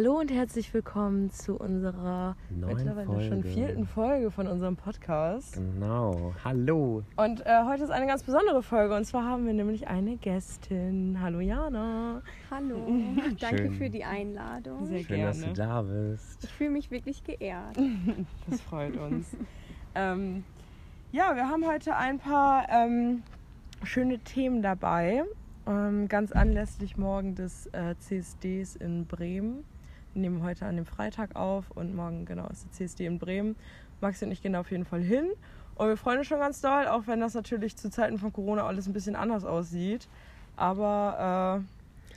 Hallo und herzlich willkommen zu unserer mittlerweile schon 4. Folge von unserem Podcast. Genau, hallo. Und heute ist eine ganz besondere Folge und zwar haben wir nämlich eine Gästin. Hallo Jana. Hallo, danke für die Einladung. Sehr gerne. Schön, dass du da bist. Ich fühle mich wirklich geehrt. Das freut uns. Ja, wir haben heute ein paar schöne Themen dabei. Ganz anlässlich morgen des CSDs in Bremen. Wir nehmen heute an dem Freitag auf und morgen genau ist der CSD in Bremen. Maxi und ich gehen da auf jeden Fall hin und wir freuen uns schon ganz doll, auch wenn das natürlich zu Zeiten von Corona alles ein bisschen anders aussieht. Aber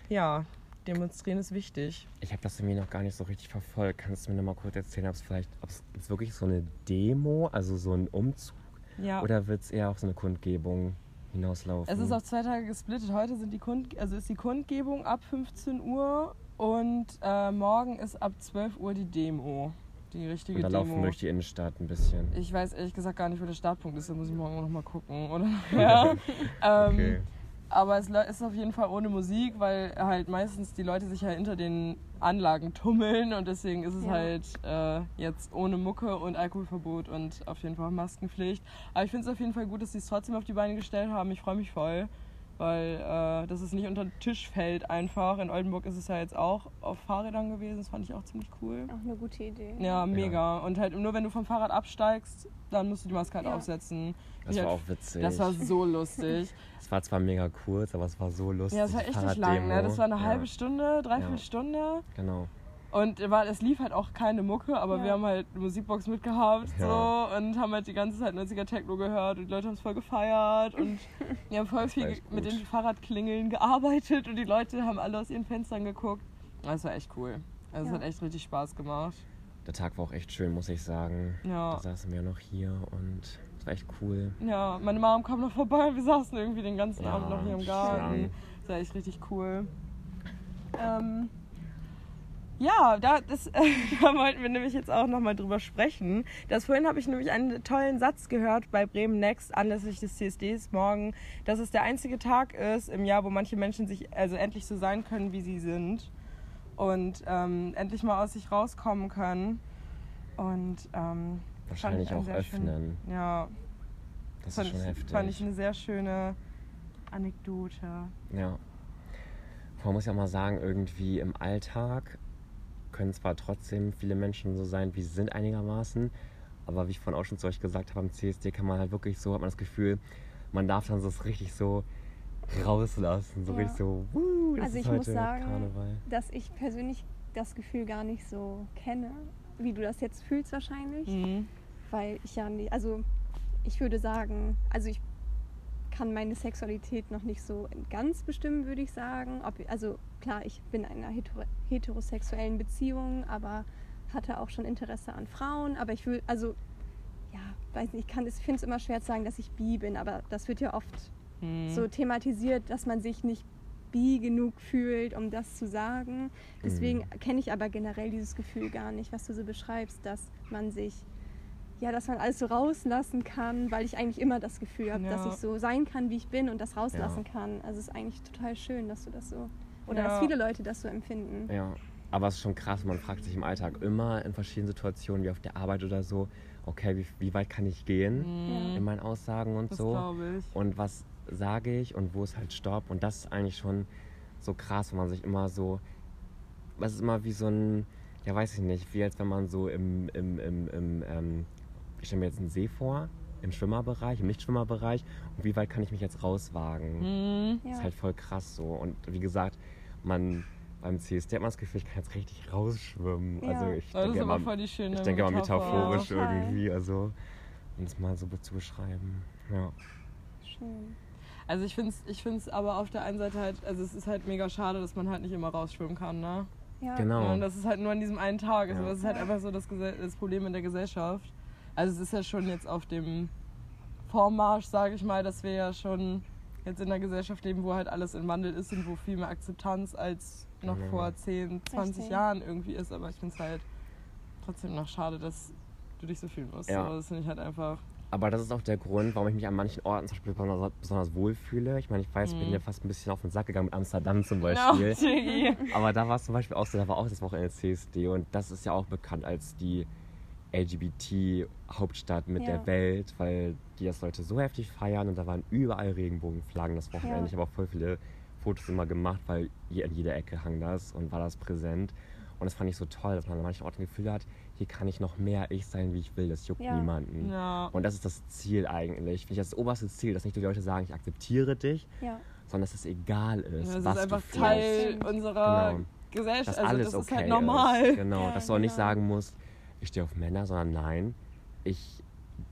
ja, demonstrieren ist wichtig. Ich habe das irgendwie noch gar nicht so richtig verfolgt. Kannst du mir noch mal kurz erzählen, ob es wirklich so eine Demo, also so ein Umzug, ja, oder wird es eher auf so eine Kundgebung hinauslaufen? Es ist auf 2 Tage gesplittet. Heute sind ist die Kundgebung ab 15 Uhr und morgen ist ab 12 Uhr die Demo. Die richtige Demo. Und dann laufen durch die Innenstadt ein bisschen. Ich weiß ehrlich gesagt gar nicht, wo der Startpunkt ist. Da muss ich morgen auch noch mal gucken. Oder? Ja. Okay. Aber es ist auf jeden Fall ohne Musik, weil halt meistens die Leute sich ja hinter den Anlagen tummeln und deswegen ist es halt jetzt ohne Mucke und Alkoholverbot und auf jeden Fall Maskenpflicht. Aber ich finde es auf jeden Fall gut, dass sie es trotzdem auf die Beine gestellt haben. Ich freue mich voll, weil dass es nicht unter den Tisch fällt einfach. In Oldenburg ist es ja jetzt auch auf Fahrrädern gewesen, das fand ich auch ziemlich cool. Auch eine gute Idee. Ja, mega. Ja. Und halt nur wenn du vom Fahrrad absteigst, dann musst du die Maske halt aufsetzen. Das war auch witzig. Das war so lustig. Es war zwar mega kurz, aber es war so lustig. Ja, es war echt nicht lang, ne? Das war eine halbe Stunde, 3-4 Stunde. Genau. Und es lief halt auch keine Mucke, aber wir haben halt eine Musikbox mitgehabt so, und haben halt die ganze Zeit 90er Techno gehört und die Leute haben es voll gefeiert und wir haben voll viel mit den Fahrradklingeln gearbeitet und die Leute haben alle aus ihren Fenstern geguckt. Das war echt cool. Also es hat echt richtig Spaß gemacht. Der Tag war auch echt schön, muss ich sagen. Ja. Da saßen wir noch hier und das war echt cool. Ja, meine Mom kam noch vorbei und wir saßen irgendwie den ganzen Abend noch hier im Garten. Das war echt richtig cool. Ja, da wollten wir nämlich jetzt auch nochmal drüber sprechen. Vorhin habe ich nämlich einen tollen Satz gehört bei Bremen Next anlässlich des CSDs morgen, dass es der einzige Tag ist im Jahr, wo manche Menschen sich also endlich so sein können, wie sie sind und endlich mal aus sich rauskommen können und wahrscheinlich auch öffnen. Schön, ja, das ist schon heftig. Fand ich eine sehr schöne Anekdote. Ja, man muss ja auch mal sagen, irgendwie im Alltag können zwar trotzdem viele Menschen so sein, wie sie sind einigermaßen, aber wie ich vorhin auch schon zu euch gesagt habe, am CSD kann man halt wirklich so, hat man das Gefühl, man darf dann so richtig so rauslassen, so richtig so, das also ist heute Karneval. Also ich muss sagen, dass ich persönlich das Gefühl gar nicht so kenne, wie du das jetzt fühlst wahrscheinlich, weil ich ja nicht, also ich würde sagen, also ich kann meine Sexualität noch nicht so ganz bestimmen, würde ich sagen. Also klar, ich bin in einer heterosexuellen Beziehung, aber hatte auch schon Interesse an Frauen. Aber ich will, also ja, weiß nicht, ich finde es immer schwer zu sagen, dass ich bi bin, aber das wird ja oft so thematisiert, dass man sich nicht bi genug fühlt, um das zu sagen. Deswegen kenne ich aber generell dieses Gefühl gar nicht, was du so beschreibst, dass man sich dass man alles so rauslassen kann, weil ich eigentlich immer das Gefühl habe, dass ich so sein kann, wie ich bin und das rauslassen kann. Also es ist eigentlich total schön, dass du das so, oder dass viele Leute das so empfinden. Ja, aber es ist schon krass, man fragt sich im Alltag immer in verschiedenen Situationen, wie auf der Arbeit oder so, okay, wie weit kann ich gehen in meinen Aussagen und das so. Und was sage ich und wo ist halt Stopp? Und das ist eigentlich schon so krass, wenn man sich immer so, was ist immer wie so ein, ja weiß ich nicht, wie als wenn man so ich stelle mir jetzt einen See vor, im Schwimmerbereich, im Nichtschwimmerbereich. Und wie weit kann ich mich jetzt rauswagen? Das ist halt voll krass so. Und wie gesagt, beim CSD hat man das Gefühl, ich kann jetzt richtig rausschwimmen. Ja. Also ich denke immer metaphorisch irgendwie. Also, um es mal so zu beschreiben. Ja. Schön. Also ich find's aber auf der einen Seite halt, also es ist halt mega schade, dass man halt nicht immer rausschwimmen kann, ne? Ja. Genau. Ja, und das ist halt nur an diesem einen Tag. Also das ist halt einfach so das Problem in der Gesellschaft. Also es ist ja schon jetzt auf dem Vormarsch, sage ich mal, dass wir ja schon jetzt in einer Gesellschaft leben, wo halt alles im Wandel ist und wo viel mehr Akzeptanz als noch vor 10, 20 Jahren irgendwie ist. Aber ich finde es halt trotzdem noch schade, dass du dich so fühlen musst. Ja. Aber das finde ich halt einfach Aber das ist auch der Grund, warum ich mich an manchen Orten zum Beispiel besonders wohlfühle. Ich meine, ich weiß, ich bin ja fast ein bisschen auf den Sack gegangen mit Amsterdam zum Beispiel. No, aber da war es zum Beispiel auch so, da war auch das Wochenende CSD und das ist ja auch bekannt als die LGBT-Hauptstadt mit der Welt, weil die das Leute so heftig feiern und da waren überall Regenbogenflaggen das Wochenende. Ich habe auch voll viele Fotos immer gemacht, weil an jeder Ecke hang das und war das präsent. Und das fand ich so toll, dass man an manchen Orten das Gefühl hat, hier kann ich noch mehr ich sein, wie ich will. Das juckt niemanden. Ja. Und das ist das Ziel eigentlich. Finde ich das oberste Ziel, dass nicht nur die Leute sagen, ich akzeptiere dich, sondern dass es egal ist, was du Das ist einfach Teil unserer Gesellschaft. Dass alles das okay ist halt normal. Ist. Genau, dass du auch nicht sagen musst, ich stehe auf Männer, sondern nein, ich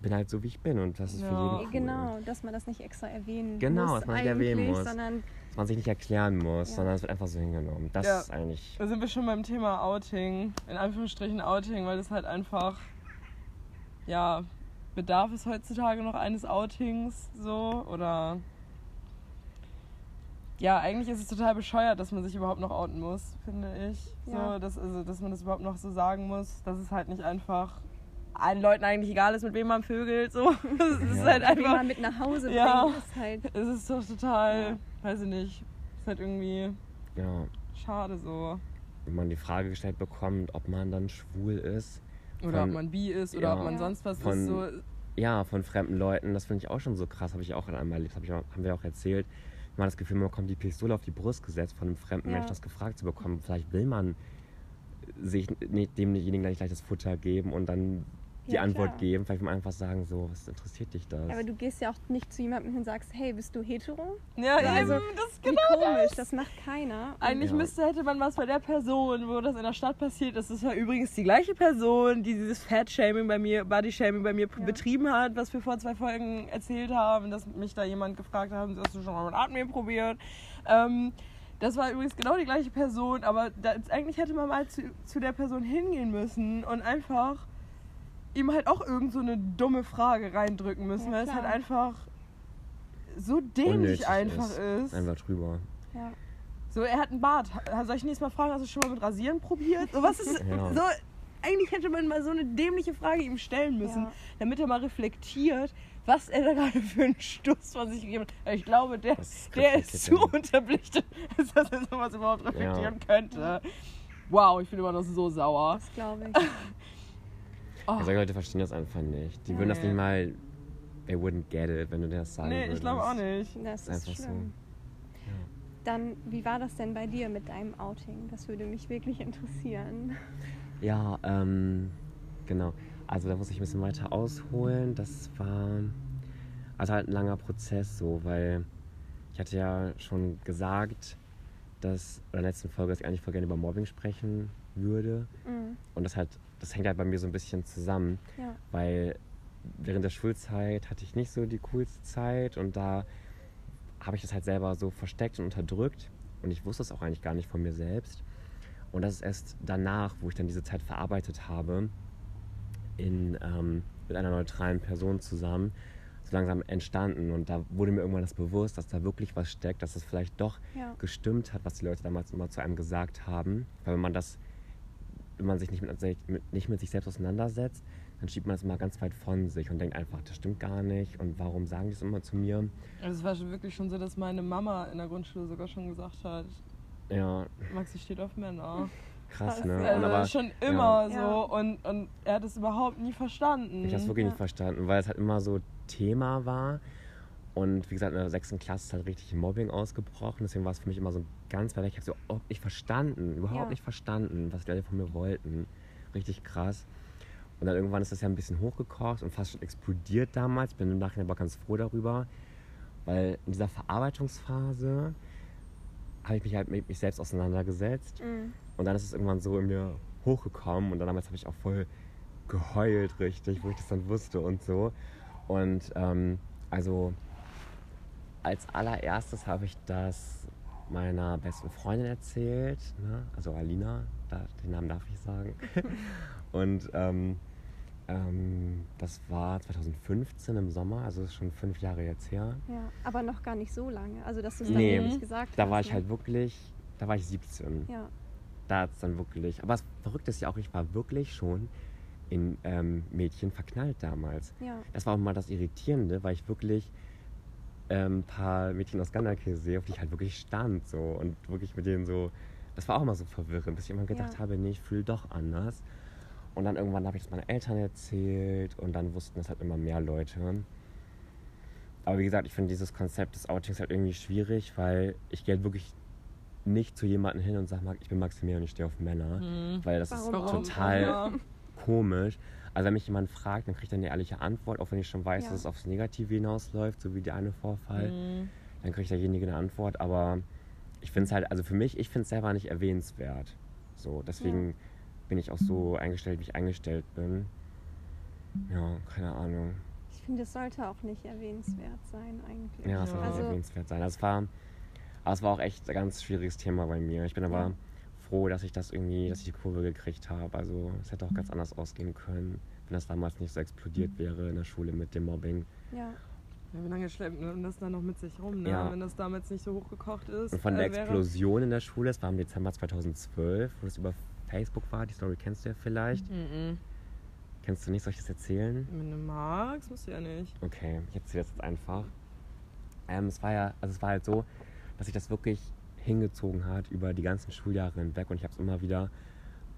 bin halt so, wie ich bin. Und das ist für jeden cool. Genau, dass man das nicht extra erwähnen muss. Genau, dass man nicht erwähnen muss. Dass man sich nicht erklären muss, sondern es wird einfach so hingenommen. Das ist eigentlich... Da sind wir schon beim Thema Outing. In Anführungsstrichen Outing, weil das halt einfach... Ja, bedarf es heutzutage noch eines Outings, so, oder... Ja, eigentlich ist es total bescheuert, dass man sich überhaupt noch outen muss, finde ich. Ja. So, dass man das überhaupt noch so sagen muss, dass es halt nicht einfach... allen Leuten eigentlich egal ist, mit wem man vögelt, so. Es ist halt einfach... Mit wem man mit nach Hause bringt, ist halt... Es ist doch total... Ja. Weiß ich nicht. Ist halt irgendwie schade so. Wenn man die Frage gestellt bekommt, ob man dann schwul ist. Oder ob man bi ist, oder ob man sonst was ist. So. Ja, von fremden Leuten. Das finde ich auch schon so krass. Habe ich auch in einem erlebt. Haben wir auch erzählt. Man hat das Gefühl, man bekommt die Pistole auf die Brust gesetzt, von einem fremden Menschen das gefragt zu bekommen. Vielleicht will man sich demjenigen dann nicht gleich das Futter geben und dann die Antwort geben. Vielleicht mal einfach sagen, so, was interessiert dich das? Aber du gehst ja auch nicht zu jemandem hin und sagst, hey, bist du hetero? Ja, also, das ist genau komisch, das macht keiner. Eigentlich hätte man was bei der Person, wo das in der Stadt passiert ist. Das war übrigens die gleiche Person, die dieses Fat-Shaming bei mir, Body-Shaming bei mir betrieben hat, was wir vor 2 Folgen erzählt haben, dass mich da jemand gefragt hat, hast du schon mal mit Atmen probiert? Das war übrigens genau die gleiche Person, aber eigentlich hätte man mal zu der Person hingehen müssen und einfach ihm halt auch irgend so eine dumme Frage reindrücken müssen, weil es halt einfach so dämlich einfach ist. Einfach drüber. Ja. So, er hat einen Bart. Soll ich nächstes Mal fragen, hast du schon mal mit Rasieren probiert? So, was ist so? Eigentlich hätte man mal so eine dämliche Frage ihm stellen müssen, damit er mal reflektiert, was er da gerade für einen Stoß von sich gegeben hat. Ich glaube, der ist zu unterbelichtet, dass er sowas überhaupt reflektieren könnte. Wow, ich bin immer noch so sauer. Das glaube ich. Also solche Leute verstehen das einfach nicht. Die würden das nicht mal... They wouldn't get it, wenn du das sagen würdest. Nee, ich glaube auch nicht. Das ist einfach schlimm. So. Ja. Dann, wie war das denn bei dir mit deinem Outing? Das würde mich wirklich interessieren. Ja, genau. Also da muss ich ein bisschen weiter ausholen. Das war halt ein langer Prozess so, weil ich hatte ja schon gesagt, dass in der letzten Folge, dass ich eigentlich voll gerne über Mobbing sprechen würde. Mhm. Und das hängt halt bei mir so ein bisschen zusammen, weil während der Schulzeit hatte ich nicht so die coolste Zeit und da habe ich das halt selber so versteckt und unterdrückt und ich wusste es auch eigentlich gar nicht von mir selbst. Und das ist erst danach, wo ich dann diese Zeit verarbeitet habe, mit einer neutralen Person zusammen, so langsam entstanden. Und da wurde mir irgendwann das bewusst, dass da wirklich was steckt, dass das vielleicht doch gestimmt hat, was die Leute damals immer zu einem gesagt haben. Weil wenn man sich nicht mit sich selbst auseinandersetzt, dann schiebt man das immer ganz weit von sich und denkt einfach, das stimmt gar nicht und warum sagen die es immer zu mir? Also es war wirklich schon so, dass meine Mama in der Grundschule sogar schon gesagt hat, Maxi steht auf Männer. Krass, ne? Also aber, schon immer so und er hat es überhaupt nie verstanden. Ich habe es wirklich nicht verstanden, weil es halt immer so Thema war und wie gesagt, in der 6. Klasse ist halt richtig Mobbing ausgebrochen, deswegen war es für mich immer so ganz weit weg. Ich habe es überhaupt nicht verstanden, was die alle von mir wollten. Richtig krass. Und dann irgendwann ist das ja ein bisschen hochgekocht und fast schon explodiert damals. Ich bin im Nachhinein aber ganz froh darüber, weil in dieser Verarbeitungsphase habe ich mich halt mit mich selbst auseinandergesetzt. Mhm. Und dann ist es irgendwann so in mir hochgekommen und dann damals habe ich auch voll geheult, richtig, wo ich das dann wusste und so. Und also als allererstes habe ich das meiner besten Freundin erzählt, ne? Also Alina, den Namen darf ich sagen. Und das war 2015 im Sommer, also das ist schon 5 Jahre jetzt her. Ja, aber noch gar nicht so lange, also dass du es dann nicht gesagt hast. Da war ich halt wirklich, da war ich 17. Ja. Da hat es dann wirklich, aber das Verrückte ist ja auch, ich war wirklich schon in Mädchen verknallt damals. Ja. Das war auch mal das Irritierende, weil ich wirklich ein paar Mädchen aus Ganderkirche sehe, auf die ich halt wirklich stand so und wirklich mit denen so, das war auch mal so verwirrend, bis ich immer gedacht habe, nee, ich fühle doch anders. Und dann irgendwann habe ich das meinen Eltern erzählt und dann wussten das halt immer mehr Leute. Aber wie gesagt, ich finde dieses Konzept des Outings halt irgendwie schwierig, weil ich gehe halt wirklich nicht zu jemandem hin und sage, ich bin Maximilian und ich stehe auf Männer, weil das ist total komisch. Also wenn mich jemand fragt, dann kriegt er eine ehrliche Antwort, auch wenn ich schon weiß, dass es aufs Negative hinausläuft, so wie der eine Vorfall, dann kriegt derjenige eine Antwort, aber ich finde es halt, also für mich, ich finde es selber nicht erwähnenswert. So, deswegen bin ich auch so eingestellt, wie ich eingestellt bin. Ja, keine Ahnung. Ich finde, es sollte auch nicht erwähnenswert sein eigentlich. Ja, es sollte nicht erwähnenswert sein. Das war auch echt ein ganz schwieriges Thema bei mir. Ich bin aber froh, dass ich das irgendwie, dass ich die Kurve gekriegt habe. Also es hätte auch ganz anders ausgehen können, wenn das damals nicht so explodiert wäre in der Schule mit dem Mobbing. Ja. Ja, wie lange schleppt man das dann noch mit sich rum, ne? Ja. Wenn das damals nicht so hochgekocht ist? Und von der Explosion in der Schule, es war im Dezember 2012, wo das über Facebook war, die Story kennst du ja vielleicht. Mhm. Kennst du nicht, soll ich das erzählen? Mit einem Marx, musst du ja nicht. Okay, ich erzähle das jetzt einfach. Es war halt so, dass sich das wirklich hingezogen hat über die ganzen Schuljahre hinweg und ich habe es immer wieder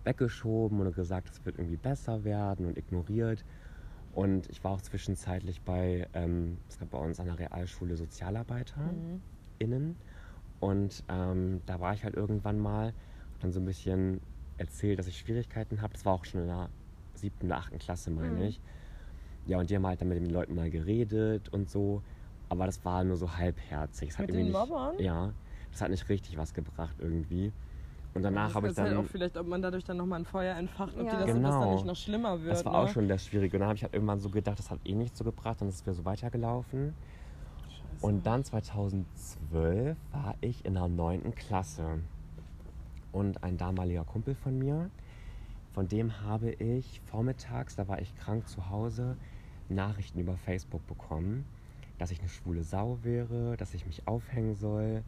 weggeschoben und gesagt, es wird irgendwie besser werden und ignoriert. Und ich war auch zwischenzeitlich bei, es gab bei uns an der Realschule SozialarbeiterInnen und da war ich halt irgendwann mal, hab dann so ein bisschen erzählt, dass ich Schwierigkeiten habe. Das war auch schon in der 7. oder 8. Klasse, meine ich. Ja, und die haben halt dann mit den Leuten mal geredet und so, aber das war nur so halbherzig. Das mit hat den Mobbern? Ja, das hat nicht richtig was gebracht irgendwie. Und danach habe ich dann... Halt auch vielleicht, ob man dadurch dann nochmal ein Feuer entfacht, ob die das dann nicht noch schlimmer wird. Das war auch schon das Schwierige. Und dann habe ich halt irgendwann so gedacht, das hat eh nichts so gebracht. Dann ist es wieder so weitergelaufen. Scheiße. Und dann 2012 war ich in der 9. Klasse. Und ein damaliger Kumpel von mir, von dem habe ich vormittags, da war ich krank zu Hause, Nachrichten über Facebook bekommen, dass ich eine schwule Sau wäre, dass ich mich aufhängen soll.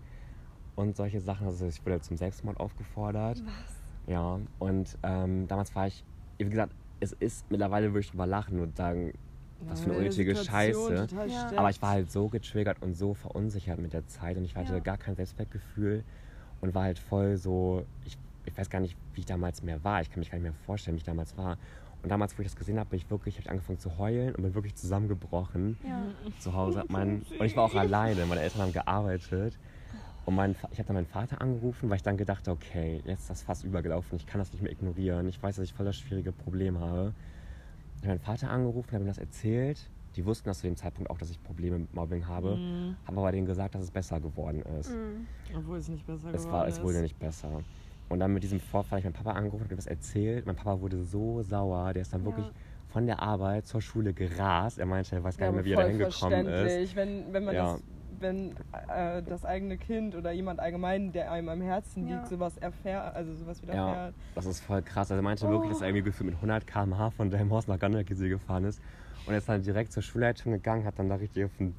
Und solche Sachen, also ich wurde zum Selbstmord aufgefordert. Was? Ja, und damals war ich, wie gesagt, es ist, mittlerweile würde ich drüber lachen und sagen, was für eine unnötige Scheiße. Aber ich war halt so getriggert und so verunsichert mit der Zeit und ich hatte gar kein Selbstwertgefühl und war halt voll so, ich weiß gar nicht, wie ich damals mehr war. Ich kann mich gar nicht mehr vorstellen, wie ich damals war. Und damals, wo ich das gesehen habe, habe ich angefangen zu heulen und bin wirklich zusammengebrochen. Ja. Zu Hause hat und ich war auch alleine, meine Eltern haben gearbeitet. Und ich habe dann meinen Vater angerufen, weil ich dann gedacht habe, okay, jetzt ist das Fass übergelaufen, ich kann das nicht mehr ignorieren, ich weiß, dass ich voll das schwierige Problem habe. Ich habe meinen Vater angerufen, habe ihm das erzählt, die wussten das zu dem Zeitpunkt auch, dass ich Probleme mit Mobbing habe, habe aber denen gesagt, dass es besser geworden ist. Obwohl es nicht besser geworden ist. Es wurde nicht besser. Und dann mit diesem Vorfall habe ich meinen Papa angerufen, habe ihm das erzählt, mein Papa wurde so sauer, der ist dann wirklich... von der Arbeit zur Schule gerast. Er meinte, er weiß gar nicht mehr, wie er da hingekommen ist. Wenn man das eigene Kind oder jemand allgemein, der einem am Herzen liegt, sowas wieder erfährt. Das ist voll krass. Also er meinte wirklich, dass er irgendwie gefühlt mit 100 km/h von deinem Haus nach Ganderkesee gefahren ist und er ist dann direkt zur Schulleitung gegangen, hat dann da richtig auf den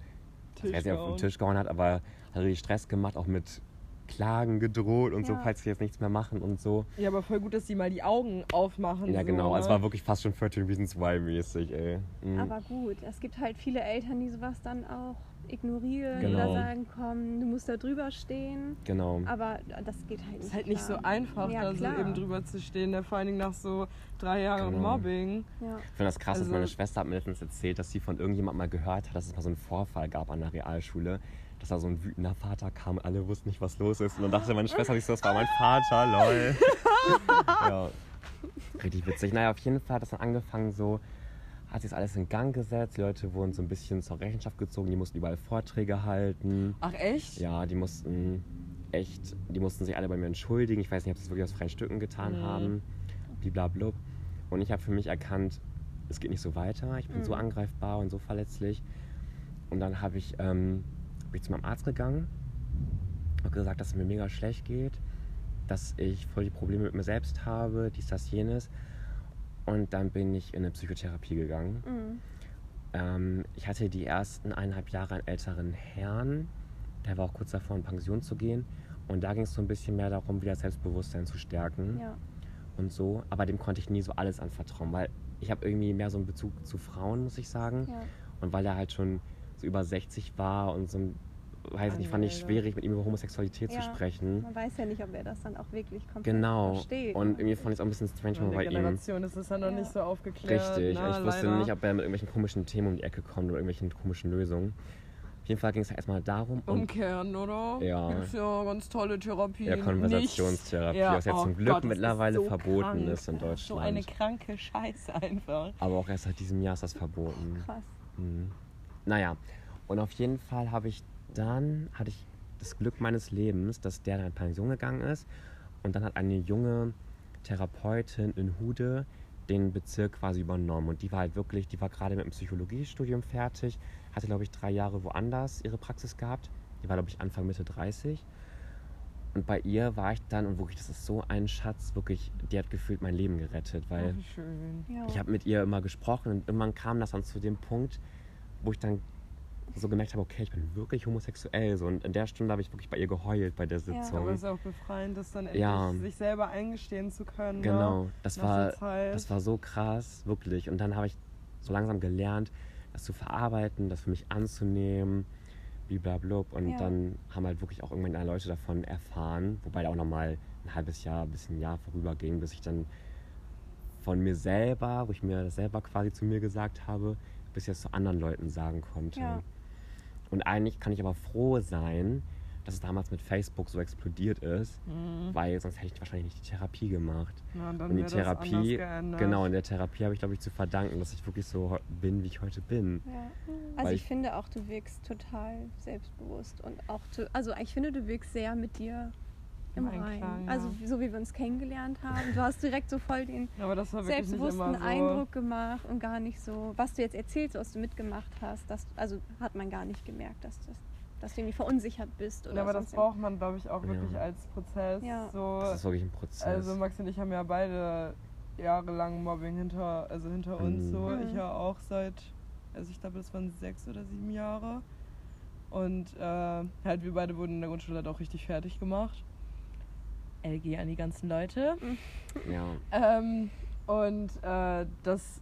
Tisch gehauen, aber hat richtig Stress gemacht, auch mit Klagen gedroht und so, falls sie jetzt nichts mehr machen und so. Ja, aber voll gut, dass die mal die Augen aufmachen. Ja, so, genau. Ne? Also war wirklich fast schon 13 Reasons Why mäßig, ey. Aber gut, es gibt halt viele Eltern, die sowas dann auch ignorieren oder sagen, komm, du musst da drüber stehen. Genau. Aber das geht halt nicht. Es ist halt nicht so einfach, so eben drüber zu stehen, vor allen Dingen nach so 3 Jahren Mobbing. Ja. Ich finde das krass, dass meine Schwester hat mir letztens erzählt, dass sie von irgendjemandem mal gehört hat, dass es mal so einen Vorfall gab an der Realschule, dass da so ein wütender Vater kam und alle wussten nicht, was los ist. Und dann dachte meine Schwester nicht so, das war mein Vater, lol. Ja. Richtig witzig. Naja, auf jeden Fall hat das dann angefangen so, hat sich das alles in Gang gesetzt. Die Leute wurden so ein bisschen zur Rechenschaft gezogen. Die mussten überall Vorträge halten. Ach echt? Ja, die mussten sich alle bei mir entschuldigen. Ich weiß nicht, ob sie es wirklich aus freien Stücken getan haben. Blablabla. Und ich habe für mich erkannt, es geht nicht so weiter. Ich bin so angreifbar und so verletzlich. Und dann habe ich... bin ich zu meinem Arzt gegangen, habe gesagt, dass es mir mega schlecht geht, dass ich voll die Probleme mit mir selbst habe, dies, das, jenes. Und dann bin ich in eine Psychotherapie gegangen. Ich hatte die ersten 1,5 Jahre einen älteren Herrn, der war auch kurz davor, in Pension zu gehen. Und da ging es so ein bisschen mehr darum, wieder Selbstbewusstsein zu stärken und so. Aber dem konnte ich nie so alles anvertrauen, weil ich habe irgendwie mehr so einen Bezug zu Frauen, muss ich sagen. Ja. Und weil er halt schon so über 60 war und so ein, weiß nicht, fand ich schwierig, mit ihm über Homosexualität zu sprechen. Man weiß ja nicht, ob er das dann auch wirklich komplett versteht. Und irgendwie fand ich es auch ein bisschen strange bei ihm. In der Generation ist es dann noch nicht so aufgeklärt. Richtig, und ich wusste nicht, ob er mit irgendwelchen komischen Themen um die Ecke kommt oder irgendwelchen komischen Lösungen. Auf jeden Fall ging es halt erstmal darum. Umkehren, oder? Ja. Das ist ja ganz tolle Therapie. Ja, Konversationstherapie, was ja zum Glück mittlerweile verboten ist in Deutschland. So eine kranke Scheiße einfach. Aber auch erst seit diesem Jahr ist das verboten. Krass. Mhm. Naja, und auf jeden Fall hatte ich das Glück meines Lebens, dass der dann in Pension gegangen ist. Und dann hat eine junge Therapeutin in Hude den Bezirk quasi übernommen. Und die war halt wirklich, die war gerade mit dem Psychologiestudium fertig, hatte, glaube ich, 3 Jahre woanders ihre Praxis gehabt. Die war, glaube ich, Anfang, Mitte 30. Und bei ihr war ich dann, und wirklich, das ist so ein Schatz, wirklich, die hat gefühlt mein Leben gerettet, weil ich habe mit ihr immer gesprochen und irgendwann kam das dann zu dem Punkt, wo ich dann so gemerkt habe, okay, ich bin wirklich homosexuell. So, und in der Stunde habe ich wirklich bei ihr geheult, bei der Sitzung. Ja, aber es ist auch befreiend, das dann endlich sich selber eingestehen zu können. Genau, das war so krass, wirklich. Und dann habe ich so langsam gelernt, das zu verarbeiten, das für mich anzunehmen, blablabla. Und dann haben halt wirklich auch irgendwann Leute davon erfahren, wobei da auch nochmal ein halbes Jahr bis ein Jahr vorüberging, bis ich dann von mir selber, wo ich mir das selber quasi zu mir gesagt habe, bis ich das zu anderen Leuten sagen konnte. Ja. Und eigentlich kann ich aber froh sein, dass es damals mit Facebook so explodiert ist, weil sonst hätte ich wahrscheinlich nicht die Therapie gemacht. Ja, und dann und die Therapie, in der Therapie habe ich, glaube ich, zu verdanken, dass ich wirklich so bin, wie ich heute bin. Ja. Also ich finde auch, du wirkst total selbstbewusst und auch, ich finde, du wirkst sehr mit dir im Reinen. Also so wie wir uns kennengelernt haben. Du hast direkt so voll den selbstbewussten Eindruck gemacht und gar nicht so, was du jetzt erzählst, was du mitgemacht hast, hat man gar nicht gemerkt, dass du irgendwie verunsichert bist. Oder ja, aber das braucht man, glaube ich, auch wirklich als Prozess. Ja. So, das ist wirklich ein Prozess. Also Maxi und ich haben ja beide jahrelang Mobbing hinter uns. So. Mhm. Ich ja auch ich glaube, das waren 6 oder 7 Jahre. Und halt wir beide wurden in der Grundschule halt auch richtig fertig gemacht. LG an die ganzen Leute. Ja. Das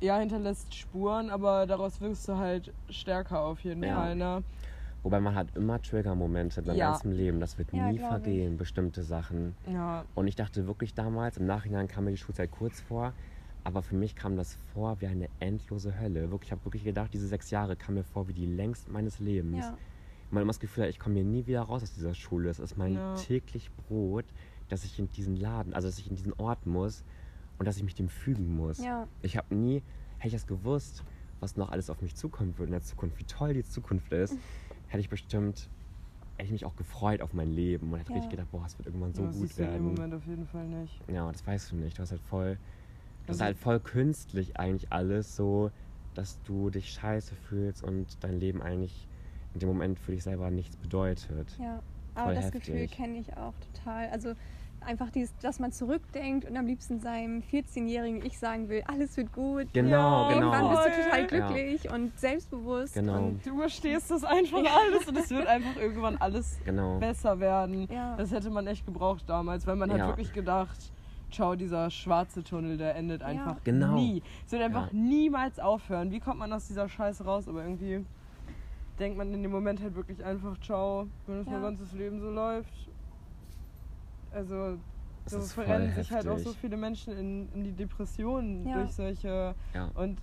hinterlässt Spuren, aber daraus wirkst du halt stärker auf jeden Fall, ne? Wobei man hat immer Trigger-Momente in ganzem Leben. Das wird nie vergehen, bestimmte Sachen. Ja. Und ich dachte wirklich damals, im Nachhinein kam mir die Schulzeit kurz vor, aber für mich kam das vor wie eine endlose Hölle. Wirklich, ich habe wirklich gedacht, diese 6 Jahre kam mir vor wie die längst meines Lebens. Ja. Man immer das Gefühl hat, ich komme hier nie wieder raus aus dieser Schule. Es ist mein täglich Brot, dass ich in diesen Laden, dass ich in diesen Ort muss und dass ich mich dem fügen muss. Ja. Hätte ich das gewusst, was noch alles auf mich zukommen würde in der Zukunft, wie toll die Zukunft ist, hätte ich mich auch gefreut auf mein Leben und hätte richtig gedacht, boah, es wird irgendwann so gut werden. Das siehst du im Moment auf jeden Fall nicht. Ja, das weißt du nicht. Das ist halt voll künstlich eigentlich alles, so, dass du dich scheiße fühlst und dein Leben eigentlich in dem Moment für dich selber nichts bedeutet. Ja, aber das Gefühl kenne ich auch total. Also einfach dieses, dass man zurückdenkt und am liebsten seinem 14-jährigen Ich sagen will, alles wird gut. Genau, irgendwann bist du total glücklich und selbstbewusst. Genau. Und du überstehst das einfach alles und es wird einfach irgendwann alles besser werden. Ja. Das hätte man echt gebraucht damals, weil man hat wirklich gedacht, ciao, dieser schwarze Tunnel, der endet einfach nie. Es wird einfach niemals aufhören. Wie kommt man aus dieser Scheiße raus? Aber irgendwie denkt man in dem Moment halt wirklich einfach, ciao, wenn das mein ganzes Leben so läuft. Also so verrennen sich halt auch so viele Menschen in die Depressionen durch solche. Ja. Und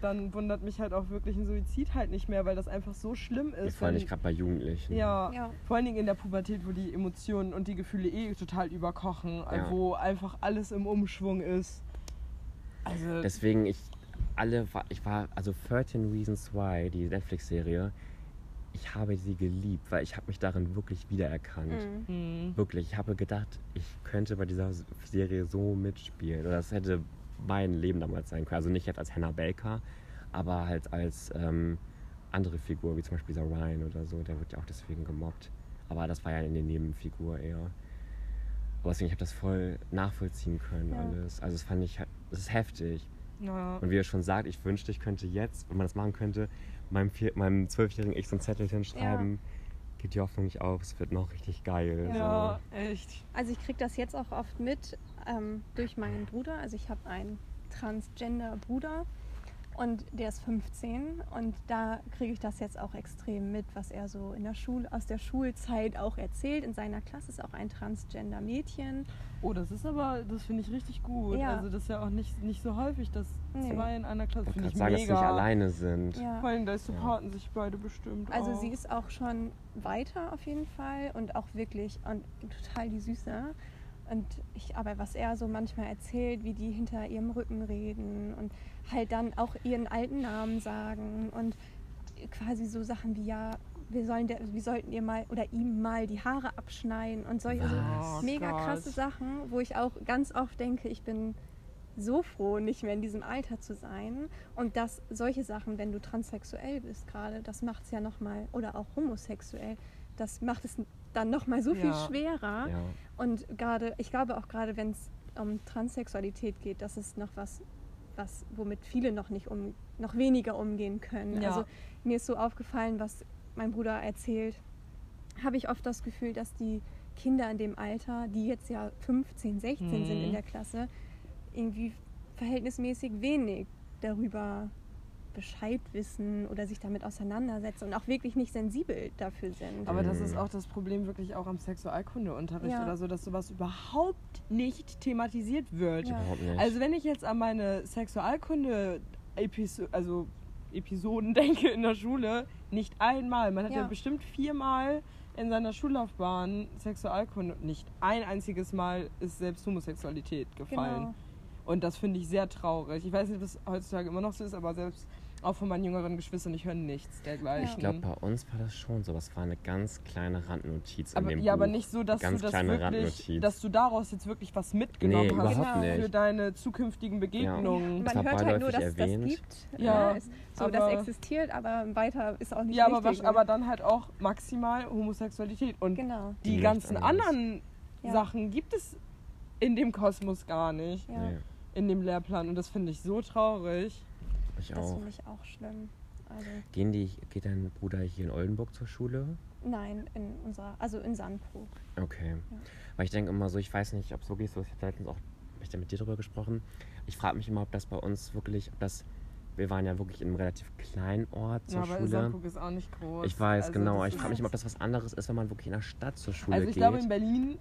dann wundert mich halt auch wirklich ein Suizid halt nicht mehr, weil das einfach so schlimm ist. Vor allem nicht gerade bei Jugendlichen. Ja, ja, vor allen Dingen in der Pubertät, wo die Emotionen und die Gefühle total überkochen, wo einfach alles im Umschwung ist. Also deswegen, also 13 Reasons Why, die Netflix-Serie, ich habe sie geliebt, weil ich habe mich darin wirklich wiedererkannt. Mhm. Wirklich, ich habe gedacht, ich könnte bei dieser Serie so mitspielen. Und das hätte mein Leben damals sein können. Also nicht jetzt als Hannah Baker, aber halt als andere Figur, wie zum Beispiel dieser Ryan oder so. Der wird ja auch deswegen gemobbt. Aber das war ja in der Nebenfigur eher. Aber deswegen, ich habe das voll nachvollziehen können alles. Also das fand ich, das ist heftig. Ja. Und wie er schon sagt, ich wünschte, ich könnte jetzt, wenn man das machen könnte, meinem 12-jährigen Ich so ein Zettel hinschreiben, geht die Hoffnung nicht auf, es wird noch richtig geil. Ja, so. Echt. Also ich kriege das jetzt auch oft mit durch meinen Bruder. Also ich habe einen Transgender-Bruder und der ist 15 und da kriege ich das jetzt auch extrem mit, was er so in der Schule, aus der Schulzeit auch erzählt. In seiner Klasse ist auch ein Transgender-Mädchen. Oh, das ist aber, das finde ich richtig gut. Ja. Also das ist ja auch nicht so häufig, dass zwei in einer Klasse, finde ich mega. Ich kann sagen, dass sie nicht alleine sind. Ja. Vor allem, da supporten sich beide bestimmt also auch. Also sie ist auch schon weiter auf jeden Fall und auch wirklich und total die Süße. Und aber was er so manchmal erzählt, wie die hinter ihrem Rücken reden und halt dann auch ihren alten Namen sagen und quasi so Sachen wie, ja, wir sollten ihr mal oder ihm mal die Haare abschneiden und solche so mega krasse Sachen, wo ich auch ganz oft denke, ich bin so froh, nicht mehr in diesem Alter zu sein. Und dass solche Sachen, wenn du transsexuell bist gerade, das macht es ja nochmal, oder auch homosexuell, das macht es dann nochmal so viel schwerer. Ja. Und gerade, ich glaube auch gerade, wenn es um Transsexualität geht, das ist noch was womit viele noch weniger umgehen können. Ja. Also mir ist so aufgefallen, was mein Bruder erzählt, habe ich oft das Gefühl, dass die Kinder in dem Alter, die jetzt ja 15, 16 sind in der Klasse, irgendwie verhältnismäßig wenig darüber Bescheid wissen oder sich damit auseinandersetzen und auch wirklich nicht sensibel dafür sind. Aber das ist auch das Problem wirklich auch am Sexualkundeunterricht oder so, dass sowas überhaupt nicht thematisiert wird. Ja. Überhaupt nicht. Also wenn ich jetzt an meine Sexualkunde-Episoden denke in der Schule, nicht einmal. Man hat ja bestimmt 4 Mal in seiner Schullaufbahn Sexualkunde, nicht ein einziges Mal ist selbst Homosexualität gefallen. Genau. Und das finde ich sehr traurig. Ich weiß nicht, ob es heutzutage immer noch so ist, aber selbst auch von meinen jüngeren Geschwistern, ich höre nichts dergleichen. Ich glaube, bei uns war das schon so. Das war eine ganz kleine Randnotiz in dem Buch. Ja, aber nicht so, dass dass du daraus jetzt wirklich was mitgenommen hast für deine zukünftigen Begegnungen. Ja. Man hört halt nur, dass es das gibt. Ja. So, aber das existiert, aber weiter ist auch nicht wichtig. Ja, aber dann halt auch maximal Homosexualität. Und die ganzen anderen Sachen gibt es in dem Kosmos gar nicht. Ja. Nee. In dem Lehrplan. Und das finde ich so traurig. Das finde ich auch schlimm. Also geht dein Bruder hier in Oldenburg zur Schule? Nein, in Sandburg. Okay. Ja. Weil ich denke immer so, ich weiß nicht, ob es wirklich so ist. Ich habe letztens auch mit dir darüber gesprochen. Ich frage mich immer, ob das bei uns wirklich, wir waren ja wirklich in einem relativ kleinen Ort zur Schule. Aber Sandburg ist auch nicht groß. Ich weiß, genau. Ich frage mich immer, ob das was anderes ist, wenn man wirklich in der Stadt zur Schule geht. Also ich glaube, in Berlin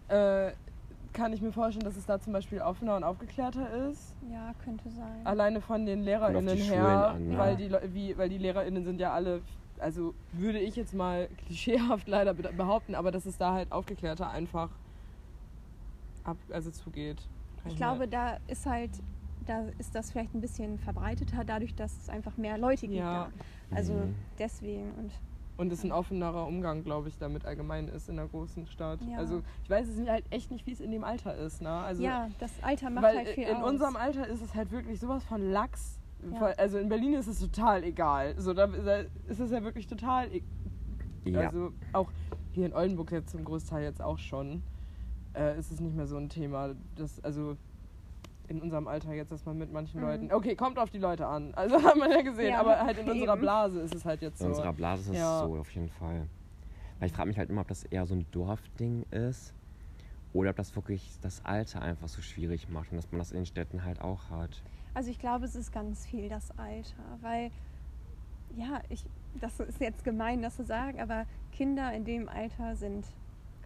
kann ich mir vorstellen, dass es da zum Beispiel offener und aufgeklärter ist. Ja, könnte sein. Alleine von den LehrerInnen her, weil die LehrerInnen sind ja alle, also würde ich jetzt mal klischeehaft leider behaupten, aber dass es da halt aufgeklärter einfach zugeht. Ich glaube, da ist das vielleicht ein bisschen verbreiteter, dadurch, dass es einfach mehr Leute gibt. Ja. Also deswegen Und es ein offenerer Umgang, glaube ich, damit allgemein ist in einer großen Stadt. Ja. Also ich weiß es halt echt nicht, wie es in dem Alter ist. Ne? Also, ja, das Alter macht halt viel aus. In unserem Alter ist es halt wirklich sowas von lax. Ja. Also in Berlin ist es total egal. So, da ist es ja wirklich total egal. Also auch hier in Oldenburg jetzt zum Großteil jetzt auch schon ist es nicht mehr so ein Thema. In unserem Alter jetzt, dass man mit manchen Leuten... Okay, kommt auf die Leute an. Also haben wir ja gesehen. Ja, aber halt in unserer Blase ist es halt jetzt so. In unserer Blase ist es so, auf jeden Fall. Weil ich frage mich halt immer, ob das eher so ein Dorfding ist oder ob das wirklich das Alter einfach so schwierig macht und dass man das in den Städten halt auch hat. Also ich glaube, es ist ganz viel das Alter, weil... Ja, das ist jetzt gemein, das zu sagen, aber Kinder in dem Alter sind...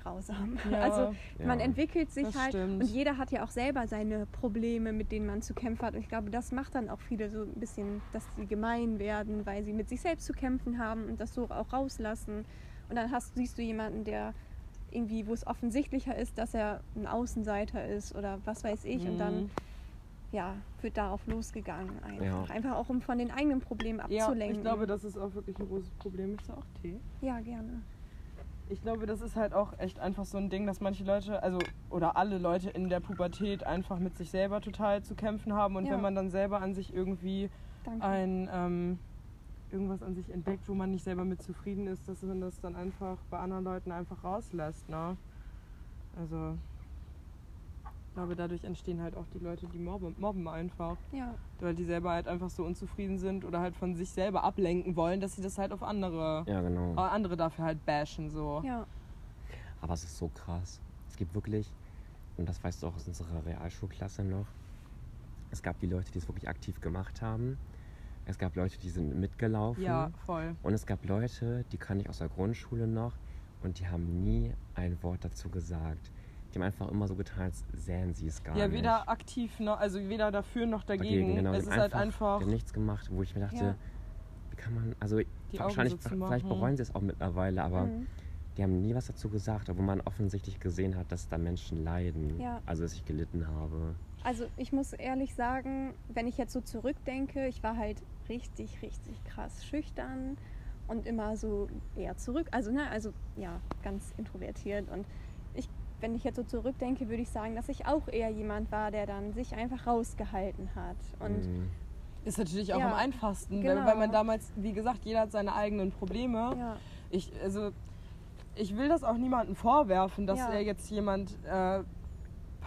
grausam. Ja. Also man entwickelt sich halt und jeder hat ja auch selber seine Probleme, mit denen man zu kämpfen hat. Und ich glaube, das macht dann auch viele so ein bisschen, dass sie gemein werden, weil sie mit sich selbst zu kämpfen haben und das so auch rauslassen. Und dann siehst du jemanden, der irgendwie, wo es offensichtlicher ist, dass er ein Außenseiter ist oder was weiß ich. Und dann wird darauf losgegangen einfach. Ja. Einfach auch, um von den eigenen Problemen abzulenken. Ja, ich glaube, das ist auch wirklich ein großes Problem. Möchtest du auch Tee? Ja, gerne. Ich glaube, das ist halt auch echt einfach so ein Ding, dass manche Leute, oder alle Leute in der Pubertät einfach mit sich selber total zu kämpfen haben. Und wenn man dann selber an sich irgendwie irgendwas an sich entdeckt, wo man nicht selber mit zufrieden ist, dass man das dann einfach bei anderen Leuten einfach rauslässt, ne? Also, ich glaube, dadurch entstehen halt auch die Leute, die mobben einfach. Ja. Weil die selber halt einfach so unzufrieden sind oder halt von sich selber ablenken wollen, dass sie das halt auf andere, andere dafür halt bashen. So. Ja. Aber es ist so krass. Es gibt wirklich, und das weißt du auch aus unserer Realschulklasse noch, Es gab die Leute, die es wirklich aktiv gemacht haben. Es gab Leute, die sind mitgelaufen. Ja, voll. Und es gab Leute, die kannte ich aus der Grundschule noch und die haben nie ein Wort dazu gesagt. Die haben einfach immer so getan, als sähen sie es gar nicht. Ja, weder aktiv, noch, also weder dafür noch dagegen. Genau, es ist halt einfach... Die haben nichts gemacht, wo ich mir dachte, ja, wie kann man... Also wahrscheinlich, so vielleicht bereuen sie es auch mittlerweile, aber die haben nie was dazu gesagt, obwohl man offensichtlich gesehen hat, dass da Menschen leiden. Ja. Also dass ich gelitten habe. Also ich muss ehrlich sagen, wenn ich jetzt so zurückdenke, ich war halt richtig, richtig krass schüchtern und immer so eher zurück. Also, ne, also ja, ganz introvertiert. Und ich, wenn ich jetzt so zurückdenke, würde ich sagen, dass ich auch eher jemand war, der dann sich einfach rausgehalten hat. Und ist natürlich auch am einfachsten, genau, weil man damals, wie gesagt, jeder hat seine eigenen Probleme. Ja. Ich will das auch niemandem vorwerfen, dass er jetzt jemand...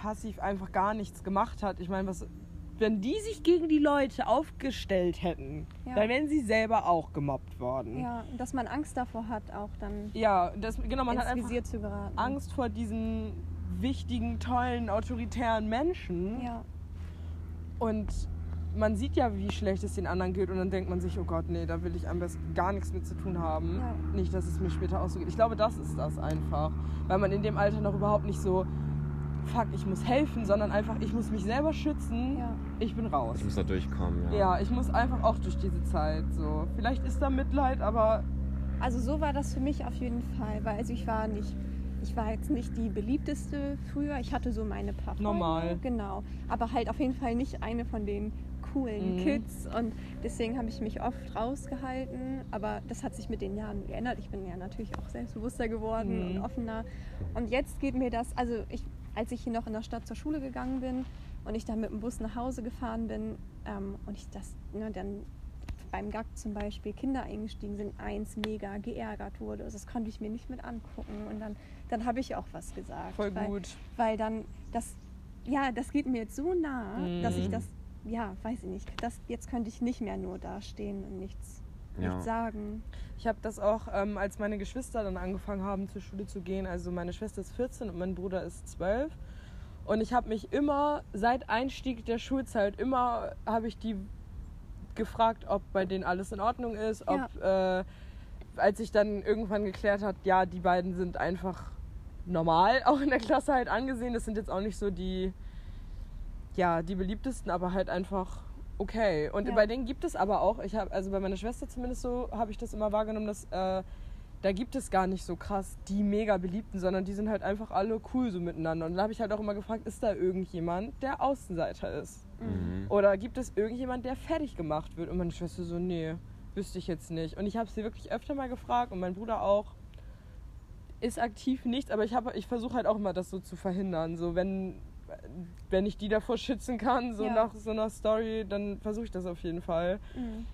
passiv einfach gar nichts gemacht hat. Ich meine, was, wenn die sich gegen die Leute aufgestellt hätten, dann wären sie selber auch gemobbt worden. Ja, dass man Angst davor hat, auch dann man hat einfach zu geraten. Angst vor diesen wichtigen, tollen, autoritären Menschen. Ja. Und man sieht ja, wie schlecht es den anderen geht und dann denkt man sich, oh Gott, nee, da will ich am besten gar nichts mit zu tun haben. Ja. Nicht, dass es mir später auch so geht. Ich glaube, das ist das einfach. Weil man in dem Alter noch überhaupt nicht so fuck, ich muss helfen, sondern einfach, ich muss mich selber schützen, ich bin raus. Ich muss da durchkommen, ja, ich muss einfach auch durch diese Zeit, so. Vielleicht ist da Mitleid, aber... Also so war das für mich auf jeden Fall, weil also ich war jetzt nicht die beliebteste früher, ich hatte so meine paar Freunde. Normal. Genau, aber halt auf jeden Fall nicht eine von den coolen Kids und deswegen habe ich mich oft rausgehalten, aber das hat sich mit den Jahren geändert. Ich bin ja natürlich auch selbstbewusster geworden und offener und jetzt geht mir das, also als ich hier noch in der Stadt zur Schule gegangen bin und ich dann mit dem Bus nach Hause gefahren bin und ich das dann beim GAG zum Beispiel Kinder eingestiegen sind, mega geärgert wurde. Also das konnte ich mir nicht mit angucken und dann habe ich auch was gesagt. Voll gut. Weil dann, das geht mir jetzt so nah, dass ich das, weiß ich nicht, jetzt könnte ich nicht mehr nur dastehen und nichts sagen. Ich habe das auch, als meine Geschwister dann angefangen haben, zur Schule zu gehen, also meine Schwester ist 14 und mein Bruder ist 12 und ich habe mich immer, seit Einstieg der Schulzeit, habe ich die gefragt, ob bei denen alles in Ordnung ist, als ich dann irgendwann geklärt hat, die beiden sind einfach normal, auch in der Klasse halt angesehen, das sind jetzt auch nicht so die beliebtesten, aber halt einfach... Okay, und bei denen gibt es aber auch, bei meiner Schwester zumindest so, habe ich das immer wahrgenommen, dass da gibt es gar nicht so krass die mega Beliebten, sondern die sind halt einfach alle cool so miteinander. Und da habe ich halt auch immer gefragt, ist da irgendjemand, der Außenseiter ist? Mhm. Oder gibt es irgendjemand, der fertig gemacht wird? Und meine Schwester so, nee, wüsste ich jetzt nicht. Und ich habe sie wirklich öfter mal gefragt und mein Bruder auch, ist aktiv nichts, aber ich versuche halt auch immer, das so zu verhindern, so wenn ich die davor schützen kann, so nach so einer Story, dann versuche ich das auf jeden Fall. Mhm.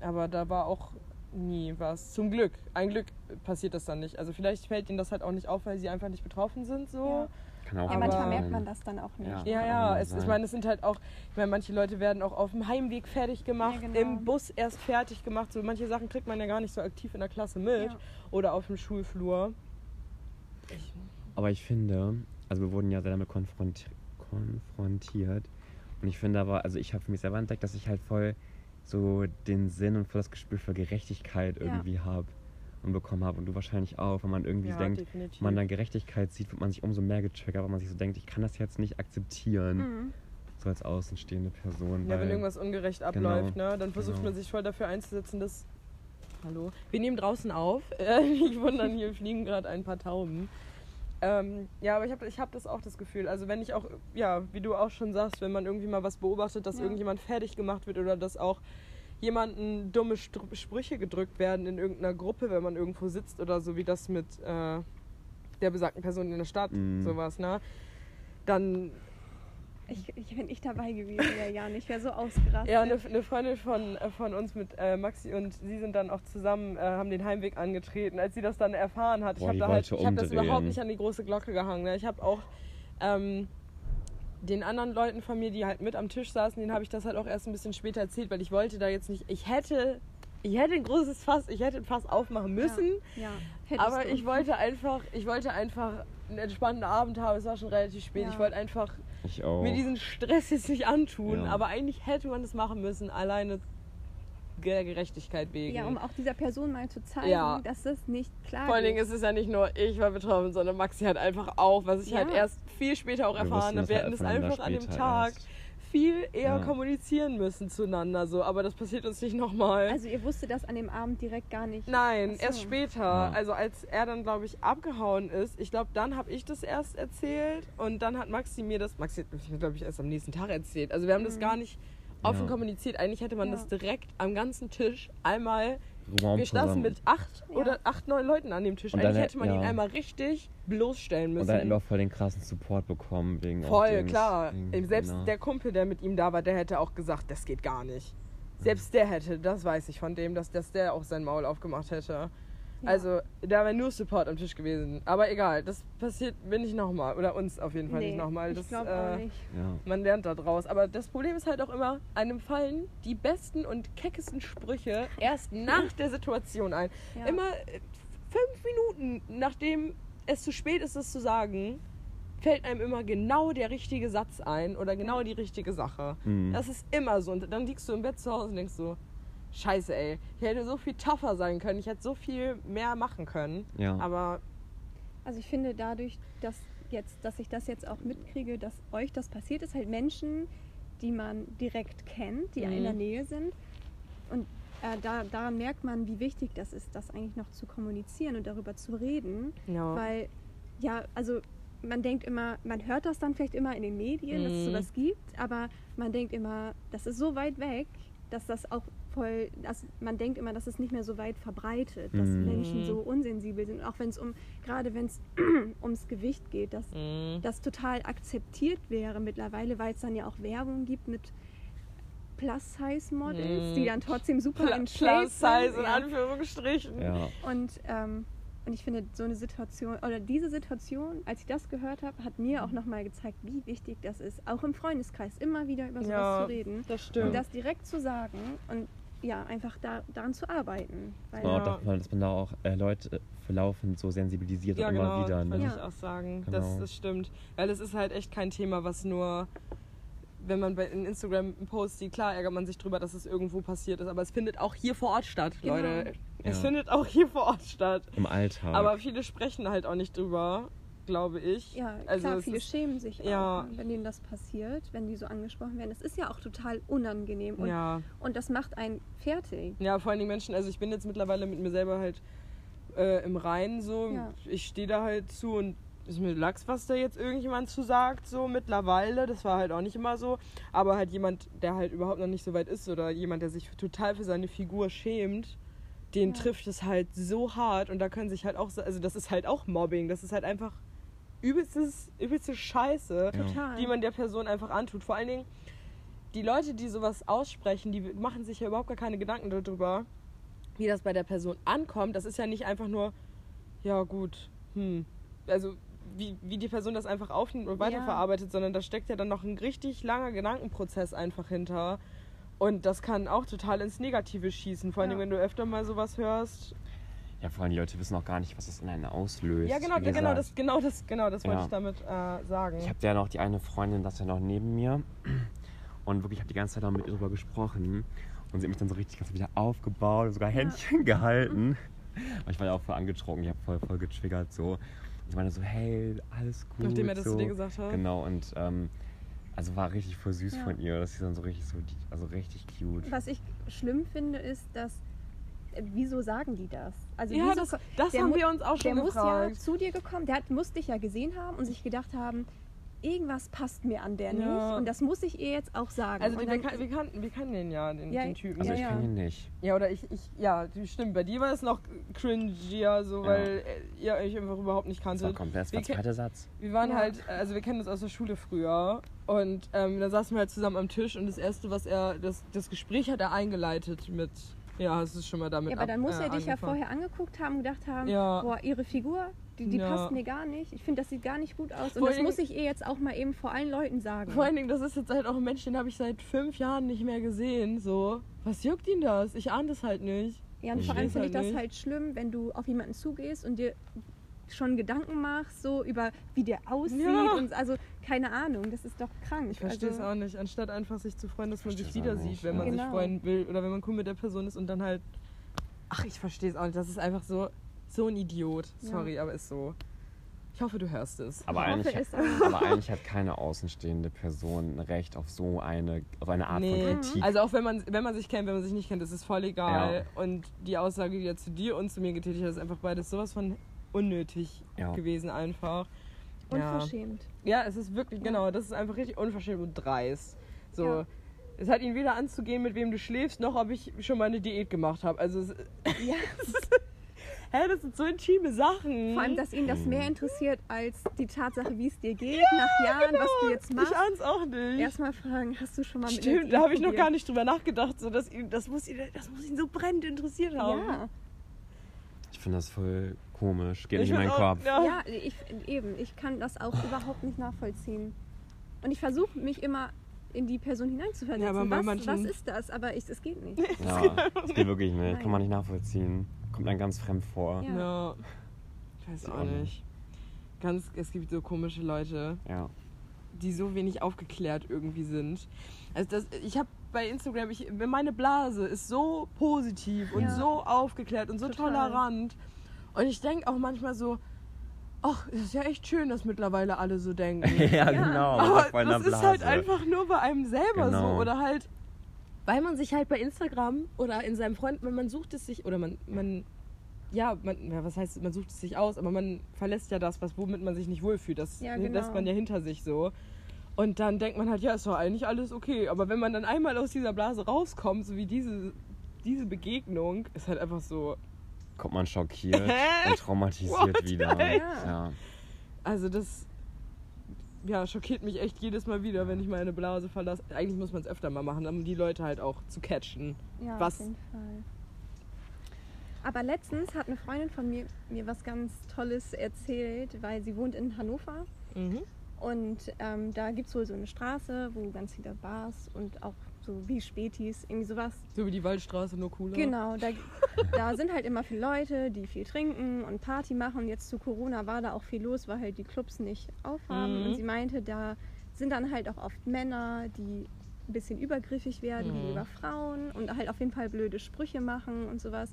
Aber da war auch nie was. Zum Glück. Ein Glück passiert das dann nicht. Also vielleicht fällt ihnen das halt auch nicht auf, weil sie einfach nicht betroffen sind. So. Ja. Kann auch manchmal merkt man das dann auch nicht. Ja. Es sind halt auch, manche Leute werden auch auf dem Heimweg fertig gemacht, im Bus erst fertig gemacht. So manche Sachen kriegt man ja gar nicht so aktiv in der Klasse mit oder auf dem Schulflur. Aber ich finde... Also wir wurden ja damit konfrontiert und ich finde aber, also ich habe für mich selber entdeckt, dass ich halt voll so den Sinn und voll das Gespür für Gerechtigkeit irgendwie habe und bekommen habe und du wahrscheinlich auch, wenn man irgendwie denkt, definitiv. Wenn man dann Gerechtigkeit sieht, wird man sich umso mehr getriggert, weil man sich so denkt, ich kann das jetzt nicht akzeptieren, so als außenstehende Person. Ja, weil, wenn irgendwas ungerecht abläuft, dann versucht man sich voll dafür einzusetzen, dass... Hallo? Wir nehmen draußen auf, ich wundere, hier fliegen gerade ein paar Tauben. Aber ich hab das auch, das Gefühl, also wenn ich auch, wie du auch schon sagst, wenn man irgendwie mal was beobachtet, dass irgendjemand fertig gemacht wird oder dass auch jemanden dumme Sprüche gedrückt werden in irgendeiner Gruppe, wenn man irgendwo sitzt oder so, wie das mit der besagten Person in der Stadt, sowas, ne, dann... Ich bin nicht dabei gewesen, ich wäre so ausgerastet. Ja, eine Freundin von uns mit Maxi und sie sind dann auch zusammen, haben den Heimweg angetreten. Als sie das dann erfahren hat, ich habe das überhaupt nicht an die große Glocke gehangen. Ne? Ich habe auch den anderen Leuten von mir, die halt mit am Tisch saßen, denen habe ich das halt auch erst ein bisschen später erzählt, weil ich wollte da jetzt nicht, ich hätte... Ich hätte ein großes Fass, ich hätte ein Fass aufmachen müssen, ja. Aber ich wollte einfach einen entspannten Abend haben, es war schon relativ spät, ja. Ich wollte einfach mir diesen Stress jetzt nicht antun, ja. Aber eigentlich hätte man das machen müssen, alleine der Gerechtigkeit wegen. Ja, um auch dieser Person mal zu zeigen, ja. Dass das nicht klar ist. Vor allen Dingen ist es ja nicht nur ich war betroffen, sondern Maxi hat einfach auch, was ich halt erst viel später auch erfahren habe, wir hätten das einfach an dem Tag... viel eher kommunizieren müssen zueinander, so, aber das passiert uns nicht nochmal. Also ihr wusstet das an dem Abend direkt gar nicht? Nein, erst später, also als er dann, glaube ich, abgehauen ist, ich glaube, dann habe ich das erst erzählt und dann hat Maxi hat mir, glaube ich, erst am nächsten Tag erzählt, also wir haben das gar nicht offen kommuniziert, eigentlich hätte man das direkt am ganzen Tisch einmal, wir saßen mit 8, 9 Leuten an dem Tisch, und eigentlich hätte man ihn einmal richtig bloßstellen müssen. Und dann immer voll den krassen Support bekommen. Voll, klar. Selbst der Kumpel, der mit ihm da war, der hätte auch gesagt, das geht gar nicht. Selbst der hätte, das weiß ich von dem, dass der auch sein Maul aufgemacht hätte. Ja. Also, da wäre nur Support am Tisch gewesen. Aber egal, das passiert mir nicht nochmal. Oder uns auf jeden Fall nicht nochmal. Ich glaube auch nicht. Ja. Man lernt da draus. Aber das Problem ist halt auch immer, einem fallen die besten und keckesten Sprüche erst nach der Situation ein. Ja. Immer 5 Minuten, nachdem es zu spät ist, das zu sagen, fällt einem immer genau der richtige Satz ein oder genau die richtige Sache. Mhm. Das ist immer so. Und dann liegst du im Bett zu Hause und denkst so, Scheiße, ey. Ich hätte so viel tougher sein können. Ich hätte so viel mehr machen können. Ja. Aber... Also ich finde dadurch, dass ich das jetzt auch mitkriege, dass euch das passiert ist, halt Menschen, die man direkt kennt, die in der Nähe sind. Und daran merkt man, wie wichtig das ist, das eigentlich noch zu kommunizieren und darüber zu reden. Ja. Weil, also... Man denkt immer, man hört das dann vielleicht immer in den Medien, dass es sowas gibt, aber man denkt immer, das ist so weit weg, dass das auch voll, man denkt immer, das ist nicht mehr so weit verbreitet, dass Menschen so unsensibel sind, auch wenn es ums Gewicht geht, dass das total akzeptiert wäre mittlerweile, weil es dann ja auch Werbung gibt mit Plus-Size-Models, die dann trotzdem super in Shape sind. Plus-Size in Anführungsstrichen. Ja. Und ich finde, diese Situation, als ich das gehört habe, hat mir auch nochmal gezeigt, wie wichtig das ist, auch im Freundeskreis immer wieder über sowas zu reden. Das stimmt. Und das direkt zu sagen und einfach daran zu arbeiten. Weil dass man da auch Leute verlaufend so sensibilisiert immer wieder. Ne? Ja, das würde ich auch sagen. Genau. Das stimmt. Weil es ist halt echt kein Thema, was nur... Wenn man bei Instagram einen Post sieht, klar ärgert man sich drüber, dass es irgendwo passiert ist. Aber es findet auch hier vor Ort statt, genau. Leute. Es findet auch hier vor Ort statt. Im Alltag. Aber viele sprechen halt auch nicht drüber, glaube ich. Ja, also klar, viele schämen sich auch, wenn denen das passiert, wenn die so angesprochen werden. Das ist ja auch total unangenehm und das macht einen fertig. Ja, vor allen Dingen Menschen, also ich bin jetzt mittlerweile mit mir selber halt im Reinen so. Ja. Ich stehe da halt zu und ist mir Lachs, was da jetzt irgendjemand zu sagt, so mittlerweile, das war halt auch nicht immer so, aber halt jemand, der halt überhaupt noch nicht so weit ist oder jemand, der sich total für seine Figur schämt, den trifft es halt so hart und da können sich halt auch, also das ist halt auch Mobbing, das ist halt einfach übelste Scheiße, die man der Person einfach antut. Vor allen Dingen, die Leute, die sowas aussprechen, die machen sich ja überhaupt gar keine Gedanken darüber, wie das bei der Person ankommt, das ist ja nicht einfach nur, also wie die Person das einfach aufnimmt und weiterverarbeitet, sondern da steckt ja dann noch ein richtig langer Gedankenprozess einfach hinter. Und das kann auch total ins Negative schießen, vor allem, wenn du öfter mal sowas hörst. Ja, vor allem die Leute wissen auch gar nicht, was das in einem auslöst. Ja, genau das wollte ich damit sagen. Ich habe ja noch die eine Freundin, das ja noch neben mir. Und wirklich, ich habe die ganze Zeit noch mit ihr drüber gesprochen. Und sie hat mich dann so richtig ganz wieder aufgebaut und sogar Händchen gehalten. Aber ich war ja auch voll angetrunken, ich habe voll getriggert so. Ich meine so, hey, alles gut. Nachdem er das zu dir gesagt hat. Genau, und also war richtig voll süß von ihr. Das ist dann so richtig cute. Was ich schlimm finde, ist, dass, wieso sagen die das? Also ja, wieso, das haben wir uns auch schon gefragt. Der muss ja zu dir gekommen, muss dich ja gesehen haben und sich gedacht haben, irgendwas passt mir an der nicht und das muss ich ihr jetzt auch sagen. Also wir kannten den den Typen. Also ich kenne ihn nicht. Ja, oder ich, stimmt, bei dir war es noch cringier, so, weil ihr euch einfach überhaupt nicht kanntet. Das war komplett, der zweite Satz. Wir waren wir kennen uns aus der Schule früher und da saßen wir halt zusammen am Tisch und das Erste, das Gespräch hat er eingeleitet mit Ja, hast du schon mal damit angefangen. Ja, aber dann muss er dich angefangen. Ja, vorher angeguckt haben und gedacht haben, boah, ihre Figur, die passt mir gar nicht. Ich finde, das sieht gar nicht gut aus. Und das muss ich ihr jetzt auch mal eben vor allen Leuten sagen. Vor allen Dingen, das ist jetzt halt auch ein Mensch, den habe ich seit 5 Jahren nicht mehr gesehen. So, was juckt ihn das? Ich ahne das halt nicht. Ja, und vor allem finde ich das halt schlimm, wenn du auf jemanden zugehst und dir schon Gedanken machst, so über wie der aussieht und also keine Ahnung, das ist doch krank. Ich verstehe es auch nicht, anstatt einfach sich zu freuen, dass man sich wieder sieht, wenn man sich freuen will oder wenn man cool mit der Person ist und dann halt, ach, ich verstehe es auch nicht, das ist einfach so ein Idiot, sorry, aber ist so. Ich hoffe, du hörst es. Aber eigentlich hat keine außenstehende Person ein Recht auf so eine Art von Kritik. Also auch wenn man sich kennt, wenn man sich nicht kennt, ist es voll egal. Ja. Und die Aussage, die er zu dir und zu mir getätigt hat, ist einfach beides sowas von unnötig gewesen einfach. Unverschämt. Ja, es ist wirklich, genau, das ist einfach richtig unverschämt und dreist. So. Ja. Es hat ihn weder anzugehen, mit wem du schläfst, noch ob ich schon mal eine Diät gemacht habe. Also es das sind so intime Sachen. Vor allem, dass ihn das mehr interessiert als die Tatsache, wie es dir geht, nach Jahren, was du jetzt machst. Ich ahne es auch nicht. Erstmal fragen, hast du schon mal mit Netflix probiert? Da habe ich noch gar nicht drüber nachgedacht. So, dass ihn, das muss ihn so brennend interessiert haben. Ja. Ich finde das voll komisch. Geht nicht in meinen Kopf. Ja, ich kann das auch überhaupt nicht nachvollziehen. Und ich versuche mich immer in die Person hineinzuversetzen. Ja, aber was ist das? Aber es geht nicht. Ja, es geht wirklich nicht. Nein. Kann man nicht nachvollziehen. Kommt dann ganz fremd vor. Ja. Ich weiß auch nicht. Es gibt so komische Leute, die so wenig aufgeklärt irgendwie sind. Also ich habe bei Instagram, meine Blase ist so positiv und so aufgeklärt und so tolerant. Und ich denke auch manchmal so, ach, es ist ja echt schön, dass mittlerweile alle so denken. Ja, genau. Aber das ist halt einfach nur bei einem selber so. Oder halt, weil man sich halt bei Instagram oder in seinem Freund, man sucht es sich, oder man sucht es sich aus, aber man verlässt ja das, womit man sich nicht wohlfühlt. Das lässt man ja hinter sich so. Und dann denkt man halt, ja, ist doch eigentlich alles okay. Aber wenn man dann einmal aus dieser Blase rauskommt, so wie diese Begegnung, ist halt einfach so... Kommt man schockiert und traumatisiert wieder. Ja. Also das... Ja, schockiert mich echt jedes Mal wieder, wenn ich meine Blase verlasse. Eigentlich muss man es öfter mal machen, um die Leute halt auch zu catchen. Ja, auf jeden Fall. Aber letztens hat eine Freundin von mir was ganz Tolles erzählt, weil sie wohnt in Hannover. Mhm. Und da gibt es wohl so eine Straße, wo ganz viele Bars und auch so wie Spätis, irgendwie sowas. So wie die Waldstraße, nur cooler. Genau, da sind halt immer viele Leute, die viel trinken und Party machen. Und jetzt zu Corona war da auch viel los, weil halt die Clubs nicht aufhaben. Und sie meinte, da sind dann halt auch oft Männer, die ein bisschen übergriffig werden gegenüber Frauen und halt auf jeden Fall blöde Sprüche machen und sowas.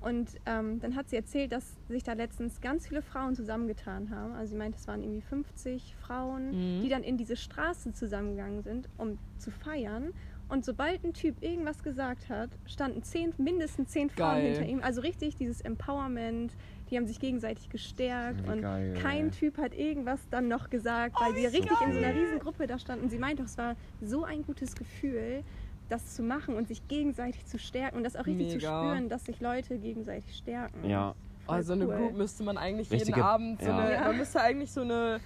Und dann hat sie erzählt, dass sich da letztens ganz viele Frauen zusammengetan haben. Also sie meinte, es waren irgendwie 50 Frauen, die dann in diese Straße zusammengegangen sind, um zu feiern. Und sobald ein Typ irgendwas gesagt hat, standen mindestens 10 Frauen hinter ihm. Also richtig dieses Empowerment, die haben sich gegenseitig gestärkt. Ja, und kein Typ hat irgendwas dann noch gesagt, weil sie richtig in so einer Riesengruppe da standen. Und sie meinte, es war so ein gutes Gefühl, das zu machen und sich gegenseitig zu stärken und das auch richtig zu spüren, dass sich Leute gegenseitig stärken. Ja. Also eine Group müsste man eigentlich jeden Abend man müsste eigentlich so eine,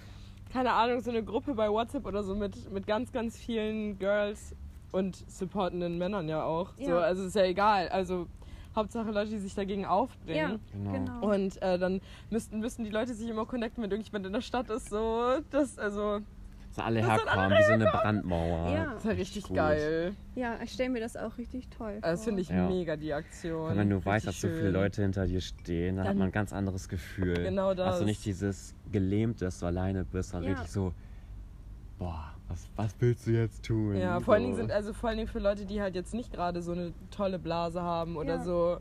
keine Ahnung, so eine Gruppe bei WhatsApp oder so mit ganz, ganz vielen Girls und supportenden Männern ja auch. Ja. So, also ist ja egal. Also Hauptsache Leute, die sich dagegen aufbringen. Ja, genau. Und dann müssten die Leute sich immer connecten, wenn irgendjemand in der Stadt ist. So, dass alle herkommen, wie so eine Brandmauer. Ja. Das ist ja richtig geil. Ja, ich stelle mir das auch richtig toll vor. Das finde ich mega, die Aktion. Wenn du weißt, dass so viele Leute hinter dir stehen, dann hat man ein ganz anderes Gefühl. Genau das. Hast du nicht dieses Gelähmte, dass du alleine bist, sondern wirklich so, boah, was willst du jetzt tun? Ja, vor allen Dingen für Leute, die halt jetzt nicht gerade so eine tolle Blase haben oder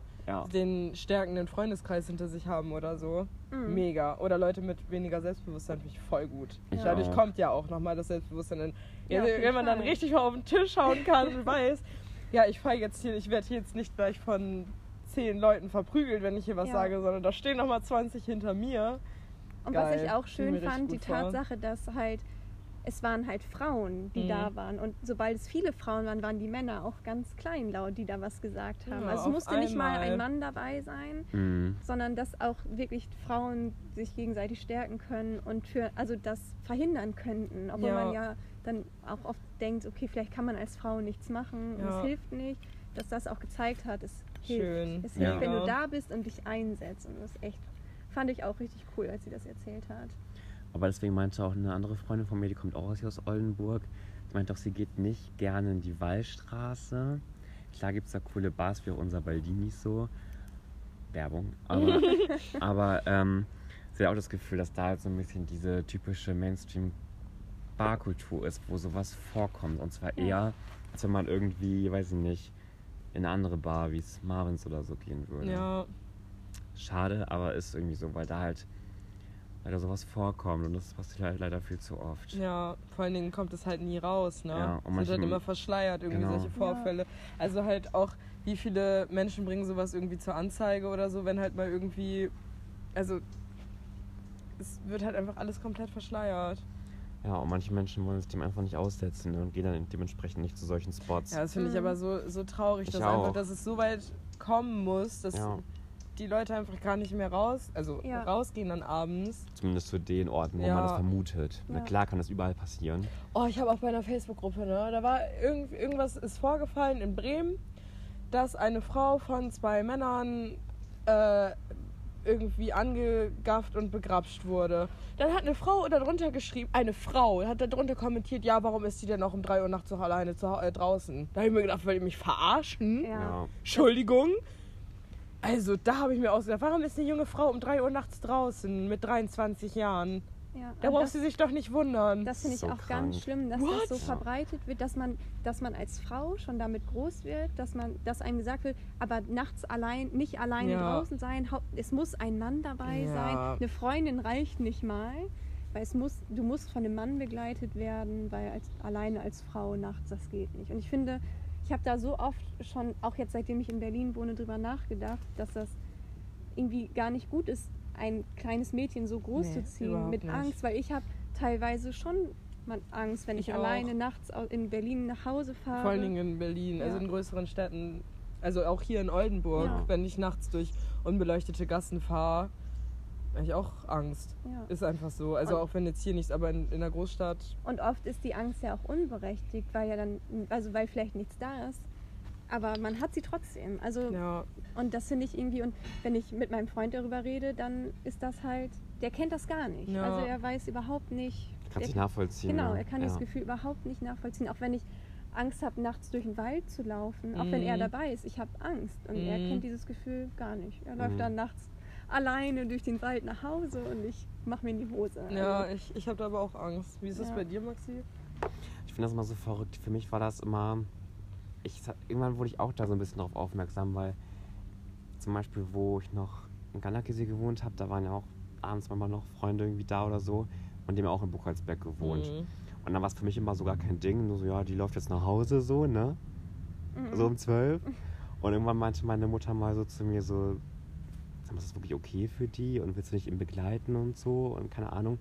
den stärkenden Freundeskreis hinter sich haben oder so. Mhm. Mega. Oder Leute mit weniger Selbstbewusstsein finde ich voll gut. Ja. Dadurch kommt ja auch nochmal das Selbstbewusstsein. Wenn man dann richtig auf den Tisch hauen kann und weiß, ja, ich werde jetzt nicht gleich von 10 Leuten verprügelt, wenn ich hier was sage, sondern da stehen nochmal 20 hinter mir. Und was ich auch schön fand, die Tatsache, dass halt es waren halt Frauen, die da waren. Und sobald es viele Frauen waren, waren die Männer auch ganz kleinlaut, die da was gesagt haben. Ja, also es musste nicht mal ein Mann dabei sein, sondern dass auch wirklich Frauen sich gegenseitig stärken können und das verhindern könnten. Obwohl man ja dann auch oft denkt, okay, vielleicht kann man als Frau nichts machen und es hilft nicht. Dass das auch gezeigt hat, es schön. Es hilft, wenn du da bist und dich einsetzt. Und das echt, fand ich auch richtig cool, als sie das erzählt hat. Aber deswegen meinte auch eine andere Freundin von mir, die kommt auch aus Oldenburg, die meinte auch, sie geht nicht gerne in die Wallstraße. Klar gibt es da coole Bars, wie auch unser Baldinis so. Werbung. Aber, aber sie hat auch das Gefühl, dass da halt so ein bisschen diese typische Mainstream-Barkultur ist, wo sowas vorkommt. Und zwar eher, als wenn man irgendwie, weiß ich nicht, in eine andere Bar, wie es Marvins oder so gehen würde. Ja. Schade, aber ist irgendwie so, weil da halt leider sowas vorkommt und das passiert halt leider viel zu oft. Ja, vor allen Dingen kommt es halt nie raus, ne? Ja, und sind halt immer verschleiert, irgendwie solche Vorfälle. Ja. Also halt auch, wie viele Menschen bringen sowas irgendwie zur Anzeige oder so, wenn halt mal irgendwie, also es wird halt einfach alles komplett verschleiert. Ja, und manche Menschen wollen sich dem einfach nicht aussetzen, ne, und gehen dann dementsprechend nicht zu solchen Spots. Ja, das finde ich aber so traurig, dass es so weit kommen muss, dass die Leute einfach gar nicht mehr rausgehen dann abends. Zumindest zu den Orten, wo man das vermutet. Ja. Na klar kann das überall passieren. Oh, ich habe auch bei einer Facebook-Gruppe, ne, da war irgendwas ist vorgefallen in Bremen, dass eine Frau von zwei Männern irgendwie angegafft und begrapscht wurde. Dann hat eine Frau darunter geschrieben, eine Frau hat darunter kommentiert, ja, warum ist die denn auch um 3 Uhr nachts alleine draußen? Da habe ich mir gedacht, wollt ihr mich verarschen? Ja. Ja. Entschuldigung. Also da habe ich mir ausgedacht, warum ist eine junge Frau um 3 Uhr nachts draußen mit 23 Jahren? Ja, da brauchst du dich doch nicht wundern. Das finde ich so auch krank. Ganz schlimm, dass das so verbreitet wird, dass man als Frau schon damit groß wird, dass einem gesagt wird, aber nachts nicht alleine draußen sein, es muss ein Mann dabei sein, eine Freundin reicht nicht mal, weil du musst von einem Mann begleitet werden, weil alleine als Frau nachts, das geht nicht. Und ich finde, ich habe da so oft schon, auch jetzt seitdem ich in Berlin wohne, drüber nachgedacht, dass das irgendwie gar nicht gut ist, ein kleines Mädchen so groß zu ziehen mit Angst, weil ich habe teilweise schon Angst, wenn ich alleine nachts in Berlin nach Hause fahre. Vor allen Dingen in Berlin, also in größeren Städten, also auch hier in Oldenburg, wenn ich nachts durch unbeleuchtete Gassen fahre, habe ich auch Angst. Ja. Ist einfach so, also und auch wenn jetzt hier nichts, aber in der Großstadt. Und oft ist die Angst ja auch unberechtigt, weil vielleicht nichts da ist. Aber man hat sie trotzdem. Also und das finde ich irgendwie, und wenn ich mit meinem Freund darüber rede, dann ist das halt, der kennt das gar nicht. Ja. Also er weiß überhaupt nicht. Kann sich nachvollziehen. Genau, er kann das Gefühl überhaupt nicht nachvollziehen. Auch wenn ich Angst habe, nachts durch den Wald zu laufen, auch wenn er dabei ist, ich habe Angst. Und er kennt dieses Gefühl gar nicht. Er läuft dann nachts alleine durch den Wald nach Hause und ich mache mir in die Hose. Ja, also, ich habe da aber auch Angst. Wie ist das bei dir, Maxi? Ich finde das immer so verrückt. Für mich war das immer... Irgendwann wurde ich auch da so ein bisschen drauf aufmerksam, weil zum Beispiel, wo ich noch in Ganakesee gewohnt habe, da waren ja auch abends manchmal noch Freunde irgendwie da oder so und die haben auch in Bookholzberg gewohnt. Und dann war es für mich immer sogar kein Ding, nur so, ja, die läuft jetzt nach Hause so, ne? So um 12. Und irgendwann meinte meine Mutter mal so zu mir so, ist das wirklich okay für die und willst du nicht ihn begleiten und so und keine Ahnung.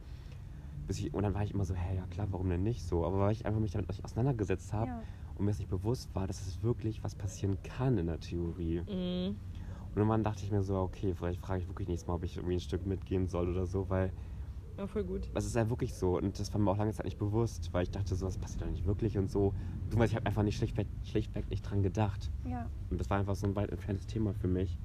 Und dann war ich immer so, ja klar, warum denn nicht so? Aber weil ich einfach mich damit auseinandergesetzt habe, und mir es nicht bewusst war, dass es wirklich was passieren kann in der Theorie. Und irgendwann dachte ich mir so, okay, vielleicht frage ich wirklich nächstes Mal, ob ich irgendwie ein Stück mitgehen soll oder so, weil... Ja, voll gut. Das ist ja wirklich so. Und das war mir auch lange Zeit nicht bewusst, weil ich dachte, sowas passiert doch nicht wirklich und so. Ich habe einfach nicht schlichtweg nicht dran gedacht. Ja. Und das war einfach so ein weit entferntes Thema für mich.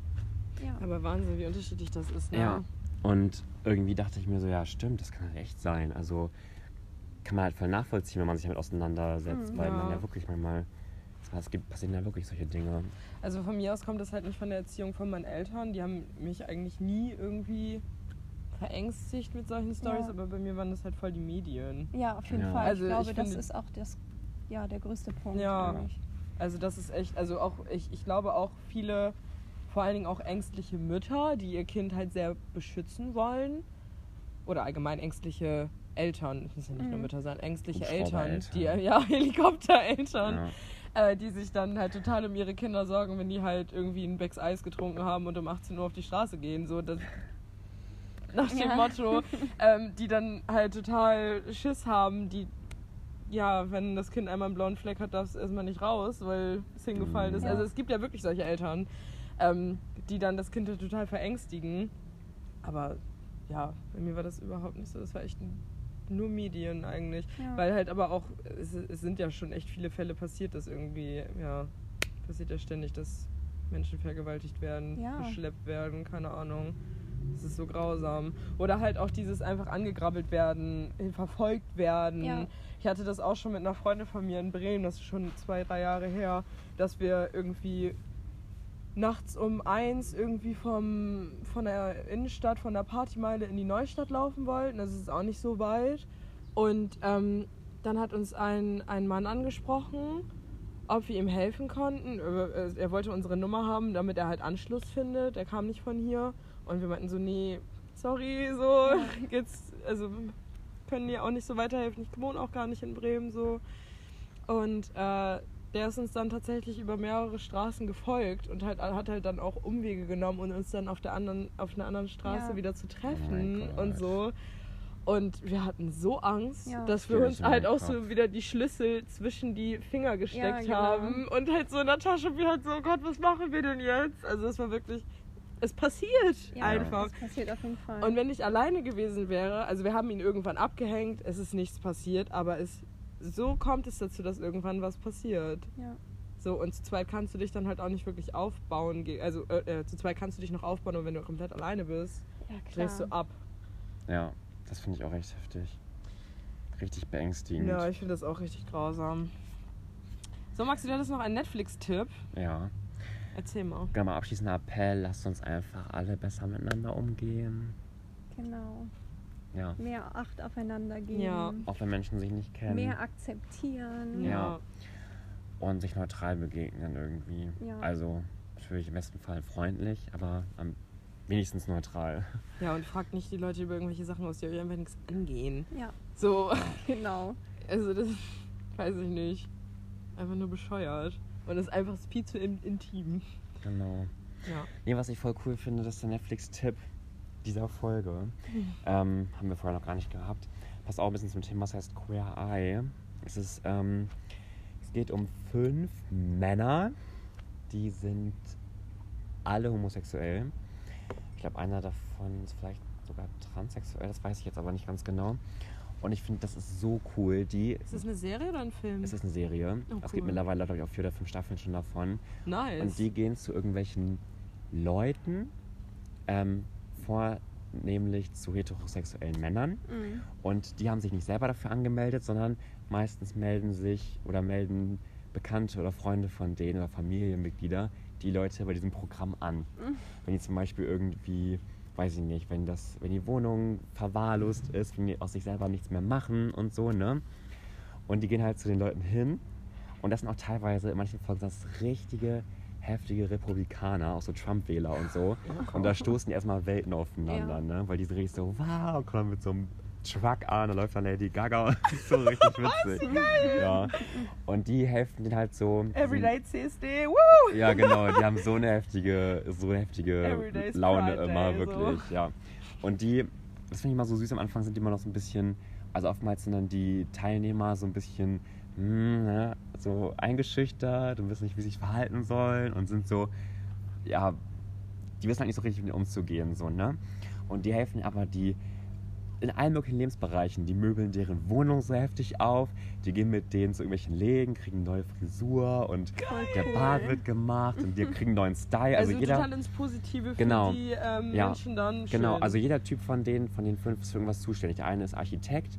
Ja. Aber Wahnsinn, wie unterschiedlich das ist, ne? Ja. Und irgendwie dachte ich mir so, ja stimmt, das kann halt echt sein. Also... kann man halt voll nachvollziehen, wenn man sich damit auseinandersetzt, weil man ja wirklich manchmal, passieren ja wirklich solche Dinge. Also von mir aus kommt das halt nicht von der Erziehung von meinen Eltern, die haben mich eigentlich nie irgendwie verängstigt mit solchen Storys, aber bei mir waren das halt voll die Medien. Ja, auf jeden Fall. Also ich glaube, das ist auch der größte Punkt. Ja, also das ist echt, also auch, ich glaube auch viele, vor allen Dingen auch ängstliche Mütter, die ihr Kind halt sehr beschützen wollen, oder allgemein ängstliche Eltern, das müssen ja nicht nur Mütter sein, ängstliche Eltern, Helikoptereltern, die sich dann halt total um ihre Kinder sorgen, wenn die halt irgendwie ein Becks Eis getrunken haben und um 18 Uhr auf die Straße gehen, so das, nach dem Motto, die dann halt total Schiss haben, die, ja, wenn das Kind einmal einen blauen Fleck hat, darf es erstmal nicht raus, weil es hingefallen ist. Ja. Also es gibt ja wirklich solche Eltern, die dann das Kind total verängstigen, aber ja, bei mir war das überhaupt nicht so, das war echt nur Medien eigentlich, weil halt aber auch, es sind ja schon echt viele Fälle passiert, dass irgendwie, passiert ja ständig, dass Menschen vergewaltigt werden, geschleppt werden, keine Ahnung. Das ist so grausam. Oder halt auch dieses einfach angegrabbelt werden, verfolgt werden. Ja. Ich hatte das auch schon mit einer Freundin von mir in Bremen, das ist schon 2-3 Jahre her, dass wir irgendwie nachts um 1 irgendwie von der Innenstadt, von der Partymeile in die Neustadt laufen wollten. Das ist auch nicht so weit. Und dann hat uns ein Mann angesprochen, ob wir ihm helfen konnten. Er wollte unsere Nummer haben, damit er halt Anschluss findet. Er kam nicht von hier. Und wir meinten so, nee, sorry, so geht's, also können dir auch nicht so weiterhelfen. Ich wohne auch gar nicht in Bremen, so. Und der ist uns dann tatsächlich über mehrere Straßen gefolgt und halt, hat halt dann auch Umwege genommen und uns dann auf einer anderen Straße wieder zu treffen und so. Und wir hatten so Angst, dass wir uns halt auch so wieder die Schlüssel zwischen die Finger gesteckt haben und halt so in der Tasche, und wir halt so, oh Gott, was machen wir denn jetzt? Also das war wirklich... Es passiert einfach. Es passiert auf jeden Fall. Und wenn ich alleine gewesen wäre, also wir haben ihn irgendwann abgehängt, es ist nichts passiert, aber so kommt es dazu, dass irgendwann was passiert. Ja. So, und zu zweit kannst du dich dann halt auch nicht wirklich aufbauen, also zu zweit kannst du dich noch aufbauen, aber wenn du komplett alleine bist, drehst du ab. Ja, das finde ich auch echt heftig. Richtig beängstigend. Ja, ich finde das auch richtig grausam. So, Maxi, du hattest noch einen Netflix-Tipp. Ja. Erzähl mal. Genau, mal abschließender Appell, lasst uns einfach alle besser miteinander umgehen. Genau. Ja. Mehr Acht aufeinander geben. Ja. Auch wenn Menschen sich nicht kennen. Mehr akzeptieren. Ja. Und sich neutral begegnen irgendwie. Ja. Also natürlich im besten Fall freundlich, aber am wenigstens neutral. Ja, und fragt nicht die Leute über irgendwelche Sachen aus, die euch einfach nichts angehen. Ja. So. Genau. Also das weiß ich nicht. Einfach nur bescheuert. Und das ist einfach viel zu intim. Genau. Ja. Nee, was ich voll cool finde, das ist der Netflix-Tipp dieser Folge. Haben wir vorher noch gar nicht gehabt. Passt auch ein bisschen zum Thema, das heißt Queer Eye. Es geht um 5 Männer, die sind alle homosexuell. Ich glaube, einer davon ist vielleicht sogar transsexuell, das weiß ich jetzt aber nicht ganz genau. Und ich finde, das ist so cool. Ist das eine Serie oder ein Film? Es ist eine Serie. Oh, cool. Es gibt mittlerweile, glaube ich, auch 4 oder 5 Staffeln schon davon. Nice. Und die gehen zu irgendwelchen Leuten, vornehmlich zu heterosexuellen Männern. Mhm. Und die haben sich nicht selber dafür angemeldet, sondern meistens melden Bekannte oder Freunde von denen oder Familienmitglieder die Leute bei diesem Programm an. Mhm. Wenn die zum Beispiel irgendwie... weiß ich nicht, wenn die Wohnung verwahrlost ist, wenn die aus sich selber nichts mehr machen und so, ne? Und die gehen halt zu den Leuten hin. Und das sind auch teilweise, in manchen Folgen sind das richtige, heftige Republikaner, auch so Trump-Wähler und so. Und da stoßen die erstmal Welten aufeinander, ne? Weil die sind richtig so, wow, kommen mit so einem Truck an, da läuft dann Lady Gaga und das ist so richtig witzig. Ja. Und die helfen denen halt so... Everyday CSD, woo! Ja, genau, die haben so eine heftige Everyday's Laune Friday, immer, wirklich. So. Ja. Und die, das finde ich immer so süß, am Anfang sind die immer noch so ein bisschen, also oftmals sind dann die Teilnehmer so ein bisschen so eingeschüchtert und wissen nicht, wie sie sich verhalten sollen und sind so, ja, die wissen halt nicht so richtig, mit denen umzugehen, so, ne? Und die helfen aber in allen möglichen Lebensbereichen. Die möbeln deren Wohnung so heftig auf, die gehen mit denen zu irgendwelchen Läden, kriegen eine neue Frisur und der Bart wird gemacht und die kriegen einen neuen Style. Also jeder, total ins Positive für die Menschen dann. Genau, also jeder Typ von den 5 ist für irgendwas zuständig. Der eine ist Architekt,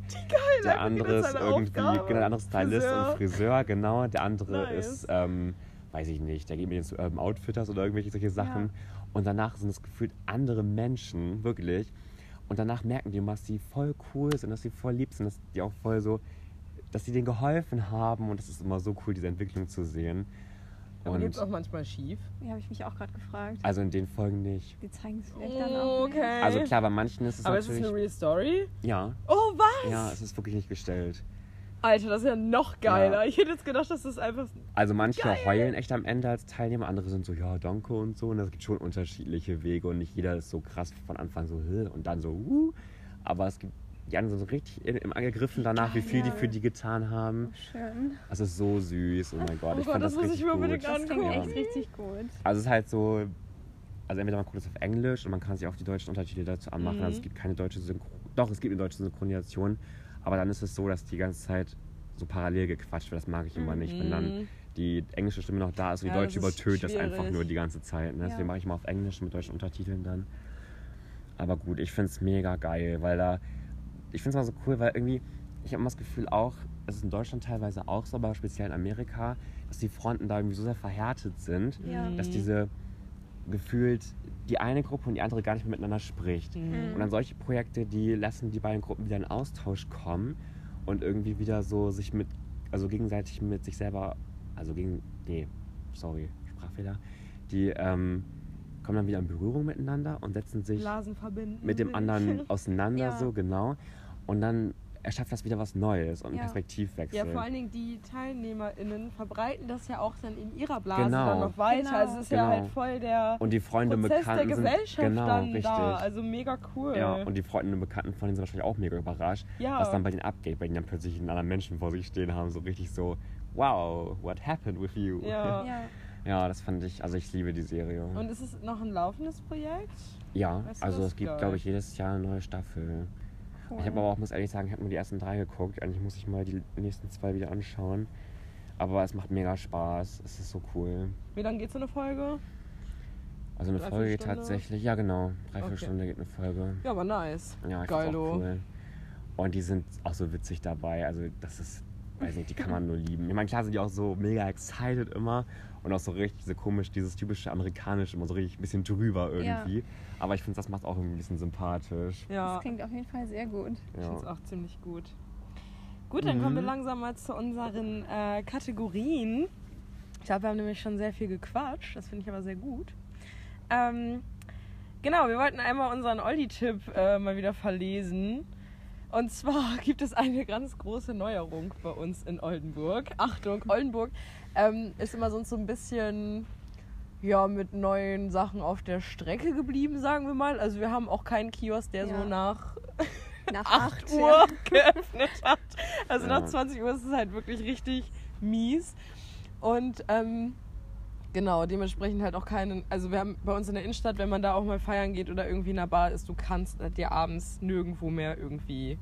der andere ist Stylist und Friseur, genau. Der andere ist, weiß ich nicht, der geht mit denen zu Urban Outfitters oder irgendwelche solche Sachen. Ja. Und danach sind es gefühlt andere Menschen, wirklich. Und danach merken die, dass sie voll cool sind, dass sie voll lieb sind, dass die auch voll so, dass sie denen geholfen haben. Und das ist immer so cool, diese Entwicklung zu sehen. Aber geht es auch manchmal schief? Ja, habe ich mich auch gerade gefragt. Also in den Folgen nicht. Die zeigen es vielleicht dann auch nicht. Okay. Also klar, bei manchen ist es natürlich... Aber ist es eine real story? Ja. Oh, was? Ja, es ist wirklich nicht gestellt. Alter, das ist ja noch geiler. Ja. Ich hätte jetzt gedacht, dass das einfach... Also manche heulen echt am Ende als Teilnehmer, andere sind so, ja, danke und so. Und es gibt schon unterschiedliche Wege und nicht jeder ist so krass von Anfang so und dann so Aber es gibt, die anderen sind so richtig im Angegriffen danach, wie viel die für die getan haben. Oh, schön. Das ist so süß, oh mein Gott. Ich fand das richtig gut. Das muss ich mir unbedingt angucken. Das klingt echt richtig gut. Also es ist halt so, also entweder man guckt es auf Englisch und man kann sich auch die deutschen Untertitel dazu anmachen. Also es gibt keine deutsche es gibt eine deutsche Synchronisation. Aber dann ist es so, dass die ganze Zeit so parallel gequatscht wird. Das mag ich immer nicht. Wenn dann die englische Stimme noch da ist und die deutsche übertönt schwierig. Das einfach nur die ganze Zeit. Ne? Ja. Deswegen mache ich mal auf Englisch mit deutschen Untertiteln dann. Aber gut, ich finde es mega geil, weil da, ich finde es mal so cool, weil irgendwie, ich habe immer das Gefühl auch, es ist in Deutschland teilweise auch so, aber speziell in Amerika, dass die Fronten da irgendwie so sehr verhärtet sind, ja, dass diese gefühlt die eine Gruppe und die andere gar nicht mehr miteinander spricht. Mhm. Und dann solche Projekte, die lassen die beiden Gruppen wieder in Austausch kommen und irgendwie wieder so sich mit, also gegenseitig mit sich selber, also gegen, nee, sorry, Sprachfehler, die kommen dann wieder in Berührung miteinander und setzen sich mit dem anderen auseinander, ja, so, genau. Und dann erschafft das wieder was Neues und einen, ja, Perspektivwechsel. Ja, vor allen Dingen die TeilnehmerInnen verbreiten das ja auch dann in ihrer Blase, genau, dann noch weiter. Genau. Also es ist, genau, ja halt voll der und die Freunde Prozess der Gesellschaft sind, genau, dann richtig, da. Also mega cool. Ja, und die Freunde und Bekannten von denen sind wahrscheinlich auch mega überrascht, ja, was dann bei denen abgeht, weil die dann plötzlich einen anderen Menschen vor sich stehen haben, so richtig so, wow, what happened with you? Ja, ja. Ja, das fand ich, also ich liebe die Serie. Und ist es noch ein laufendes Projekt? Ja, weißt du, also es gibt, glaube ich, jedes Jahr eine neue Staffel. Cool. Ich habe aber auch, muss ehrlich sagen, ich habe nur die ersten 3 geguckt. Eigentlich muss ich mal die nächsten 2 wieder anschauen. Aber es macht mega Spaß, es ist so cool. Wie lange geht so eine Folge? Also eine Folge geht tatsächlich, ja genau, 3-4 Stunden geht eine Folge. Ja, aber nice. Ja, ich find's auch cool. Und die sind auch so witzig dabei, also das ist, weiß nicht, die kann man nur lieben. Ich meine, klar sind die auch so mega excited immer und auch so richtig so komisch, dieses typische amerikanische, immer so richtig ein bisschen drüber irgendwie. Ja. Aber ich finde, das macht auch ein bisschen sympathisch. Ja. Das klingt auf jeden Fall sehr gut. Ja. Ich finde es auch ziemlich gut. Gut, dann kommen wir langsam mal zu unseren Kategorien. Ich glaube, wir haben nämlich schon sehr viel gequatscht. Das finde ich aber sehr gut. Genau, wir wollten einmal unseren Oldie-Tipp mal wieder verlesen. Und zwar gibt es eine ganz große Neuerung bei uns in Oldenburg. Achtung, Oldenburg ist immer sonst so ein bisschen, ja, mit neuen Sachen auf der Strecke geblieben, sagen wir mal. Also wir haben auch keinen Kiosk, der, ja, so nach 8 Uhr, ja, geöffnet hat. Also ja, nach 20 Uhr ist es halt wirklich richtig mies. Und genau, dementsprechend halt auch keinen, also wir haben bei uns in der Innenstadt, wenn man da auch mal feiern geht oder irgendwie in einer Bar ist, du kannst dir abends nirgendwo mehr irgendwie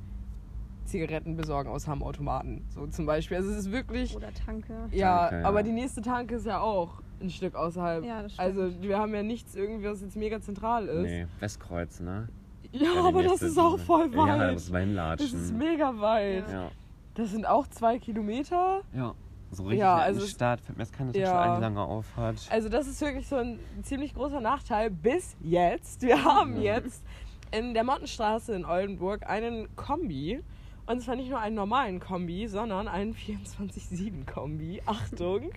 Zigaretten besorgen, außer am Automaten, so zum Beispiel. Also es ist wirklich... Oder Tanke. Ja, Tanke, ja, aber die nächste Tanke ist ja auch ein Stück außerhalb. Ja, das stimmt. Also wir haben ja nichts irgendwie, was jetzt mega zentral ist. Nee, Westkreuz, ne? Ja, ja, aber das ist auch voll weit. Ja, das ist hinlatschen. Das ist mega weit. Ja. Das sind auch 2 Kilometer. Ja. So richtig, ja, also in der Stadt, fällt mir jetzt keine Tasche, ja, ein, die lange auf hat. Also das ist wirklich so ein ziemlich großer Nachteil bis jetzt. Wir haben jetzt in der Mottenstraße in Oldenburg einen Kombi. Und zwar nicht nur einen normalen Kombi, sondern einen 24/7-Kombi. Achtung!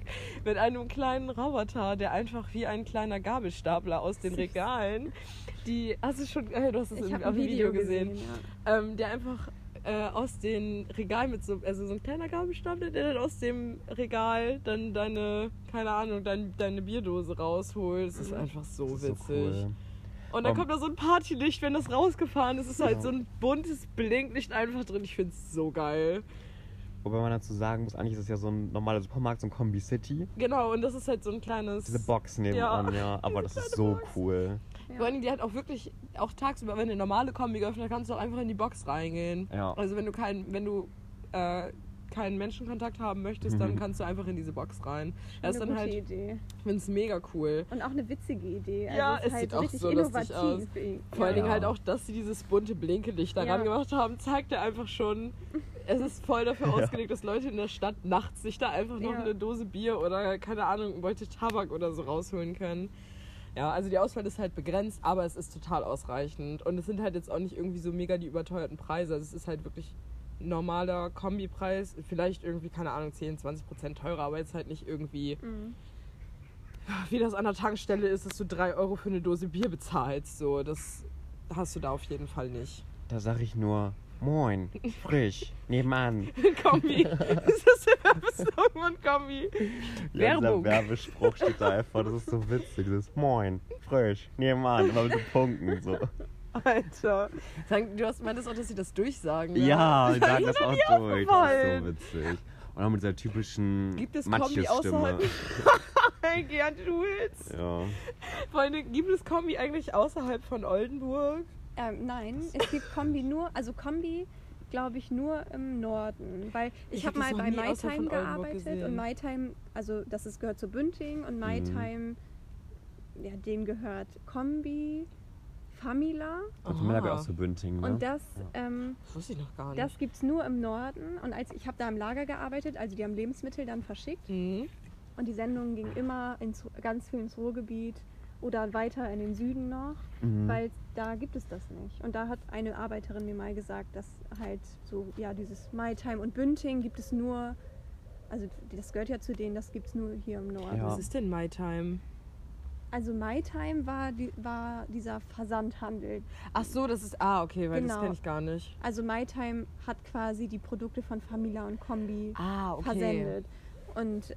Mit einem kleinen Roboter, der einfach wie ein kleiner Gabelstapler aus den Regalen, die, hast du schon, du hast es auf dem Video gesehen, ja, der einfach... aus den Regalen mit so, also so ein kleiner Gabelstapler, der dann aus dem Regal dann deine, keine Ahnung, deine Bierdose rausholt. Das ist einfach so, das ist witzig. So cool. Und dann kommt da so ein Partylicht, wenn das rausgefahren ist, ist halt so ein buntes Blinklicht einfach drin. Ich find's so geil. Wobei man dazu sagen muss, eigentlich ist es ja so ein normaler Supermarkt, so ein Combi City. Genau, und das ist halt so ein kleines... Diese Box nebenan, ja. Aber das ist so Box. Cool. Ja. Vor allem, die hat auch wirklich, auch tagsüber, wenn eine normale Kombi geöffnet hat, kannst du auch einfach in die Box reingehen. Ja. Also wenn du keinen Menschenkontakt haben möchtest, dann kannst du einfach in diese Box rein. Das ist dann halt, Idee. Ich finde es mega cool. Und auch eine witzige Idee. Also ja, es halt sieht auch so lustig aus. Vor allen Dingen halt auch, dass sie dieses bunte Blinkelicht daran gemacht haben, zeigt ja einfach schon, es ist voll dafür ausgelegt, dass Leute in der Stadt nachts sich da einfach noch eine Dose Bier oder, keine Ahnung, eine Beute Tabak oder so rausholen können. Ja, also die Auswahl ist halt begrenzt, aber es ist total ausreichend. Und es sind halt jetzt auch nicht irgendwie so mega die überteuerten Preise. Also es ist halt wirklich normaler Kombipreis, vielleicht irgendwie, keine Ahnung, 10-20% teurer, aber jetzt halt nicht irgendwie, wie das an der Tankstelle ist, dass du 3 Euro für eine Dose Bier bezahlst. So, das hast du da auf jeden Fall nicht. Da sag ich nur, moin, frisch, nebenan. Kombi. Das ist der Werbeslogan von Kombi. Ja, dieser Werbespruch steht da einfach, das ist so witzig. Das ist moin, frisch, nebenan, immer mit so Punkten so. Alter. Du hast meintest auch, dass sie das durchsagen. Ne? Ja, die sagen das auch durch. Das ist so witzig. Und auch mit dieser typischen Matjes-Stimme. Gerd Schulz. Ja. Freunde, gibt es Kombi eigentlich außerhalb von Oldenburg? Nein, es gibt Kombi nur, also Kombi, glaube ich, nur im Norden. Weil ich habe mal bei MyTime gearbeitet und MyTime, also gehört zu Bünting und MyTime, ja, dem gehört Combi, Famila. Und Famila gehört auch zu Bünting, ne? Und das, das wusste ich noch gar nicht. Das gibt es nur im Norden. Und ich habe da im Lager gearbeitet, also die haben Lebensmittel dann verschickt. Mhm. Und die Sendung ging immer ganz viel ins Ruhrgebiet oder weiter in den Süden noch, weil da gibt es das nicht. Und da hat eine Arbeiterin mir mal gesagt, dass halt so, ja, dieses MyTime und Bünting gibt es nur, also das gehört ja zu denen, das gibt es nur hier im Norden. Ja. Was ist denn MyTime? Also MyTime war dieser Versandhandel. Ach so, das ist, okay, weil genau, das kenne ich gar nicht. Also MyTime hat quasi die Produkte von Famila und Combi versendet. Und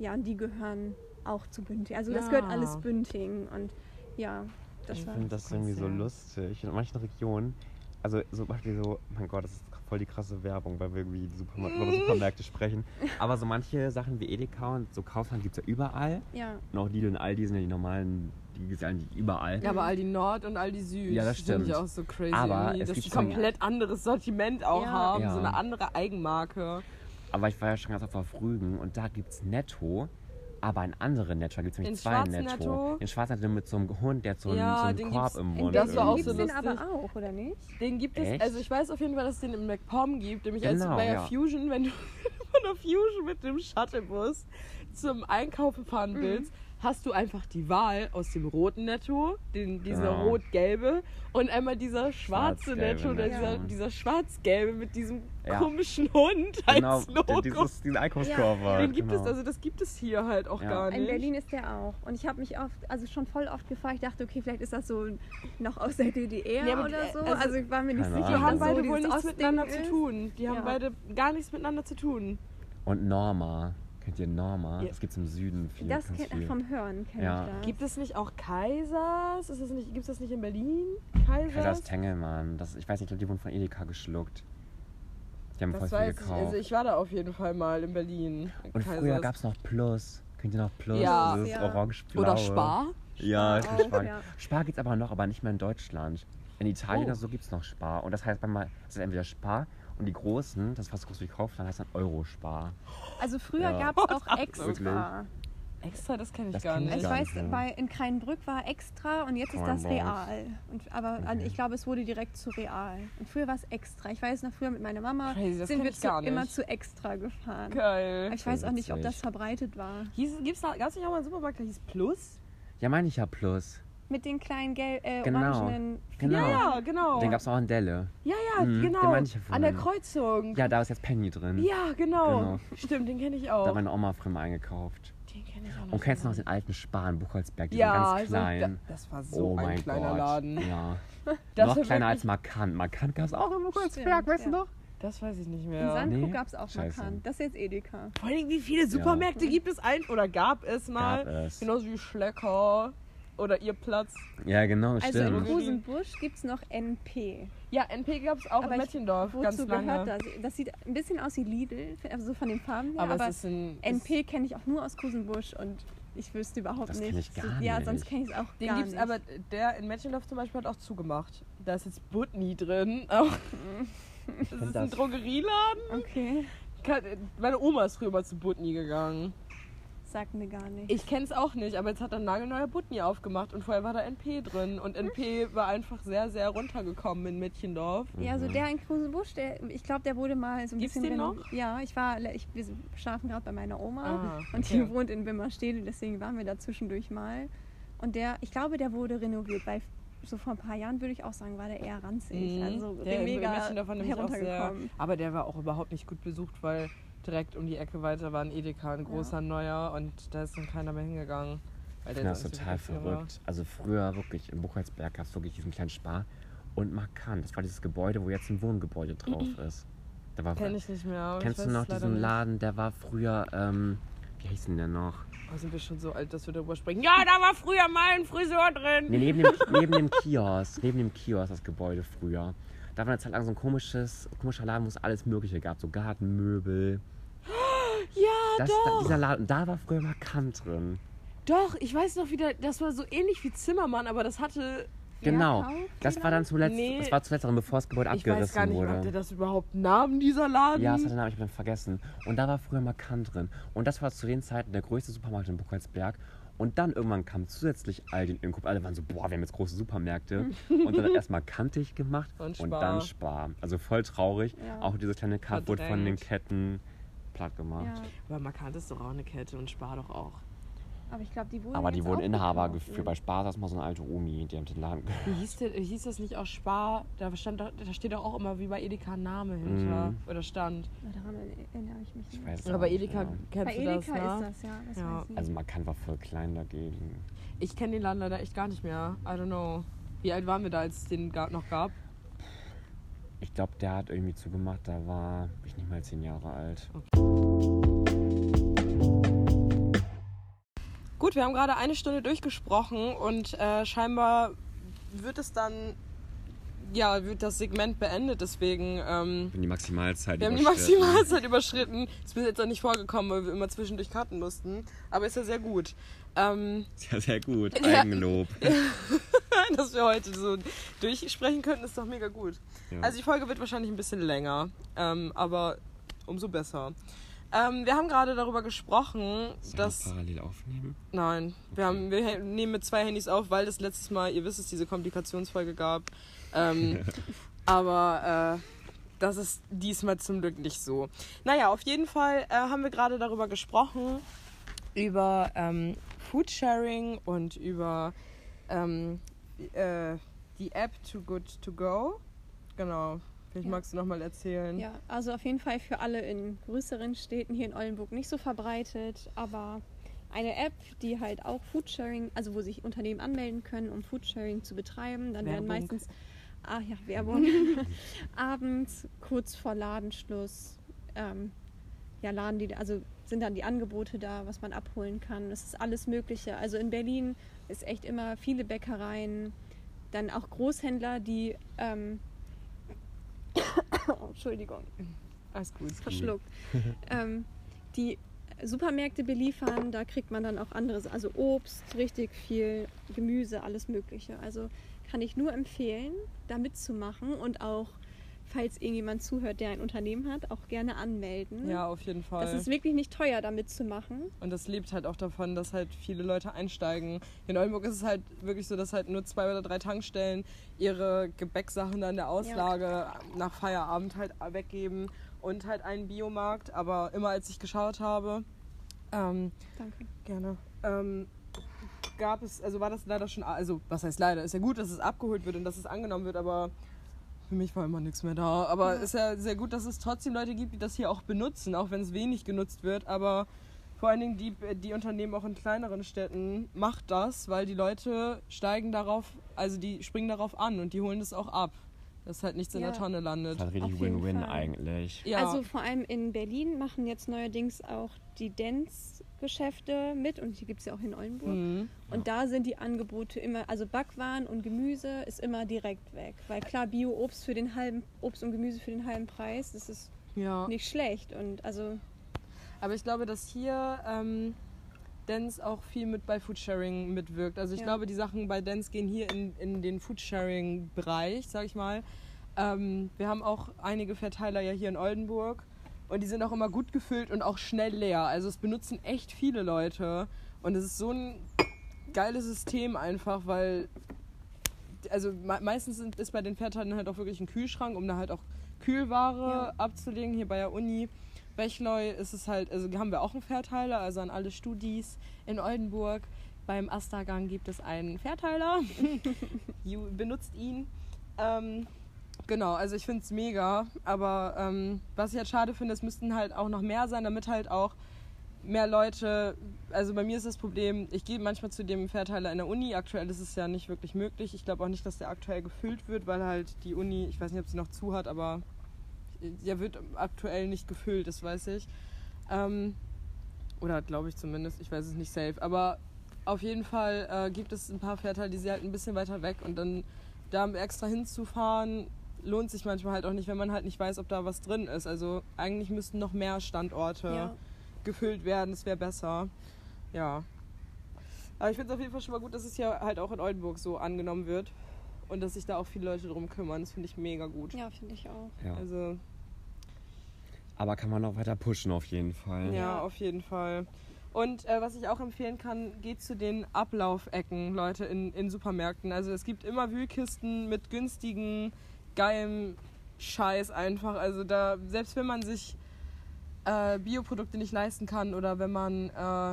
ja, und die gehören auch zu Bünting. Also das gehört alles Bünting. Und ja, das ich war... Ich finde das irgendwie so lustig. In manchen Regionen, also so Beispiel so, mein Gott, das ist voll die krasse Werbung, weil wir irgendwie über Supermärkte sprechen. Aber so manche Sachen wie Edeka und so Kaufland gibt es ja überall. Ja. Und auch Lidl und Aldi sind ja die normalen, die gibt es ja eigentlich überall. Ja, aber Aldi Nord und Aldi Süd. Ja, das stimmt. Ich auch so crazy. Aber es dass die komplett anderes Sortiment auch haben. Ja. So eine andere Eigenmarke. Aber ich war ja schon ganz oft auf Rügen und da gibt's Netto, aber einen anderen Netto, da gibt's nämlich zwei Netto. Den schwarzen Netto mit so einem Hund, der so einen Korb im Mund hat. Den gibt's den aber auch, oder nicht? Den gibt es, also ich weiß auf jeden Fall, dass es den im MacPom gibt, nämlich als bei der Fusion, wenn du von der Fusion mit dem Shuttlebus zum Einkaufen fahren willst, hast du einfach die Wahl aus dem roten Netto, dieser rot-gelbe und einmal dieser schwarze Netto, dieser schwarz-gelbe mit diesem komischen Hund als Logo. Diesen Einkaufskorb. Ja. Den gibt es, also das gibt es hier halt auch gar nicht. In Berlin ist der auch. Und ich habe mich schon voll oft gefragt, ich dachte, okay, vielleicht ist das so noch aus der DDR oder so. Also ich war mir nicht sicher. Die haben beide wohl nichts miteinander zu tun. Die haben beide gar nichts miteinander zu tun. Und Norma. Kennt ihr Norma? Ja. Das gibt's im Süden viel. Das kennt vom Hören, ich das. Gibt es nicht auch Kaisers? Gibt es das nicht in Berlin? Kaisers Tengelmann. Ich weiß nicht, ich glaube, die wurden von Edeka geschluckt. Die haben voll viel gekauft. Also ich war da auf jeden Fall mal in Berlin. Und Kaisers. Früher gab es noch Plus. Kennt ihr noch Plus? Ja. Dieses orange-blaue. Oder Spar? Ja, ich bin Spar. Ja. Spar gibt's aber noch, aber nicht mehr in Deutschland. In Italien oder so gibt's noch Spar. Und das heißt, es ist entweder Spar. Und die Großen, das ist fast so groß wie Kaufland, heißt dann Eurospar. Also früher gab es auch Extra. Extra, das kenne ich gar nicht. Ich weiß, in Kreinbrück war Extra und jetzt ist das Real. Aber ich glaube, es wurde direkt zu Real. Und früher war es Extra. Ich weiß noch, früher mit meiner Mama sind wir immer zu Extra gefahren. Geil. Ich weiß auch nicht, ob das verbreitet war. Gab es nicht auch mal einen Supermarkt, der hieß Plus? Ja, meine ich ja Plus. Mit den kleinen orangenen... Genau. Den gab es auch in Delle. Genau. An der Kreuzung. Ja, da ist jetzt Penny drin. Ja, genau. Stimmt, den kenne ich auch. Da hat meine Oma früher mal eingekauft. Den kenne ich auch noch. Und kennst du noch den alten Spar in Bookholzberg? Ja, ganz klein. Also, das war so ein kleiner Laden. Ja. Noch kleiner als Markant. Markant gab es auch in Bookholzberg, weißt du noch? Das weiß ich nicht mehr. In Sandburg gab es auch Markant. Das ist jetzt Edeka. Vor allem, wie viele Supermärkte gibt es oder gab es mal? Genauso wie Schlecker. Oder ihr Platz. Ja, genau, stimmt. Also in Kusenbusch gibt es noch NP. Ja, NP gab es auch in Metjendorf ganz lange. Gehört das? Das sieht ein bisschen aus wie Lidl, also von den Farben her. Aber NP kenne ich auch nur aus Kusenbusch und ich wüsste überhaupt nicht. Das kenne ich gar nicht. Ja, sonst kenne ich es auch gar nicht. Aber der in Metjendorf zum Beispiel hat auch zugemacht. Da ist jetzt Budni drin. Das ist ein Drogerieladen. Okay. Meine Oma ist früher mal zu Budni gegangen. Sagt mir gar nicht. Ich kenn's auch nicht, aber jetzt hat ein nagelneuer Budni aufgemacht und vorher war da NP drin und NP war einfach sehr, sehr runtergekommen in Metjendorf. Ja, so der in Kusenbusch, ich glaube, der wurde mal so ein bisschen... Gibt's den noch? Ja, wir schlafen gerade bei meiner Oma und die wohnt in Wimmerstede, deswegen waren wir da zwischendurch mal. Und ich glaube, der wurde renoviert, weil so vor ein paar Jahren würde ich auch sagen, war der eher ranzig. Also der mega heruntergekommen. Aber der war auch überhaupt nicht gut besucht, weil... Direkt um die Ecke weiter war ein Edeka, ein großer neuer und da ist dann keiner mehr hingegangen. Weil das ist total verrückt. Also früher wirklich in Bookholzberg gab es wirklich diesen kleinen Spar und Markant. Das war dieses Gebäude, wo jetzt ein Wohngebäude drauf ist. Kenn ich nicht mehr. Kennst du noch diesen Laden, der war früher, wie hieß denn der noch? Oh, sind wir schon so alt, dass wir darüber sprechen? Ja, da war früher mal ein Friseur drin! Nee, neben dem Kiosk das Gebäude früher. Da war eine Zeit lang so ein komischer Laden, wo es alles Mögliche gab. So Gartenmöbel. Ja, dieser Laden, da war früher Markant drin. Doch, ich weiß noch wieder, das war so ähnlich wie Zimmermann, aber das hatte Genau. Das war dann zuletzt, das war zuletzt dann, bevor das Gebäude abgerissen wurde. Ich weiß gar nicht, hatte das überhaupt einen Namen, dieser Laden? Ja, das hat einen Namen, ich habe ihn vergessen. Und da war früher Markant drin. Und das war zu den Zeiten der größte Supermarkt in Bookholzberg. Und dann irgendwann kam zusätzlich Aldi in Inkup. Alle waren so, boah, wir haben jetzt große Supermärkte. Und dann erstmal kantig gemacht und dann Spar. Also voll traurig. Ja. Auch diese kleine Karte wurde von den Ketten platt gemacht. Ja. Aber Markant ist doch auch eine Kette und Spar doch auch. Aber ich glaube, die wurden Inhaber geführt. Bei Spar saß mal so eine alte Omi, die haben den Laden gehört. Hieß das nicht auch Spar? Da steht doch auch immer wie bei Edeka ein Name hinter. Mm. Oder stand. Daran erinnere ich mich nicht. Ich weiß, aber bei Edeka kennst du das, ne? Bei Edeka ist das, ja. Das weiß ich. Also Markant war voll klein dagegen. Ich kenne den Laden leider echt gar nicht mehr. I don't know. Wie alt waren wir da, als es den noch gab? Ich glaube, der hat irgendwie zugemacht. Da war ich nicht mal 10 Jahre alt. Okay. Gut, wir haben gerade 1 Stunde durchgesprochen und scheinbar wird das Segment beendet, deswegen... Wir haben die Maximalzeit überschritten. Das ist bis jetzt noch nicht vorgekommen, weil wir immer zwischendurch cutten mussten. Aber ist ja sehr gut. Sehr gut. Eigenlob. Ja. Dass wir heute so durchsprechen könnten, ist doch mega gut. Ja. Also die Folge wird wahrscheinlich ein bisschen länger, aber umso besser. Wir haben gerade darüber gesprochen, dass... Sollen wir parallel aufnehmen? Nein, okay. wir nehmen mit 2 Handys auf, weil es letztes Mal, ihr wisst es, diese Komplikationsfolge gab. Aber das ist diesmal zum Glück nicht so. Naja, auf jeden Fall haben wir gerade darüber gesprochen, über Foodsharing und über die App Too Good To Go. Genau. Vielleicht magst du nochmal erzählen. Ja, also auf jeden Fall für alle in größeren Städten hier in Oldenburg nicht so verbreitet, aber eine App, die halt auch Foodsharing, also wo sich Unternehmen anmelden können, um Foodsharing zu betreiben. Dann Werbung. Werden meistens, Werbung, abends kurz vor Ladenschluss, sind dann die Angebote da, was man abholen kann. Es ist alles Mögliche. Also in Berlin ist echt immer viele Bäckereien, dann auch Großhändler, die... Entschuldigung. Alles gut. Verschluckt. Die Supermärkte beliefern, da kriegt man dann auch anderes, also Obst, richtig viel Gemüse, alles Mögliche. Also kann ich nur empfehlen, da mitzumachen und auch, falls irgendjemand zuhört, der ein Unternehmen hat, auch gerne anmelden. Ja, auf jeden Fall. Das ist wirklich nicht teuer, da mitzumachen. Und das lebt halt auch davon, dass halt viele Leute einsteigen. In Oldenburg ist es halt wirklich so, dass halt nur 2 oder 3 Tankstellen ihre Gebäcksachen dann in der Auslage nach Feierabend halt weggeben und halt einen Biomarkt. Aber immer, als ich geschaut habe, danke. Gerne. Gab es, also war das leider schon, also was heißt leider, ist ja gut, dass es abgeholt wird und dass es angenommen wird, aber für mich war immer nichts mehr da, aber ist ja sehr gut, dass es trotzdem Leute gibt, die das hier auch benutzen, auch wenn es wenig genutzt wird, aber vor allen Dingen die Unternehmen auch in kleineren Städten macht das, weil die Leute die springen darauf an und die holen das auch ab, dass halt nichts in der Tonne landet. Das ist halt richtig Win-Win eigentlich. Ja. Also vor allem in Berlin machen jetzt neuerdings auch die Dance-Geschäfte mit und die gibt es ja auch in Oldenburg. Mhm. Und da sind die Angebote immer, also Backwaren und Gemüse ist immer direkt weg. Weil klar, Bio-Obst für den halben, Obst und Gemüse für den halben Preis, das ist nicht schlecht. Und also aber ich glaube, dass hier Dance auch viel mit bei Foodsharing mitwirkt. Also ich glaube, die Sachen bei Dance gehen hier in den Foodsharing-Bereich, sag ich mal. Wir haben auch einige Verteiler ja hier in Oldenburg. Und die sind auch immer gut gefüllt und auch schnell leer. Also es benutzen echt viele Leute. Und es ist so ein geiles System einfach, weil... Also meistens ist bei den Verteilern halt auch wirklich ein Kühlschrank, um da halt auch Kühlware abzulegen. Hier bei der Uni Bechleu ist es halt... Also haben wir auch einen Verteiler, also an alle Studis in Oldenburg. Beim Astergang gibt es einen Verteiler. Benutzt ihn. Genau, also ich finde es mega, aber was ich halt schade finde, es müssten halt auch noch mehr sein, damit halt auch mehr Leute, also bei mir ist das Problem, ich gehe manchmal zu dem Verteiler in der Uni, aktuell ist es ja nicht wirklich möglich, ich glaube auch nicht, dass der aktuell gefüllt wird, weil halt die Uni, ich weiß nicht, ob sie noch zu hat, aber der wird aktuell nicht gefüllt, das weiß ich, oder glaube ich zumindest, ich weiß es nicht safe, aber auf jeden Fall gibt es ein paar Verteiler, die sind halt ein bisschen weiter weg und dann da extra hinzufahren, lohnt sich manchmal halt auch nicht, wenn man halt nicht weiß, ob da was drin ist. Also eigentlich müssten noch mehr Standorte gefüllt werden, das wäre besser. Ja. Aber ich finde es auf jeden Fall schon mal gut, dass es hier halt auch in Oldenburg so angenommen wird Und dass sich da auch viele Leute drum kümmern, das finde ich mega gut. Ja, finde ich auch. Ja. Also, aber kann man auch weiter pushen auf jeden Fall. Ja, auf jeden Fall. Und was ich auch empfehlen kann, geht zu den Ablaufecken, Leute, in Supermärkten. Also es gibt immer Wühlkisten mit günstigen, geilem Scheiß einfach. Also da, selbst wenn man sich Bioprodukte nicht leisten kann oder wenn man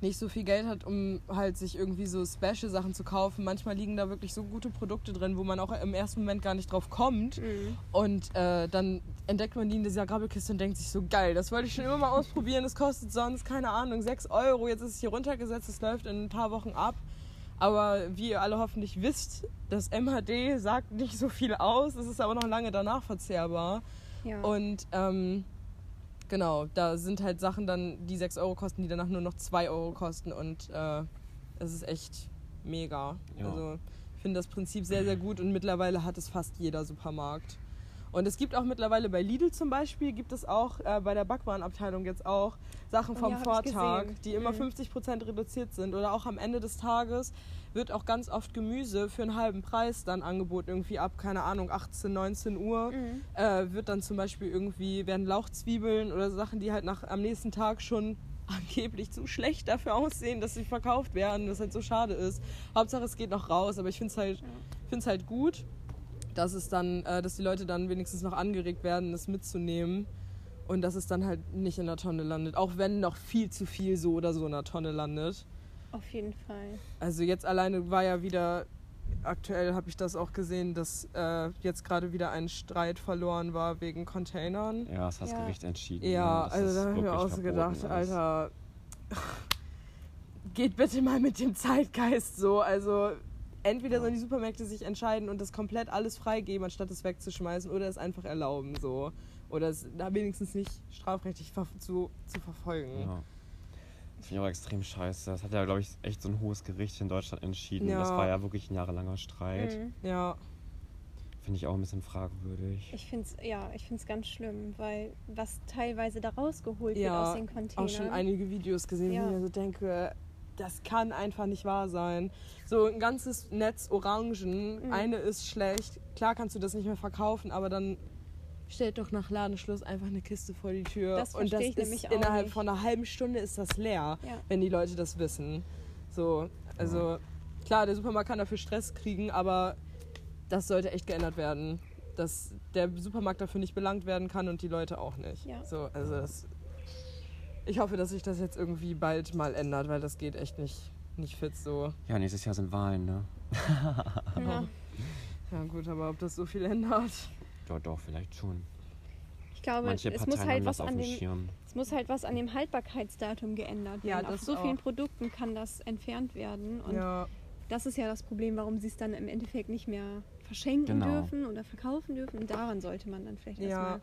nicht so viel Geld hat, um halt sich irgendwie so Special-Sachen zu kaufen, manchmal liegen da wirklich so gute Produkte drin, wo man auch im ersten Moment gar nicht drauf kommt. Mhm. Und dann entdeckt man die in dieser Grabbelkiste und denkt sich so, geil, das wollte ich schon immer mal ausprobieren, das kostet sonst, keine Ahnung, 6€, jetzt ist es hier runtergesetzt, das läuft in ein paar Wochen ab. Aber wie ihr alle hoffentlich wisst, das MHD sagt nicht so viel aus, es ist aber noch lange danach verzehrbar. Ja. Und genau, da sind halt Sachen dann, die 6€ kosten, die danach nur noch 2€ kosten und es ist echt mega. Ja. Also ich finde das Prinzip sehr, sehr gut und mittlerweile hat es fast jeder Supermarkt. Und es gibt auch mittlerweile bei Lidl zum Beispiel, gibt es auch bei der Backwarenabteilung jetzt auch Sachen vom Vortag, die immer 50% reduziert sind. Oder auch am Ende des Tages wird auch ganz oft Gemüse für einen halben Preis dann angeboten. Irgendwie ab, keine Ahnung, 18, 19 Uhr wird dann zum Beispiel irgendwie, werden Lauchzwiebeln oder Sachen, die halt am nächsten Tag schon angeblich zu schlecht dafür aussehen, dass sie verkauft werden, was halt so schade ist. Hauptsache es geht noch raus, aber ich finde es halt gut. Dass es dann, dass die Leute dann wenigstens noch angeregt werden, das mitzunehmen und dass es dann halt nicht in der Tonne landet. Auch wenn noch viel zu viel so oder so in der Tonne landet. Auf jeden Fall. Also jetzt alleine war ja wieder, aktuell habe ich das auch gesehen, dass jetzt gerade wieder ein Streit verloren war wegen Containern. Ja, das hat das Gericht entschieden. Ja, also da habe ich mir auch so gedacht, Alter, geht bitte mal mit dem Zeitgeist so, also entweder sollen die Supermärkte sich entscheiden und das komplett alles freigeben, anstatt es wegzuschmeißen, oder es einfach erlauben, so. Oder es da wenigstens nicht strafrechtlich zu verfolgen. Ja. Das finde ich auch extrem scheiße. Das hat ja, glaube ich, echt so ein hohes Gericht in Deutschland entschieden. Ja. Das war ja wirklich ein jahrelanger Streit. Mhm. Ja. Finde ich auch ein bisschen fragwürdig. Ich finde es ganz schlimm, weil was teilweise da rausgeholt wird aus den Containern. Ich habe auch schon einige Videos gesehen, wo ich mir so denke, das kann einfach nicht wahr sein. So ein ganzes Netz Orangen, eine ist schlecht. Klar kannst du das nicht mehr verkaufen, aber dann stellt doch nach Ladenschluss einfach eine Kiste vor die Tür. Das verstehe ich nämlich auch nicht. Innerhalb von einer halben Stunde ist das leer, wenn die Leute das wissen. So, also klar, der Supermarkt kann dafür Stress kriegen, aber das sollte echt geändert werden, dass der Supermarkt dafür nicht belangt werden kann und die Leute auch nicht. Ja. So, also das. Ich hoffe, dass sich das jetzt irgendwie bald mal ändert, weil das geht echt nicht fit so. Ja, nächstes Jahr sind Wahlen, ne? Ja gut, aber ob das so viel ändert? Ja doch, vielleicht schon. Ich glaube, es muss halt was an dem Haltbarkeitsdatum geändert werden. Ja, auf so vielen Produkten kann das entfernt werden. Und das ist ja das Problem, warum sie es dann im Endeffekt nicht mehr verschenken dürfen oder verkaufen dürfen. Und daran sollte man dann vielleicht erstmal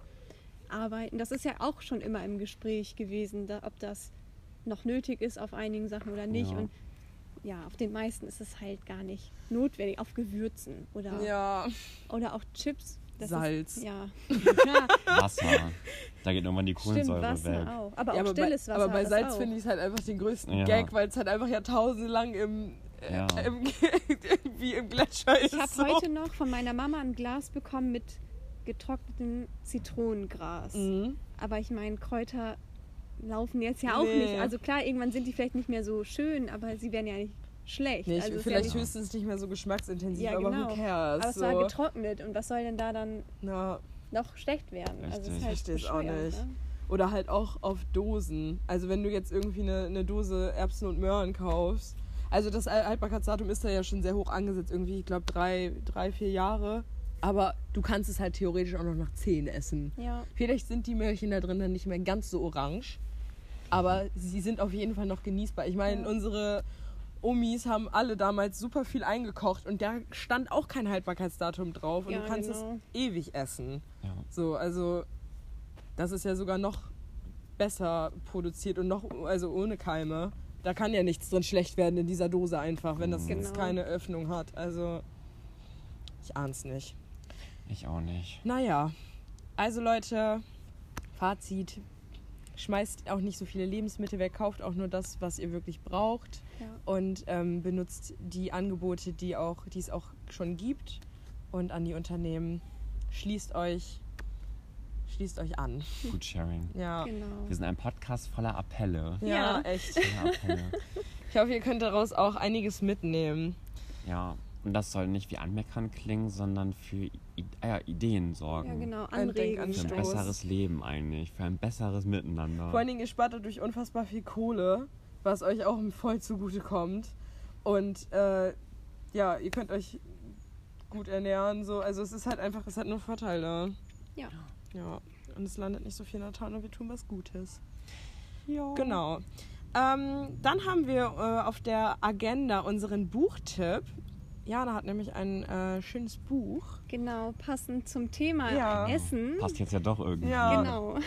arbeiten. Das ist ja auch schon immer im Gespräch gewesen, ob das noch nötig ist auf einigen Sachen oder nicht. Ja. Und ja, auf den meisten ist es halt gar nicht notwendig. Auf Gewürzen oder auch Chips. Das Salz. Wasser. Da geht nochmal die Kohlensäure weg. Auch. Aber auch stilles Wasser. Aber bei Salz finde ich es halt einfach den größten Gag, weil es halt einfach jahrtausendelang irgendwie im Gletscher ist. Ich habe heute noch von meiner Mama ein Glas bekommen mit getrocknetem Zitronengras. Mhm. Aber ich meine, Kräuter laufen jetzt ja auch nicht. Also klar, irgendwann sind die vielleicht nicht mehr so schön, aber sie werden ja nicht schlecht. Nee, also vielleicht höchstens nicht mehr so geschmacksintensiv, aber who cares. Aber es war getrocknet und was soll denn da dann noch schlecht werden? Richtig. Also es ist halt ich verstehe es auch nicht. Ne? Oder halt auch auf Dosen. Also wenn du jetzt irgendwie eine Dose Erbsen und Möhren kaufst. Also das Haltbarkeitsdatum ist da ja schon sehr hoch angesetzt. Irgendwie, ich glaube, 3-4 Jahre. Aber du kannst es halt theoretisch auch noch nach 10 essen. Ja. Vielleicht sind die Möhrchen da drin dann nicht mehr ganz so orange, aber sie sind auf jeden Fall noch genießbar. Ich meine, unsere Omis haben alle damals super viel eingekocht und da stand auch kein Haltbarkeitsdatum drauf und du kannst es ewig essen. Ja. So, also das ist ja sogar noch besser produziert und noch ohne Keime. Da kann ja nichts drin schlecht werden in dieser Dose einfach, wenn das jetzt keine Öffnung hat. Also ich ahne es nicht. Ich auch nicht. Naja, also Leute, Fazit, schmeißt auch nicht so viele Lebensmittel weg, kauft auch nur das, was ihr wirklich braucht und benutzt die Angebote, die es auch schon gibt, und an die Unternehmen, schließt euch an. Foodsharing. Ja. Genau. Wir sind ein Podcast voller Appelle. Ja, echt. Voller Appelle. Ich hoffe, ihr könnt daraus auch einiges mitnehmen. Ja, und das soll nicht wie Anmeckern klingen, sondern für Ideen sorgen. Ja, genau, Anregungen. Für ein besseres Leben eigentlich, für ein besseres Miteinander. Vor allen Dingen, ihr spart dadurch unfassbar viel Kohle, was euch auch voll zugutekommt. Und ja, ihr könnt euch gut ernähren. So. Also es ist halt einfach, es hat nur Vorteile. Ja. Ja, und es landet nicht so viel in der Tat, und wir tun was Gutes. Ja. Genau. Dann haben wir auf der Agenda unseren Buchtipp. Jana hat nämlich ein schönes Buch. Genau, passend zum Thema Essen. Passt jetzt ja doch irgendwie. Ja. Genau.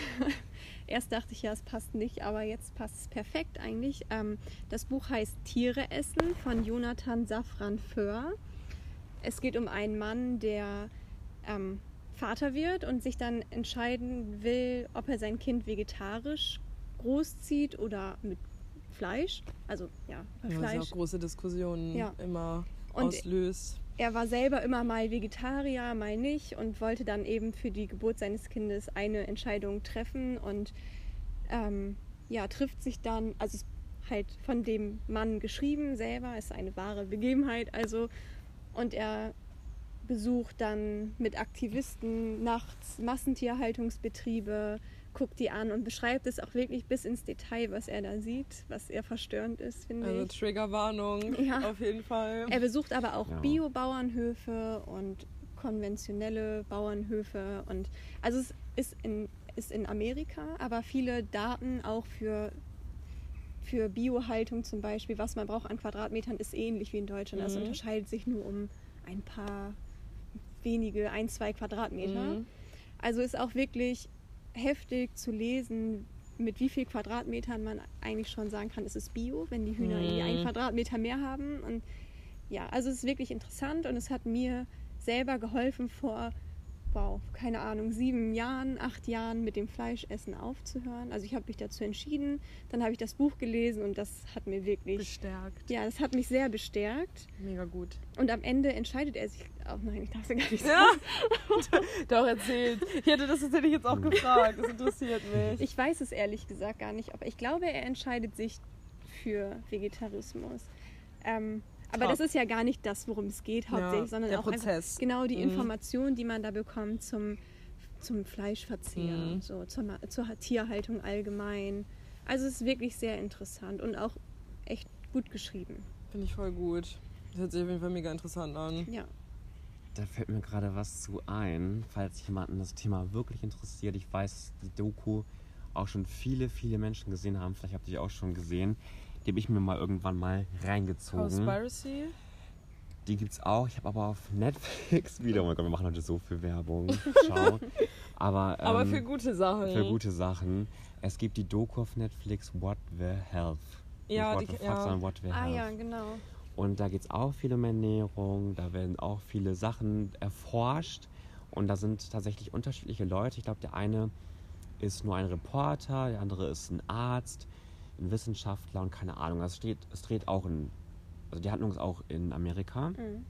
Erst dachte ich ja, es passt nicht, aber jetzt passt es perfekt eigentlich. Das Buch heißt Tiere essen von Jonathan Safran Foer. Es geht um einen Mann, der Vater wird und sich dann entscheiden will, ob er sein Kind vegetarisch großzieht oder mit Fleisch. Also ja Fleisch. Das ist auch große Diskussionen immer und auslöst. Er war selber immer mal Vegetarier, mal nicht, und wollte dann eben für die Geburt seines Kindes eine Entscheidung treffen und trifft sich dann, also ist halt von dem Mann geschrieben selber, ist eine wahre Begebenheit, also, und er besucht dann mit Aktivisten nachts Massentierhaltungsbetriebe, guckt die an und beschreibt es auch wirklich bis ins Detail, was er da sieht, was eher verstörend ist, finde ich. Also Triggerwarnung, auf jeden Fall. Er besucht aber auch Bio-Bauernhöfe und konventionelle Bauernhöfe, und also es ist in Amerika, aber viele Daten auch für Bio-Haltung zum Beispiel, was man braucht an Quadratmetern, ist ähnlich wie in Deutschland. Mhm. Also unterscheidet sich nur um ein paar wenige, 1-2 Quadratmeter. Mhm. Also ist auch wirklich heftig zu lesen, mit wie viel Quadratmetern man eigentlich schon sagen kann, es ist Bio, wenn die Hühner irgendwie einen Quadratmeter mehr haben. Und ja, also es ist wirklich interessant, und es hat mir selber geholfen, vor 7 Jahren, 8 Jahren mit dem Fleischessen aufzuhören. Also ich habe mich dazu entschieden, dann habe ich das Buch gelesen, und das hat mir wirklich... bestärkt. Ja, das hat mich sehr bestärkt. Mega gut. Und am Ende entscheidet er sich... Oh nein, ich darf es ja gar nicht sagen. Ja. Doch, erzählt. Ich hätte das tatsächlich jetzt auch gefragt. Das interessiert mich. Ich weiß es ehrlich gesagt gar nicht, aber ich glaube, er entscheidet sich für Vegetarismus. Aber das ist ja gar nicht das, worum es geht hauptsächlich, sondern der auch Prozess. Einfach genau die Information, die man da bekommt zum Fleischverzehr, so zur Tierhaltung allgemein. Also es ist wirklich sehr interessant und auch echt gut geschrieben. Finde ich voll gut. Das hört sich auf jeden Fall mega interessant an. Ja. Da fällt mir gerade was zu ein, falls jemanden das Thema wirklich interessiert. Ich weiß, die Doku auch schon viele, viele Menschen gesehen haben. Vielleicht habt ihr die auch schon gesehen. Die habe ich mir mal irgendwann mal reingezogen. Conspiracy? Die gibt's auch. Ich habe aber auf Netflix wieder... Oh mein Gott, wir machen heute so viel Werbung. Ciao. Aber für gute Sachen. Für gute Sachen. Es gibt die Doku auf Netflix, What the Health. Ja, nicht die... What the Health. Ah ja, genau. Und da geht's auch viel um Ernährung. Da werden auch viele Sachen erforscht. Und da sind tatsächlich unterschiedliche Leute. Ich glaube, der eine ist nur ein Reporter, der andere ist ein Arzt, ein Wissenschaftler und keine Ahnung. Es dreht auch in, also die Handlung ist auch in Amerika. Mhm.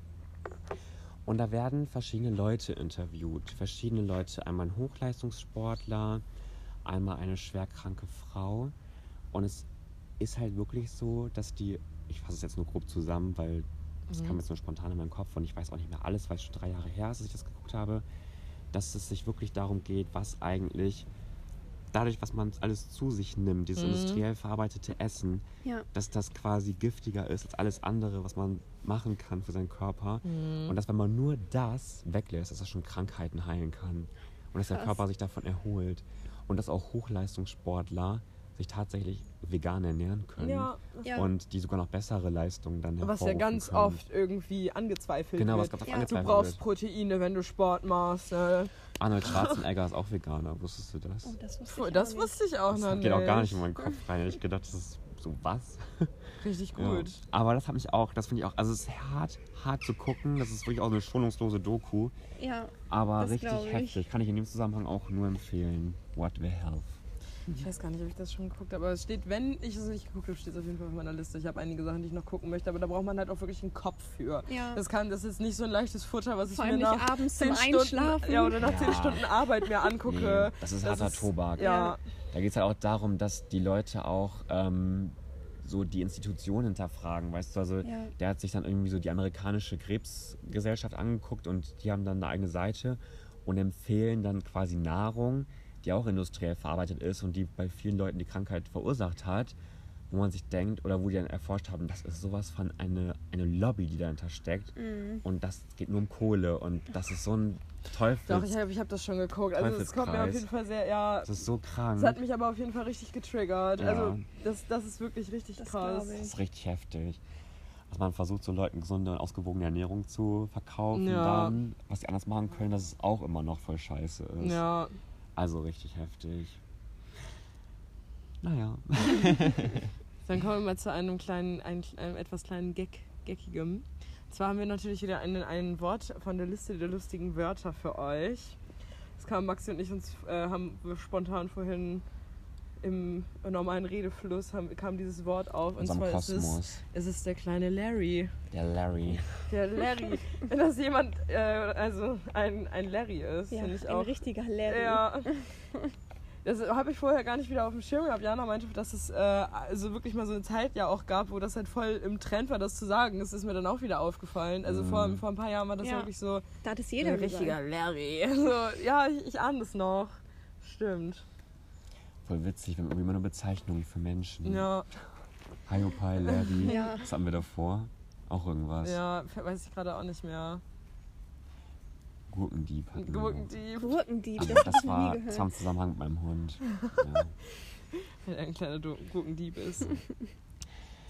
Und da werden verschiedene Leute interviewt. Verschiedene Leute, einmal ein Hochleistungssportler, einmal eine schwerkranke Frau. Und es ist halt wirklich so, dass die, ich fasse es jetzt nur grob zusammen, weil das kam jetzt nur spontan in meinen Kopf und ich weiß auch nicht mehr alles, weil es schon 3 Jahre her ist, dass ich das geguckt habe, dass es sich wirklich darum geht, was eigentlich dadurch, was man alles zu sich nimmt, dieses industriell verarbeitete Essen, dass das quasi giftiger ist als alles andere, was man machen kann für seinen Körper. Mhm. Und dass, wenn man nur das weglässt, dass das schon Krankheiten heilen kann. Und dass der Körper sich davon erholt. Und dass auch Hochleistungssportler sich tatsächlich vegan ernähren können. Ja. Und die sogar noch bessere Leistungen dann hervorrufen können. Was ja ganz oft irgendwie angezweifelt wird. Genau, was angezweifelt wird. Du brauchst Proteine, wenn du Sport machst. Arnold Schwarzenegger ist auch Veganer, wusstest du das? Oh, das wusste ich, das wusste ich auch noch nicht. Das geht auch gar nicht in meinen Kopf rein. Ich gedacht, das ist so was. Richtig gut. Ja. Aber das hat mich auch, das finde ich auch, also es ist hart zu gucken. Das ist wirklich auch eine schonungslose Doku. Ja, aber richtig heftig. Kann ich in dem Zusammenhang auch nur empfehlen. What the Health. Ich weiß gar nicht, ob ich das schon geguckt habe, aber es steht, wenn ich es nicht geguckt habe, steht es auf jeden Fall auf meiner Liste. Ich habe einige Sachen, die ich noch gucken möchte, aber da braucht man halt auch wirklich einen Kopf für. Ja. Das ist nicht so ein leichtes Futter, was vor ich mir nach abends 10 Stunden Einschlafen. Ja, oder nach 10 Stunden Arbeit mir angucke. Nee, das ist harter Tobak. Ja. Da geht es halt auch darum, dass die Leute auch so die Institution hinterfragen, weißt du, also der hat sich dann irgendwie so die amerikanische Krebsgesellschaft angeguckt und die haben dann eine eigene Seite und empfehlen dann quasi Nahrung, die auch industriell verarbeitet ist und die bei vielen Leuten die Krankheit verursacht hat, wo man sich denkt oder wo die dann erforscht haben, das ist sowas von eine Lobby, die dahinter steckt und das geht nur um Kohle und das ist so ein Teufels... Doch, ich hab das schon geguckt, also es kommt mir auf jeden Fall sehr, das ist so krank. Das hat mich aber auf jeden Fall richtig getriggert, also das ist wirklich richtig krass. Das ist richtig heftig. Also man versucht so Leuten gesunde und ausgewogene Ernährung zu verkaufen, dann, was sie anders machen können, dass es auch immer noch voll scheiße ist. Ja. Also richtig heftig. Naja. Dann kommen wir mal zu einem etwas kleinen Geckigem. Und zwar haben wir natürlich wieder ein Wort von der Liste der lustigen Wörter für euch. Das kamen Maxi und ich uns, haben wir spontan vorhin im normalen Redefluss, kam dieses Wort auf. Und zwar ist es der kleine Larry. Der Larry. Wenn das jemand, also ein Larry ist, finde ich auch. Ein richtiger Larry. Ja. Das habe ich vorher gar nicht wieder auf dem Schirm gehabt. Jana meinte, dass es also wirklich mal so eine Zeit auch gab, wo das halt voll im Trend war, das zu sagen. Das ist mir dann auch wieder aufgefallen. Also vor ein paar Jahren war das wirklich so... Da hat es jeder ein richtiger Larry. Also, ich ahne das noch. Stimmt. Voll witzig, wir haben immer nur Bezeichnungen für Menschen. Ja. Haiopai, Larry. Ja. Was haben wir davor? Auch irgendwas. Ja, weiß ich gerade auch nicht mehr. Gurkendieb. Das war im Zusammenhang mit meinem Hund. Ja. Wenn ein kleiner Gurkendieb ist.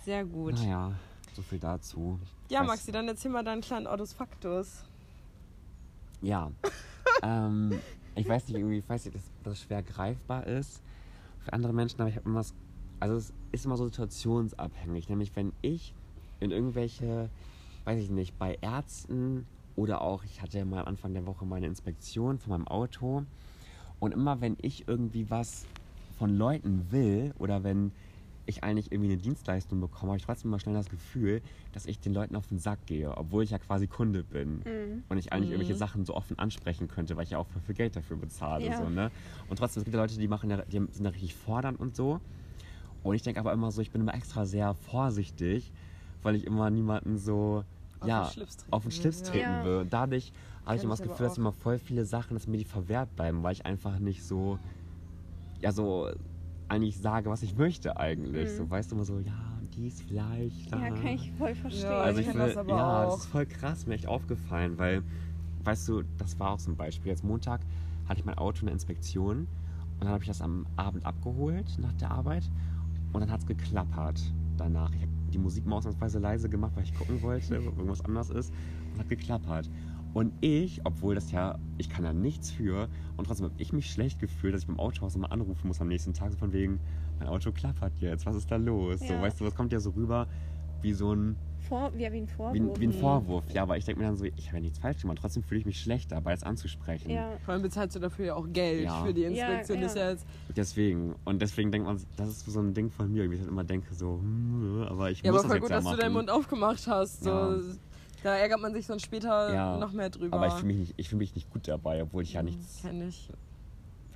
Sehr gut. Naja, so viel dazu. Ja, Maxi, dann erzähl mal deinen kleinen Ortus Factus. Ja. Ich weiß nicht, dass das schwer greifbar ist für andere Menschen, aber ich habe immer was. Also, es ist immer so situationsabhängig. Nämlich, wenn ich in irgendwelche, weiß ich nicht, bei Ärzten. Oder auch, ich hatte ja mal am Anfang der Woche meine Inspektion von meinem Auto. Und immer wenn ich irgendwie was von Leuten will oder wenn ich eigentlich irgendwie eine Dienstleistung bekomme, habe ich trotzdem mal schnell das Gefühl, dass ich den Leuten auf den Sack gehe, obwohl ich ja quasi Kunde bin. Und ich eigentlich irgendwelche Sachen so offen ansprechen könnte, weil ich ja auch viel Geld dafür bezahle. Ja. So, ne? Und trotzdem, es gibt ja Leute, die sind da richtig fordernd und so. Und ich denke aber immer so, ich bin immer extra sehr vorsichtig, weil ich immer niemanden so... auf den Schlips treten will. Und dadurch habe ich immer das Gefühl, dass immer voll viele Sachen, dass mir die verwehrt bleiben, weil ich einfach nicht so, so eigentlich sage, was ich möchte eigentlich. So, weißt du, immer so, dies vielleicht. Ja, kann ich voll verstehen. Ja, also das ist voll krass, mir echt aufgefallen, weil, weißt du, das war auch so ein Beispiel. Jetzt Montag hatte ich mein Auto in der Inspektion und dann habe ich das am Abend abgeholt, nach der Arbeit, und dann hat es geklappert danach. Ich habe die Musik mal ausnahmsweise leise gemacht, weil ich gucken wollte, ob irgendwas anders ist, und hat geklappert. Und ich, obwohl ich kann da nichts für, und trotzdem habe ich mich schlecht gefühlt, dass ich beim Autohaus nochmal anrufen muss am nächsten Tag, so von wegen, mein Auto klappert jetzt, was ist da los? Ja. So, weißt du, das kommt ja so rüber wie so ein... Wie ein Vorwurf, ja, aber ich denke mir dann so, ich habe ja nichts falsch gemacht, trotzdem fühle ich mich schlecht dabei, es anzusprechen. Ja. Vor allem bezahlst du dafür ja auch Geld für die Inspektion. Ja, ja. Deswegen denkt man, das ist so ein Ding von mir, wie ich dann immer denke, so, aber ich muss das jetzt gut, ja machen. Ja, aber voll gut, dass du deinen Mund aufgemacht hast, so. Ja. Da ärgert man sich dann später noch mehr drüber. Aber ich fühle mich, nicht gut dabei, obwohl ich ja nichts...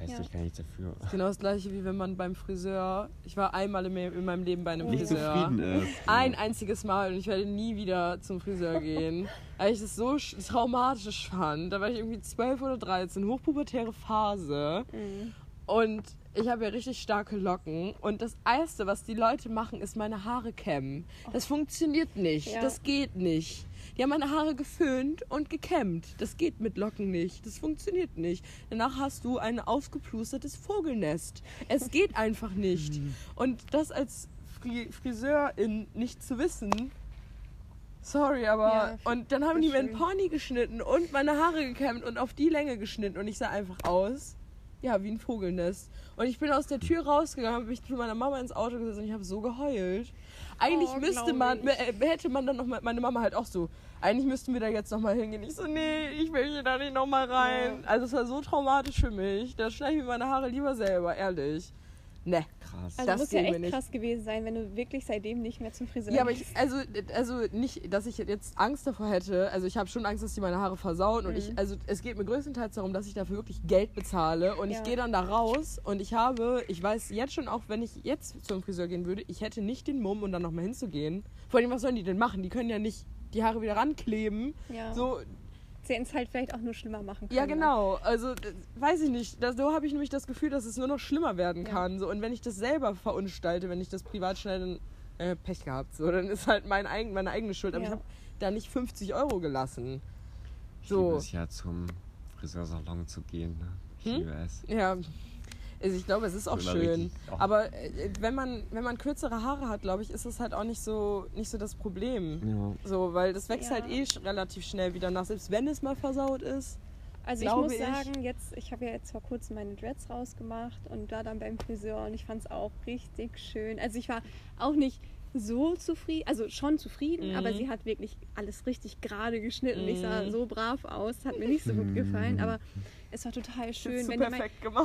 Ich kann nichts dafür. Das ist genau das gleiche, wie wenn man beim Friseur, ich war einmal in meinem Leben bei einem Friseur. Nicht zufrieden ist. Ein einziges Mal, und ich werde nie wieder zum Friseur gehen, weil ich das so traumatisch fand. Da war ich irgendwie 12 oder 13, hochpubertäre Phase. Und ich habe ja richtig starke Locken. Und das Erste, was die Leute machen, ist meine Haare kämmen. Das funktioniert nicht. Ja. Das geht nicht. Die haben meine Haare geföhnt und gekämmt. Das geht mit Locken nicht. Das funktioniert nicht. Danach hast du ein aufgeplustertes Vogelnest. Es geht einfach nicht. Und das als Friseurin nicht zu wissen... Sorry, aber... Ja, und dann haben die mir ein Pony geschnitten und meine Haare gekämmt und auf die Länge geschnitten. Und ich sah einfach aus... wie ein Vogelnest. Und ich bin aus der Tür rausgegangen, habe mich zu meiner Mama ins Auto gesetzt und ich habe so geheult. Eigentlich hätte man dann nochmal, meine Mama halt auch so, eigentlich müssten wir da jetzt nochmal hingehen. Ich so, nee, ich will hier da nicht nochmal rein. Ja. Also es war so traumatisch für mich. Da schneide ich mir meine Haare lieber selber, ehrlich. Ne. Krass. Also das muss ja echt krass gewesen sein, wenn du wirklich seitdem nicht mehr zum Friseur gehst. Ja, aber ich, also nicht, dass ich jetzt Angst davor hätte. Also ich habe schon Angst, dass die meine Haare versauen. Mhm. Und es geht mir größtenteils darum, dass ich dafür wirklich Geld bezahle. Und ich gehe dann da raus und ich weiß jetzt schon auch, wenn ich jetzt zum Friseur gehen würde, ich hätte nicht den Mumm, um dann nochmal hinzugehen. Vor allem, was sollen die denn machen? Die können ja nicht die Haare wieder rankleben. Ja. So, sie hätten es halt vielleicht auch nur schlimmer machen können. Ja, genau. Also, weiß ich nicht. So habe ich nämlich das Gefühl, dass es nur noch schlimmer werden kann. So. Und wenn ich das selber verunstalte, wenn ich das privat schneide, dann Pech gehabt. So. Dann ist halt meine eigene Schuld. Aber ich habe da nicht 50 Euro gelassen. So. Ich liebe es ja, zum Friseursalon zu gehen. Ne? Ich liebe es. Ja. Also ich glaube, es ist auch schön. Aber wenn man kürzere Haare hat, glaube ich, ist es halt auch nicht so das Problem. Ja. So, weil das wächst halt relativ schnell wieder nach, selbst wenn es mal versaut ist. Also ich muss sagen, ich habe ja jetzt vor kurzem meine Dreads rausgemacht und da dann beim Friseur und ich fand es auch richtig schön. Also ich war auch nicht so zufrieden, also schon zufrieden, aber sie hat wirklich alles richtig gerade geschnitten. Ich sah so brav aus, hat mir nicht so gut gefallen, aber es war total schön. Wenn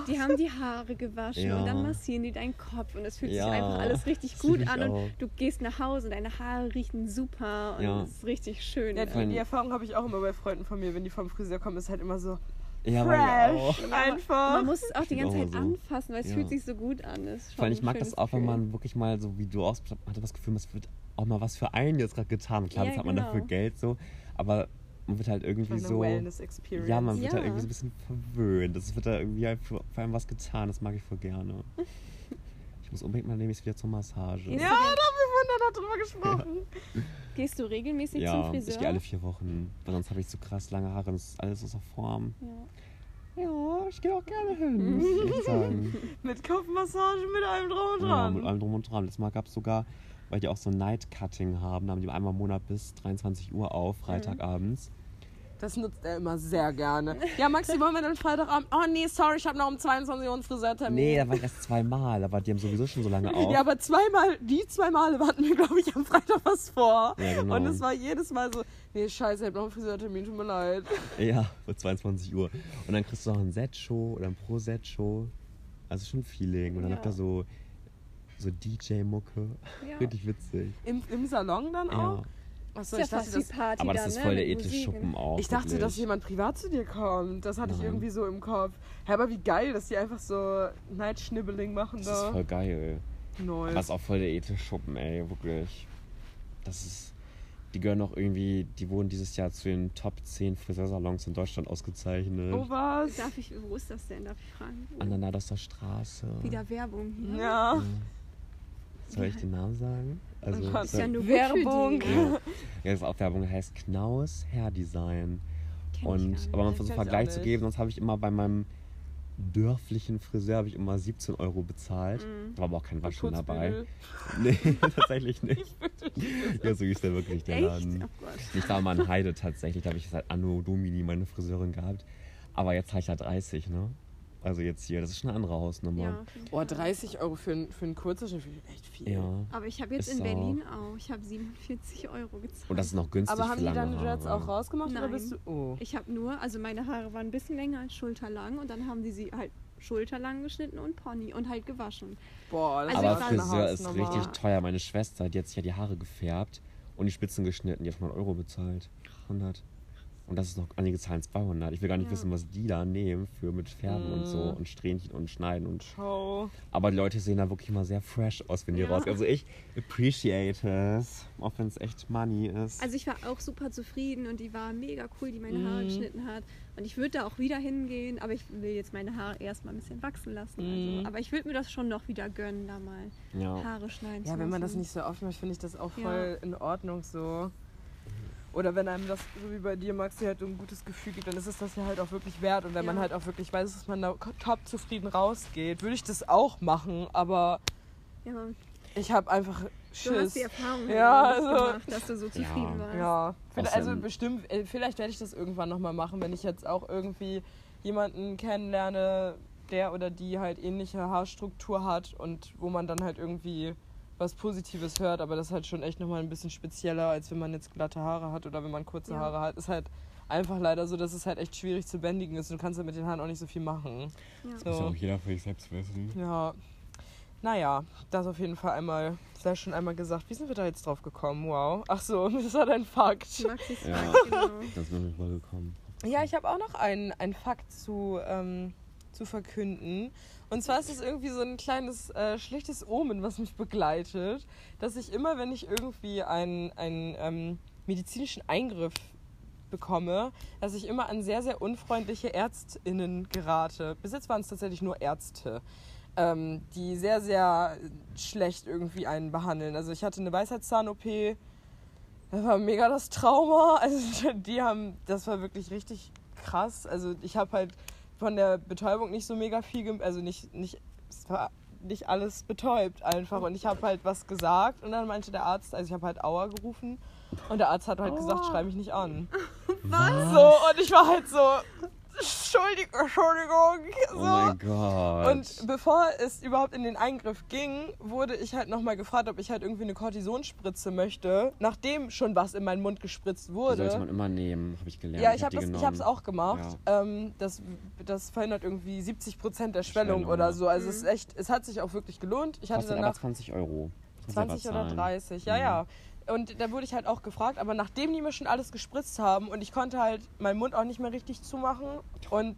die haben die Haare gewaschen und dann massieren die deinen Kopf und es fühlt sich einfach alles richtig gut an und du gehst nach Hause und deine Haare riechen super und es ist richtig schön. Ja, die Erfahrung habe ich auch immer bei Freunden von mir, wenn die vom Friseur kommen, ist halt immer so fresh, einfach. Man muss es auch die ganze Zeit anfassen, weil es fühlt sich so gut an. Vor allem, ich mag das auch, wenn man wirklich mal so, wie du aussprichst, man hat das Gefühl, es wird auch mal was für einen jetzt gerade getan. Klar, das hat man dafür Geld, so, aber man wird halt irgendwie so, ja, man wird halt irgendwie so ein bisschen verwöhnt. Es wird da irgendwie halt für einen was getan, das mag ich voll gerne. Ich muss unbedingt mal nämlich wieder zur Massage. Ja, da haben wir wunderbar drüber gesprochen. Ja. Gehst du regelmäßig zum Friseur? Ja, ich gehe alle 4 Wochen, weil sonst habe ich so krass lange Haare und ist alles außer Form. Ja, ich gehe auch gerne hin, muss ich echt sagen. Mit Kopfmassage, mit allem drum und dran. Ja, mit allem drum und dran. Letztes Mal gab es sogar, weil die auch so Night-Cutting haben, da haben die einmal im Monat bis 23 Uhr auf, Freitagabends. Das nutzt er immer sehr gerne. Ja, Maxi, wollen wir dann Freitagabend? Oh nee, sorry, ich habe noch um 22 Uhr einen Friseurtermin. Nee, da war ich erst 2 Mal, aber die haben sowieso schon so lange auf. Ja, aber die zwei Male hatten wir, glaube ich, am Freitag was vor. Ja, genau. Und es war jedes Mal so, nee, scheiße, ich habe noch einen Friseurtermin, tut mir leid. Ja, für 22 Uhr. Und dann kriegst du noch einen Set-Show oder ein Pro-Set-Show. Also schon Feeling. Und dann habt ihr so DJ-Mucke. Ja. Richtig witzig. Im Salon dann auch? Achso, ja, ich dachte, das, Party aber das dann, ist voll der edle Schuppen auch. Ich dachte, dass jemand privat zu dir kommt. Das hatte ich irgendwie so im Kopf. Hey, aber wie geil, dass die einfach so Night-Schnibbeling machen da. Das ist voll geil. Neu. Aber das ist auch voll der edle Schuppen, ey, wirklich. Das ist, die gehören auch irgendwie, die wurden dieses Jahr zu den Top 10 Friseursalons in Deutschland ausgezeichnet. Oh was? Wo ist das denn? Darf ich fragen? An der Naderster Straße. Wieder Werbung hier. Ja. Soll ich den Namen sagen? Also, das ist ja nur Werbung. Ja. Das ist auch Werbung, heißt Knaus Hairdesign. Aber man versucht Vergleich zu geben, sonst habe ich immer bei meinem dörflichen Friseur habe ich immer 17 Euro bezahlt. Da war aber auch kein Waschen dabei. Nee, tatsächlich nicht. Ja, so ist der wirklich der Laden. Oh Gott. Ich war mal in Heide tatsächlich, da habe ich seit Anno Domini meine Friseurin gehabt. Aber jetzt habe ich ja 30, ne? Also jetzt hier, das ist schon eine andere Hausnummer. Ja, oh, 30 Euro für einen Kurzschnitt finde ich echt viel. Ja, aber ich habe jetzt in Berlin auch, ich habe 47 Euro gezahlt. Und das ist noch günstig. Aber haben die deine Dreads auch rausgemacht? Nein. Oder bist du? Oh. Ich habe nur, also meine Haare waren ein bisschen länger als schulterlang und dann haben die sie halt schulterlang geschnitten und Pony und halt gewaschen. Boah, das aber Friseur ist richtig teuer. Meine Schwester, die hat sich ja die Haare gefärbt und die Spitzen geschnitten, die hat 100 Euro bezahlt. 100. Und das ist noch, einige zahlen 200. Ich will gar nicht wissen, was die da nehmen für mit Färben und so und Strähnchen und Schneiden und Show. Aber die Leute sehen da wirklich mal sehr fresh aus, wenn die rausgehen. Also ich appreciate es, auch wenn es echt money ist. Also ich war auch super zufrieden und die war mega cool, die meine Haare geschnitten hat. Und ich würde da auch wieder hingehen, aber ich will jetzt meine Haare erstmal ein bisschen wachsen lassen. Also. Aber ich würde mir das schon noch wieder gönnen, da mal Haare schneiden zu lassen. Ja, wenn man das nicht so oft macht, finde ich das auch voll in Ordnung so. Oder wenn einem das, so wie bei dir, Maxi, halt ein gutes Gefühl gibt, dann ist es das ja halt auch wirklich wert. Und wenn man halt auch wirklich weiß, dass man da top zufrieden rausgeht, würde ich das auch machen. Aber ich habe einfach Schiss. Du hast die Erfahrung gemacht, dass du so zufrieden warst. Ja, also bestimmt, vielleicht werde ich das irgendwann nochmal machen, wenn ich jetzt auch irgendwie jemanden kennenlerne, der oder die halt ähnliche Haarstruktur hat und wo man dann halt irgendwie was Positives hört, aber das ist halt schon echt nochmal ein bisschen spezieller, als wenn man jetzt glatte Haare hat oder wenn man kurze Haare hat. Ist halt einfach leider so, dass es halt echt schwierig zu bändigen ist und du kannst ja mit den Haaren auch nicht so viel machen. Ja. So. Das muss ja auch jeder für sich selbst wissen. Ja. Naja, das auf jeden Fall einmal, das hast du schon einmal gesagt. Wie sind wir da jetzt drauf gekommen? Wow. Ach so, das war dein Fakt. Maxis Fakt, genau. Das bin ich mal gekommen. Ja, ich habe auch noch einen Fakt zu verkünden. Und zwar ist es irgendwie so ein kleines schlechtes Omen, was mich begleitet, dass ich immer, wenn ich irgendwie einen medizinischen Eingriff bekomme, dass ich immer an sehr, sehr unfreundliche ÄrztInnen gerate. Bis jetzt waren es tatsächlich nur Ärzte, die sehr, sehr schlecht irgendwie einen behandeln. Also ich hatte eine Weisheitszahn-OP, das war mega das Trauma. Also das war wirklich richtig krass. Also ich habe halt von der Betäubung nicht so mega viel, es war nicht alles betäubt einfach. Und ich habe halt was gesagt und dann meinte der Arzt, also ich habe halt Aua gerufen und der Arzt hat halt gesagt, schrei mich nicht an. Was? So, und ich war halt so... Entschuldigung. So. Oh mein Gott. Und bevor es überhaupt in den Eingriff ging, wurde ich halt nochmal gefragt, ob ich halt irgendwie eine Kortisonspritze möchte, nachdem schon was in meinen Mund gespritzt wurde. Die sollte man immer nehmen, habe ich gelernt. Ja, ich habe es auch gemacht. Ja. Das verhindert irgendwie 70% der Schwellung oder so. Also es ist echt, es hat sich auch wirklich gelohnt. Ich hatte danach 20 €. 20 oder 30, ja. Und da wurde ich halt auch gefragt, aber nachdem die mir schon alles gespritzt haben und ich konnte halt meinen Mund auch nicht mehr richtig zumachen und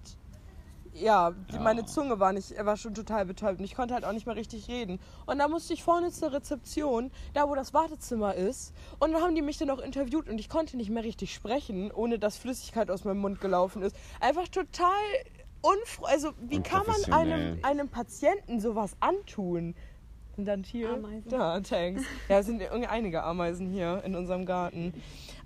meine Zunge war schon total betäubt und ich konnte halt auch nicht mehr richtig reden. Und da musste ich vorne zur Rezeption, da wo das Wartezimmer ist, und dann haben die mich dann auch interviewt und ich konnte nicht mehr richtig sprechen, ohne dass Flüssigkeit aus meinem Mund gelaufen ist. Einfach total wie kann man einem Patienten sowas antun? Sind dann hier Ameisen? Ja, thanks. Ja, es sind einige Ameisen hier in unserem Garten.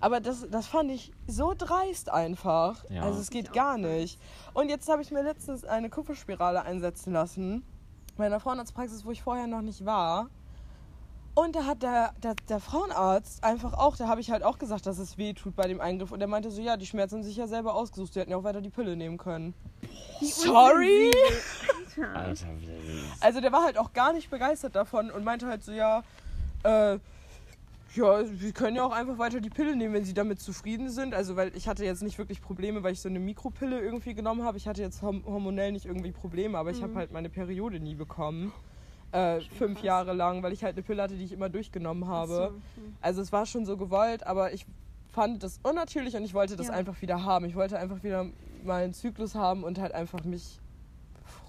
Aber das fand ich so dreist einfach. Ja. Also es geht gar nicht. Und jetzt habe ich mir letztens eine Kupferspirale einsetzen lassen. Bei einer Frauenarztpraxis, wo ich vorher noch nicht war. Und da hat der Frauenarzt einfach auch, da habe ich halt auch gesagt, dass es weh tut bei dem Eingriff. Und er meinte so, ja, die Schmerzen haben sich ja selber ausgesucht. Die hätten ja auch weiter die Pille nehmen können. Sorry? Alter, also der war halt auch gar nicht begeistert davon und meinte halt so, wir können ja auch einfach weiter die Pille nehmen, wenn sie damit zufrieden sind. Also weil ich hatte jetzt nicht wirklich Probleme, weil ich so eine Mikropille irgendwie genommen habe. Ich hatte jetzt hormonell nicht irgendwie Probleme, aber ich habe halt meine Periode nie bekommen. 5 Jahre lang, weil ich halt eine Pille hatte, die ich immer durchgenommen habe. So, okay. Also es war schon so gewollt, aber ich fand das unnatürlich und ich wollte das einfach wieder haben. Ich wollte einfach wieder mal einen Zyklus haben und halt einfach mich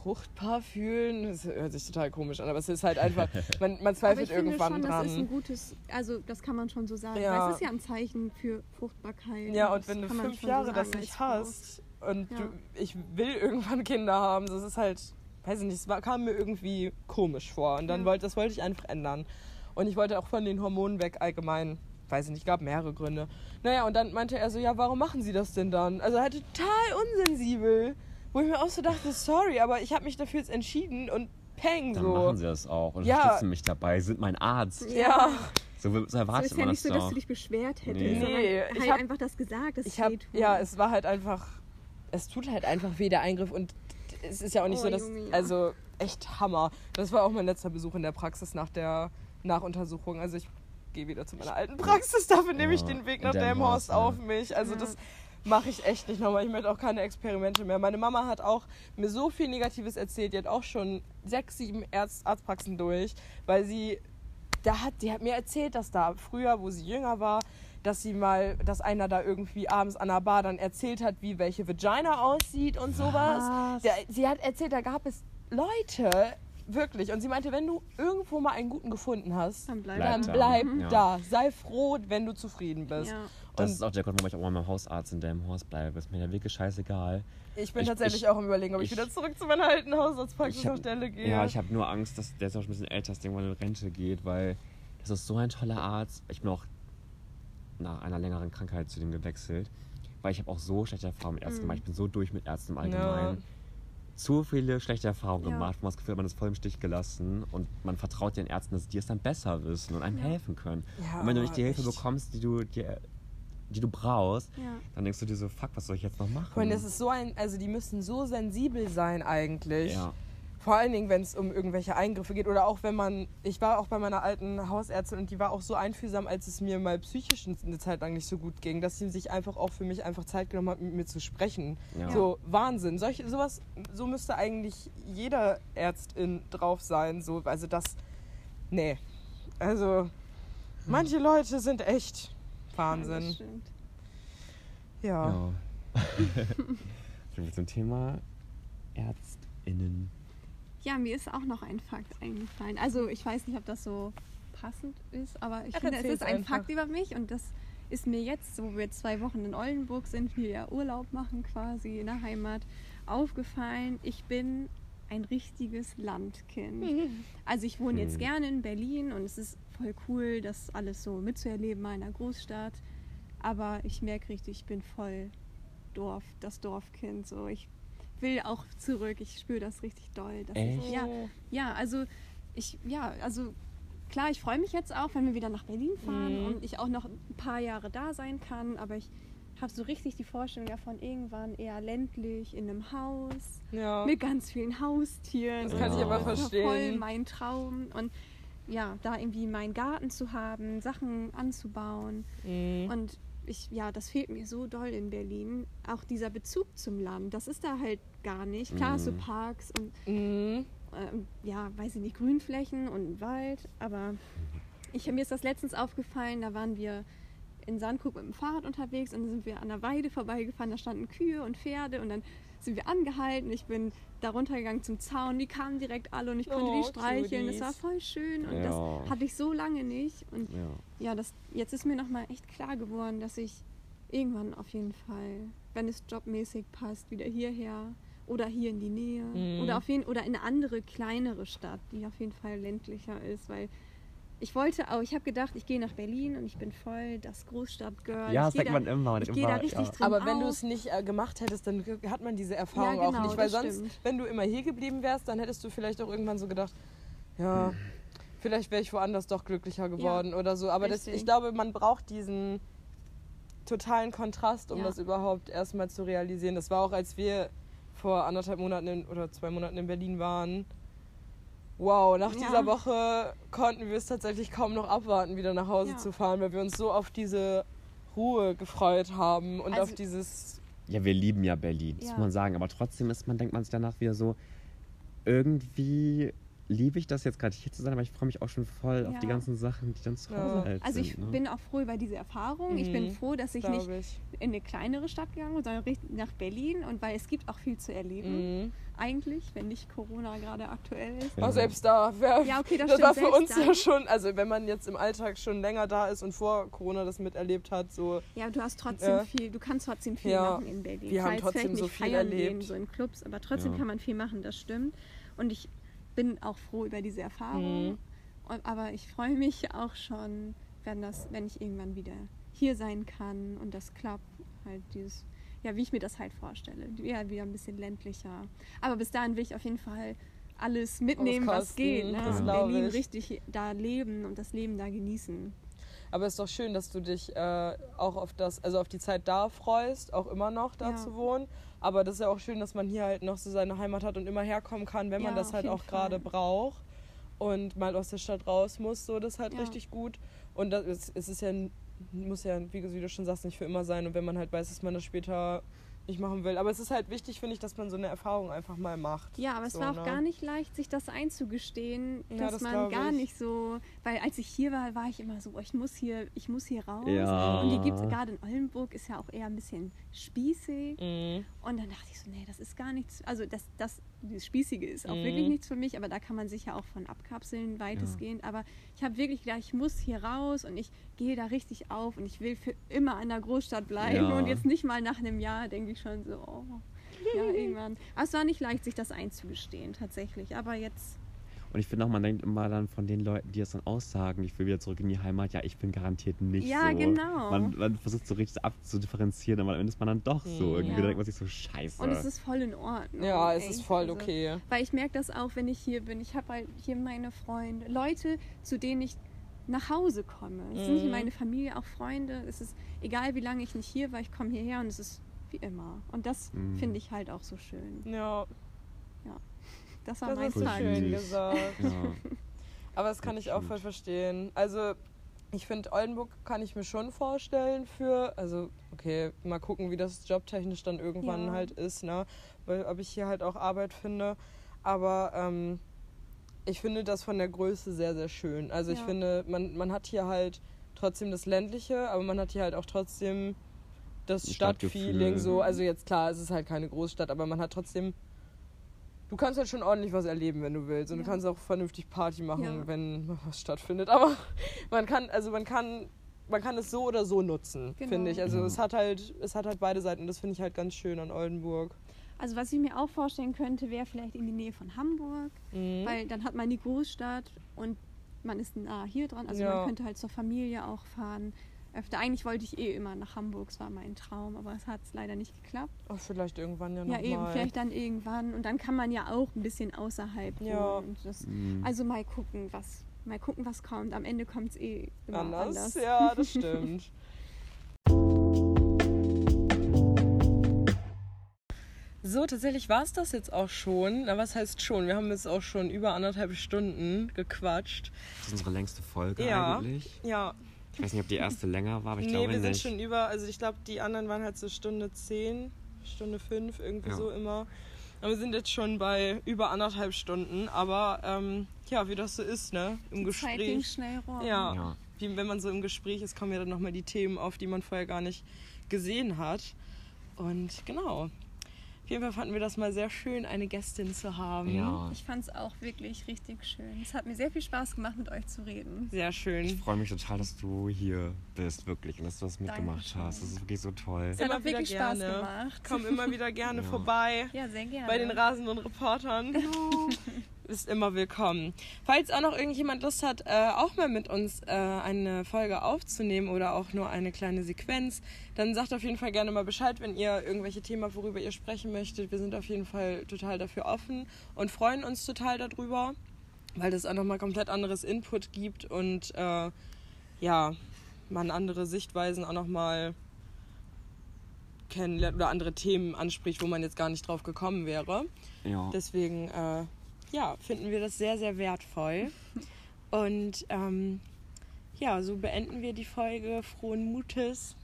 fruchtbar fühlen. Das hört sich total komisch an, aber es ist halt einfach, man zweifelt irgendwann schon dran. Das ist ein gutes, also das kann man schon so sagen. Ja. Das ist ja ein Zeichen für Fruchtbarkeit. Ja, und wenn du 5 Jahre so das nicht hast und ich will irgendwann Kinder haben, das ist halt... Weiß ich nicht, es kam mir irgendwie komisch vor. Und dann das wollte ich einfach ändern. Und ich wollte auch von den Hormonen weg allgemein. Weiß ich nicht, gab mehrere Gründe. Naja, und dann meinte er so, ja, warum machen Sie das denn dann? Also halt total unsensibel. Wo ich mir auch so dachte, sorry, aber ich habe mich dafür jetzt entschieden und peng so. Dann machen Sie das auch und unterstützen mich dabei, sind mein Arzt. Ja. So erwartet man das doch. Es ist ja nicht so, dass du dich beschwert hättest. Nee. Ich habe einfach das gesagt, dass es wehtut. Ja, es war halt einfach, es tut halt einfach weh, der Eingriff. Und es ist ja auch nicht also echt Hammer. Das war auch mein letzter Besuch in der Praxis nach der Nachuntersuchung. Also ich gehe wieder zu meiner alten Praxis, dafür nehme ich den Weg nach Delmhorst auf mich. Also das mache ich echt nicht nochmal. Ich möchte auch keine Experimente mehr. Meine Mama hat auch mir so viel Negatives erzählt. Die hat auch schon 6, 7 Arztpraxen durch, weil die hat mir erzählt, dass da früher, wo sie jünger war, dass einer da irgendwie abends an der Bar dann erzählt hat, wie welche Vagina aussieht und sowas. Sie hat erzählt, da gab es Leute, wirklich. Und sie meinte, wenn du irgendwo mal einen guten gefunden hast, dann bleib da. Sei froh, wenn du zufrieden bist. Ja. Das ist auch der Grund, warum ich auch mal beim Hausarzt in Delmhorst bleibe. Ist mir der wirklich scheißegal. Ich bin tatsächlich auch im Überlegen, ob ich wieder zurück zu meiner alten Hausarztpraxis auf Delle gehe. Ja, ich habe nur Angst, dass der ist auch schon ein bisschen älter, dass irgendwann in Rente geht, weil das ist so ein toller Arzt. Ich bin auch nach einer längeren Krankheit zu dem gewechselt, weil ich habe auch so schlechte Erfahrungen mit Ärzten gemacht. Ich bin so durch mit Ärzten im Allgemeinen. Ja. Zu viele schlechte Erfahrungen gemacht, wo man das Gefühl hat, man ist voll im Stich gelassen und man vertraut den Ärzten, dass die es dann besser wissen und einem helfen können. Ja, und wenn du nicht die Hilfe bekommst, die du brauchst, dann denkst du dir so, fuck, was soll ich jetzt noch machen? Und das ist so die müssen so sensibel sein eigentlich. Ja. Vor allen Dingen, wenn es um irgendwelche Eingriffe geht oder auch wenn man, ich war auch bei meiner alten Hausärztin und die war auch so einfühlsam, als es mir mal psychisch eine Zeit lang nicht so gut ging, dass sie sich einfach auch für mich einfach Zeit genommen hat, mit mir zu sprechen. Ja. So, Wahnsinn. So müsste eigentlich jeder Ärztin drauf sein. So, also das, nee. Also, manche Leute sind echt Wahnsinn. Ja, das stimmt. Ja. Zum Thema ÄrztInnen. Ja, mir ist auch noch ein Fakt eingefallen. Also ich weiß nicht, ob das so passend ist, aber ich finde, es ist ein Fakt über mich und das ist mir jetzt, wo wir 2 Wochen in Oldenburg sind, wir ja Urlaub machen quasi in der Heimat, aufgefallen. Ich bin ein richtiges Landkind. Also ich wohne jetzt gerne in Berlin und es ist voll cool, das alles so mitzuerleben, mal in einer Großstadt. Aber ich merke richtig, ich bin voll das Dorfkind. So, ich will auch zurück. Ich spüre das richtig doll. Also klar, ich freue mich jetzt auch, wenn wir wieder nach Berlin fahren und ich auch noch ein paar Jahre da sein kann. Aber ich habe so richtig die Vorstellung davon, irgendwann eher ländlich, in einem Haus, mit ganz vielen Haustieren. Das kann ich aber verstehen. Das war voll mein Traum. Und ja, da irgendwie meinen Garten zu haben, Sachen anzubauen und das fehlt mir so doll in Berlin. Auch dieser Bezug zum Land, das ist da halt gar nicht. Klar, so Parks und weiß ich nicht, Grünflächen und Wald, aber mir ist das letztens aufgefallen, da waren wir in Sandburg mit dem Fahrrad unterwegs und dann sind wir an der Weide vorbeigefahren, da standen Kühe und Pferde und dann sind wir angehalten, ich bin da runtergegangen zum Zaun, die kamen direkt alle und ich konnte die streicheln, das war voll schön und das hatte ich so lange nicht und jetzt ist mir nochmal echt klar geworden, dass ich irgendwann auf jeden Fall, wenn es jobmäßig passt, wieder hierher oder hier in die Nähe oder in eine andere, kleinere Stadt, die auf jeden Fall ländlicher ist, weil ich habe gedacht, ich gehe nach Berlin und ich bin voll das Großstadtgirl. Ja, das sagt man immer. Ich gehe da richtig drin auf. Aber wenn du es nicht gemacht hättest, dann hat man diese Erfahrung auch nicht. Weil sonst, wenn du immer hier geblieben wärst, dann hättest du vielleicht auch irgendwann so gedacht, vielleicht wäre ich woanders doch glücklicher geworden oder so. Aber ich glaube, man braucht diesen totalen Kontrast, um das überhaupt erstmal zu realisieren. Das war auch, als wir vor 1,5 Monaten oder 2 Monaten in Berlin waren. Wow, nach dieser Woche konnten wir es tatsächlich kaum noch abwarten, wieder nach Hause zu fahren, weil wir uns so auf diese Ruhe gefreut haben und auf dieses... Ja, wir lieben ja Berlin, das muss man sagen. Aber trotzdem denkt man sich danach wieder so, irgendwie liebe ich das jetzt gerade hier zu sein, aber ich freue mich auch schon voll auf die ganzen Sachen, die dann zu Hause halt sind. Also ich bin auch froh über diese Erfahrung. Ich bin froh, dass ich nicht in eine kleinere Stadt gegangen bin, sondern nach Berlin. Und weil es gibt auch viel zu erleben eigentlich, wenn nicht Corona gerade aktuell ist. Ja. Aber selbst da wäre... Ja, okay, das war für uns ja schon... Also wenn man jetzt im Alltag schon länger da ist und vor Corona das miterlebt hat, so... Ja, du hast trotzdem viel... Du kannst trotzdem viel machen in Berlin. Wir haben trotzdem so viel erlebt. Gehen, so in Clubs, aber trotzdem kann man viel machen, das stimmt. Und ich bin auch froh über diese Erfahrung, aber ich freue mich auch schon, wenn ich irgendwann wieder hier sein kann und das klappt, halt dieses, wie ich mir das halt vorstelle, ja, wieder ein bisschen ländlicher. Aber bis dahin will ich auf jeden Fall alles mitnehmen, was geht, ne? Das Berlin richtig da leben und das Leben da genießen. Aber es ist doch schön, dass du dich auch auf die Zeit da freust, auch immer noch da zu wohnen. Aber das ist ja auch schön, dass man hier halt noch so seine Heimat hat und immer herkommen kann, wenn man das halt auch gerade braucht und mal aus der Stadt raus muss. So, das ist halt richtig gut. Und es ist ja, muss ja, wie du schon sagst, nicht für immer sein. Und wenn man halt weiß, dass man das später nicht machen will. Aber es ist halt wichtig, finde ich, dass man so eine Erfahrung einfach mal macht. Ja, aber es war auch gar nicht leicht, sich das einzugestehen, dass man gar nicht so... Weil als ich hier war, war ich immer so, ich muss hier raus. Ja. Und die gibt es gerade in Oldenburg, ist ja auch eher ein bisschen spießig. Und dann dachte ich so, nee, das ist gar nichts... Also das Spießige ist auch wirklich nichts für mich, aber da kann man sich ja auch von abkapseln, weitestgehend. Aber ich habe wirklich gedacht, ich muss hier raus und ich gehe da richtig auf und ich will für immer in der Großstadt bleiben und jetzt nicht mal nach einem Jahr denke ich schon so, irgendwann. Aber es war nicht leicht, sich das einzugestehen tatsächlich, aber jetzt... Und ich finde auch, man denkt immer dann von den Leuten, die das dann aussagen, ich will wieder zurück in die Heimat, ich bin garantiert nicht so. Ja, genau. Man versucht so richtig abzudifferenzieren, aber am Ende ist man dann doch so. Irgendwie denkt man sich so, scheiße. Und es ist voll in Ordnung. Ja, es ist voll okay. Also, weil ich merke das auch, wenn ich hier bin. Ich habe halt hier meine Freunde, Leute, zu denen ich nach Hause komme. Es sind nicht meine Familie, auch Freunde. Es ist egal, wie lange ich nicht hier war, ich komme hierher und es ist wie immer. Und das finde ich halt auch so schön. Ja. Das war das mein Tag. Schön gesagt. Ja. Aber das kann ich auch voll verstehen. Also ich finde, Oldenburg kann ich mir schon vorstellen für, also okay, mal gucken, wie das jobtechnisch dann irgendwann halt ist, ne? Weil, ob ich hier halt auch Arbeit finde. Aber ich finde das von der Größe sehr, sehr schön. Also ich finde, man hat hier halt trotzdem das Ländliche, aber man hat hier halt auch trotzdem das Stadtfeeling so. Also jetzt klar, es ist halt keine Großstadt, aber man hat trotzdem, du kannst halt schon ordentlich was erleben, wenn du willst. Und du kannst auch vernünftig Party machen, wenn was stattfindet. Aber man kann es so oder so nutzen, finde ich. Also es hat halt beide Seiten. Und das finde ich halt ganz schön an Oldenburg. Also was ich mir auch vorstellen könnte, wäre vielleicht in die Nähe von Hamburg, weil dann hat man die Großstadt und man ist nah hier dran. Also man könnte halt zur Familie auch fahren. Öfter. Eigentlich wollte ich eh immer nach Hamburg, es war mein Traum, aber es hat leider nicht geklappt. Ach, vielleicht irgendwann ja nochmal. Ja eben, vielleicht dann irgendwann. Und dann kann man ja auch ein bisschen außerhalb wohnen. Und das, also mal gucken, was kommt. Am Ende kommt es eh immer anders. Ja, das stimmt. So, tatsächlich war es das jetzt auch schon. Na, was heißt schon? Wir haben jetzt auch schon über 1,5 Stunden gequatscht. Das ist unsere längste Folge eigentlich. Ja. Ich weiß nicht, ob die erste länger war, aber ich glaube nicht. Nee, wir sind schon über, also ich glaube, die anderen waren halt so Stunde 10, Stunde 5, irgendwie so immer. Aber wir sind jetzt schon bei über 1,5 Stunden, aber wie das so ist, ne, im Gespräch. Die Zeit ging schnell rum. Ja. Wie, wenn man so im Gespräch ist, kommen ja dann nochmal die Themen auf, die man vorher gar nicht gesehen hat. Und genau. Auf jeden Fall fanden wir das mal sehr schön, eine Gästin zu haben. Ja. Ich fand es auch wirklich richtig schön. Es hat mir sehr viel Spaß gemacht, mit euch zu reden. Sehr schön. Ich freue mich total, dass du hier bist, wirklich, und dass du das mitgemacht hast. Das ist wirklich so toll. Es hat auch wirklich Spaß gemacht. Komm immer wieder gerne vorbei. Ja, sehr gerne. Bei den rasenden Reportern. Ist immer willkommen. Falls auch noch irgendjemand Lust hat, auch mal mit uns eine Folge aufzunehmen oder auch nur eine kleine Sequenz, dann sagt auf jeden Fall gerne mal Bescheid, wenn ihr irgendwelche Themen, worüber ihr sprechen möchtet. Wir sind auf jeden Fall total dafür offen und freuen uns total darüber, weil das auch nochmal komplett anderes Input gibt und man andere Sichtweisen auch nochmal kennenlernt oder andere Themen anspricht, wo man jetzt gar nicht drauf gekommen wäre. Ja. Deswegen finden wir das sehr, sehr wertvoll. Und so beenden wir die Folge frohen Mutes.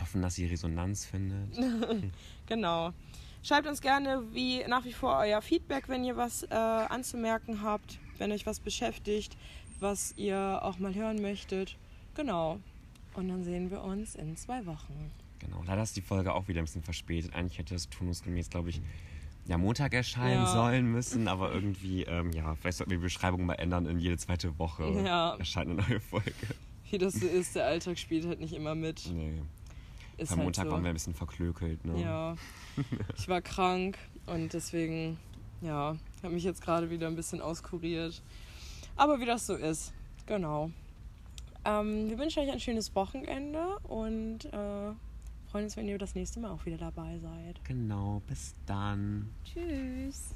Hoffen, dass sie Resonanz findet. Genau. Schreibt uns gerne nach wie vor euer Feedback, wenn ihr was anzumerken habt, wenn euch was beschäftigt, was ihr auch mal hören möchtet. Genau. Und dann sehen wir uns in 2 Wochen. Genau. Leider ist die Folge auch wieder ein bisschen verspätet. Eigentlich hätte das turnusgemäß, glaube ich, Montag erscheinen müssen, aber irgendwie, vielleicht sollten wir die Beschreibung mal ändern, in jede 2. Woche erscheint eine neue Folge. Wie das so ist, der Alltag spielt halt nicht immer mit. Nee. Ist am halt Montag waren wir ein bisschen verklökelt, ne? Ja, ich war krank und deswegen, habe mich jetzt gerade wieder ein bisschen auskuriert. Aber wie das so ist, genau. Wir wünschen euch ein schönes Wochenende und freuen uns, wenn ihr das nächste Mal auch wieder dabei seid. Genau, bis dann. Tschüss.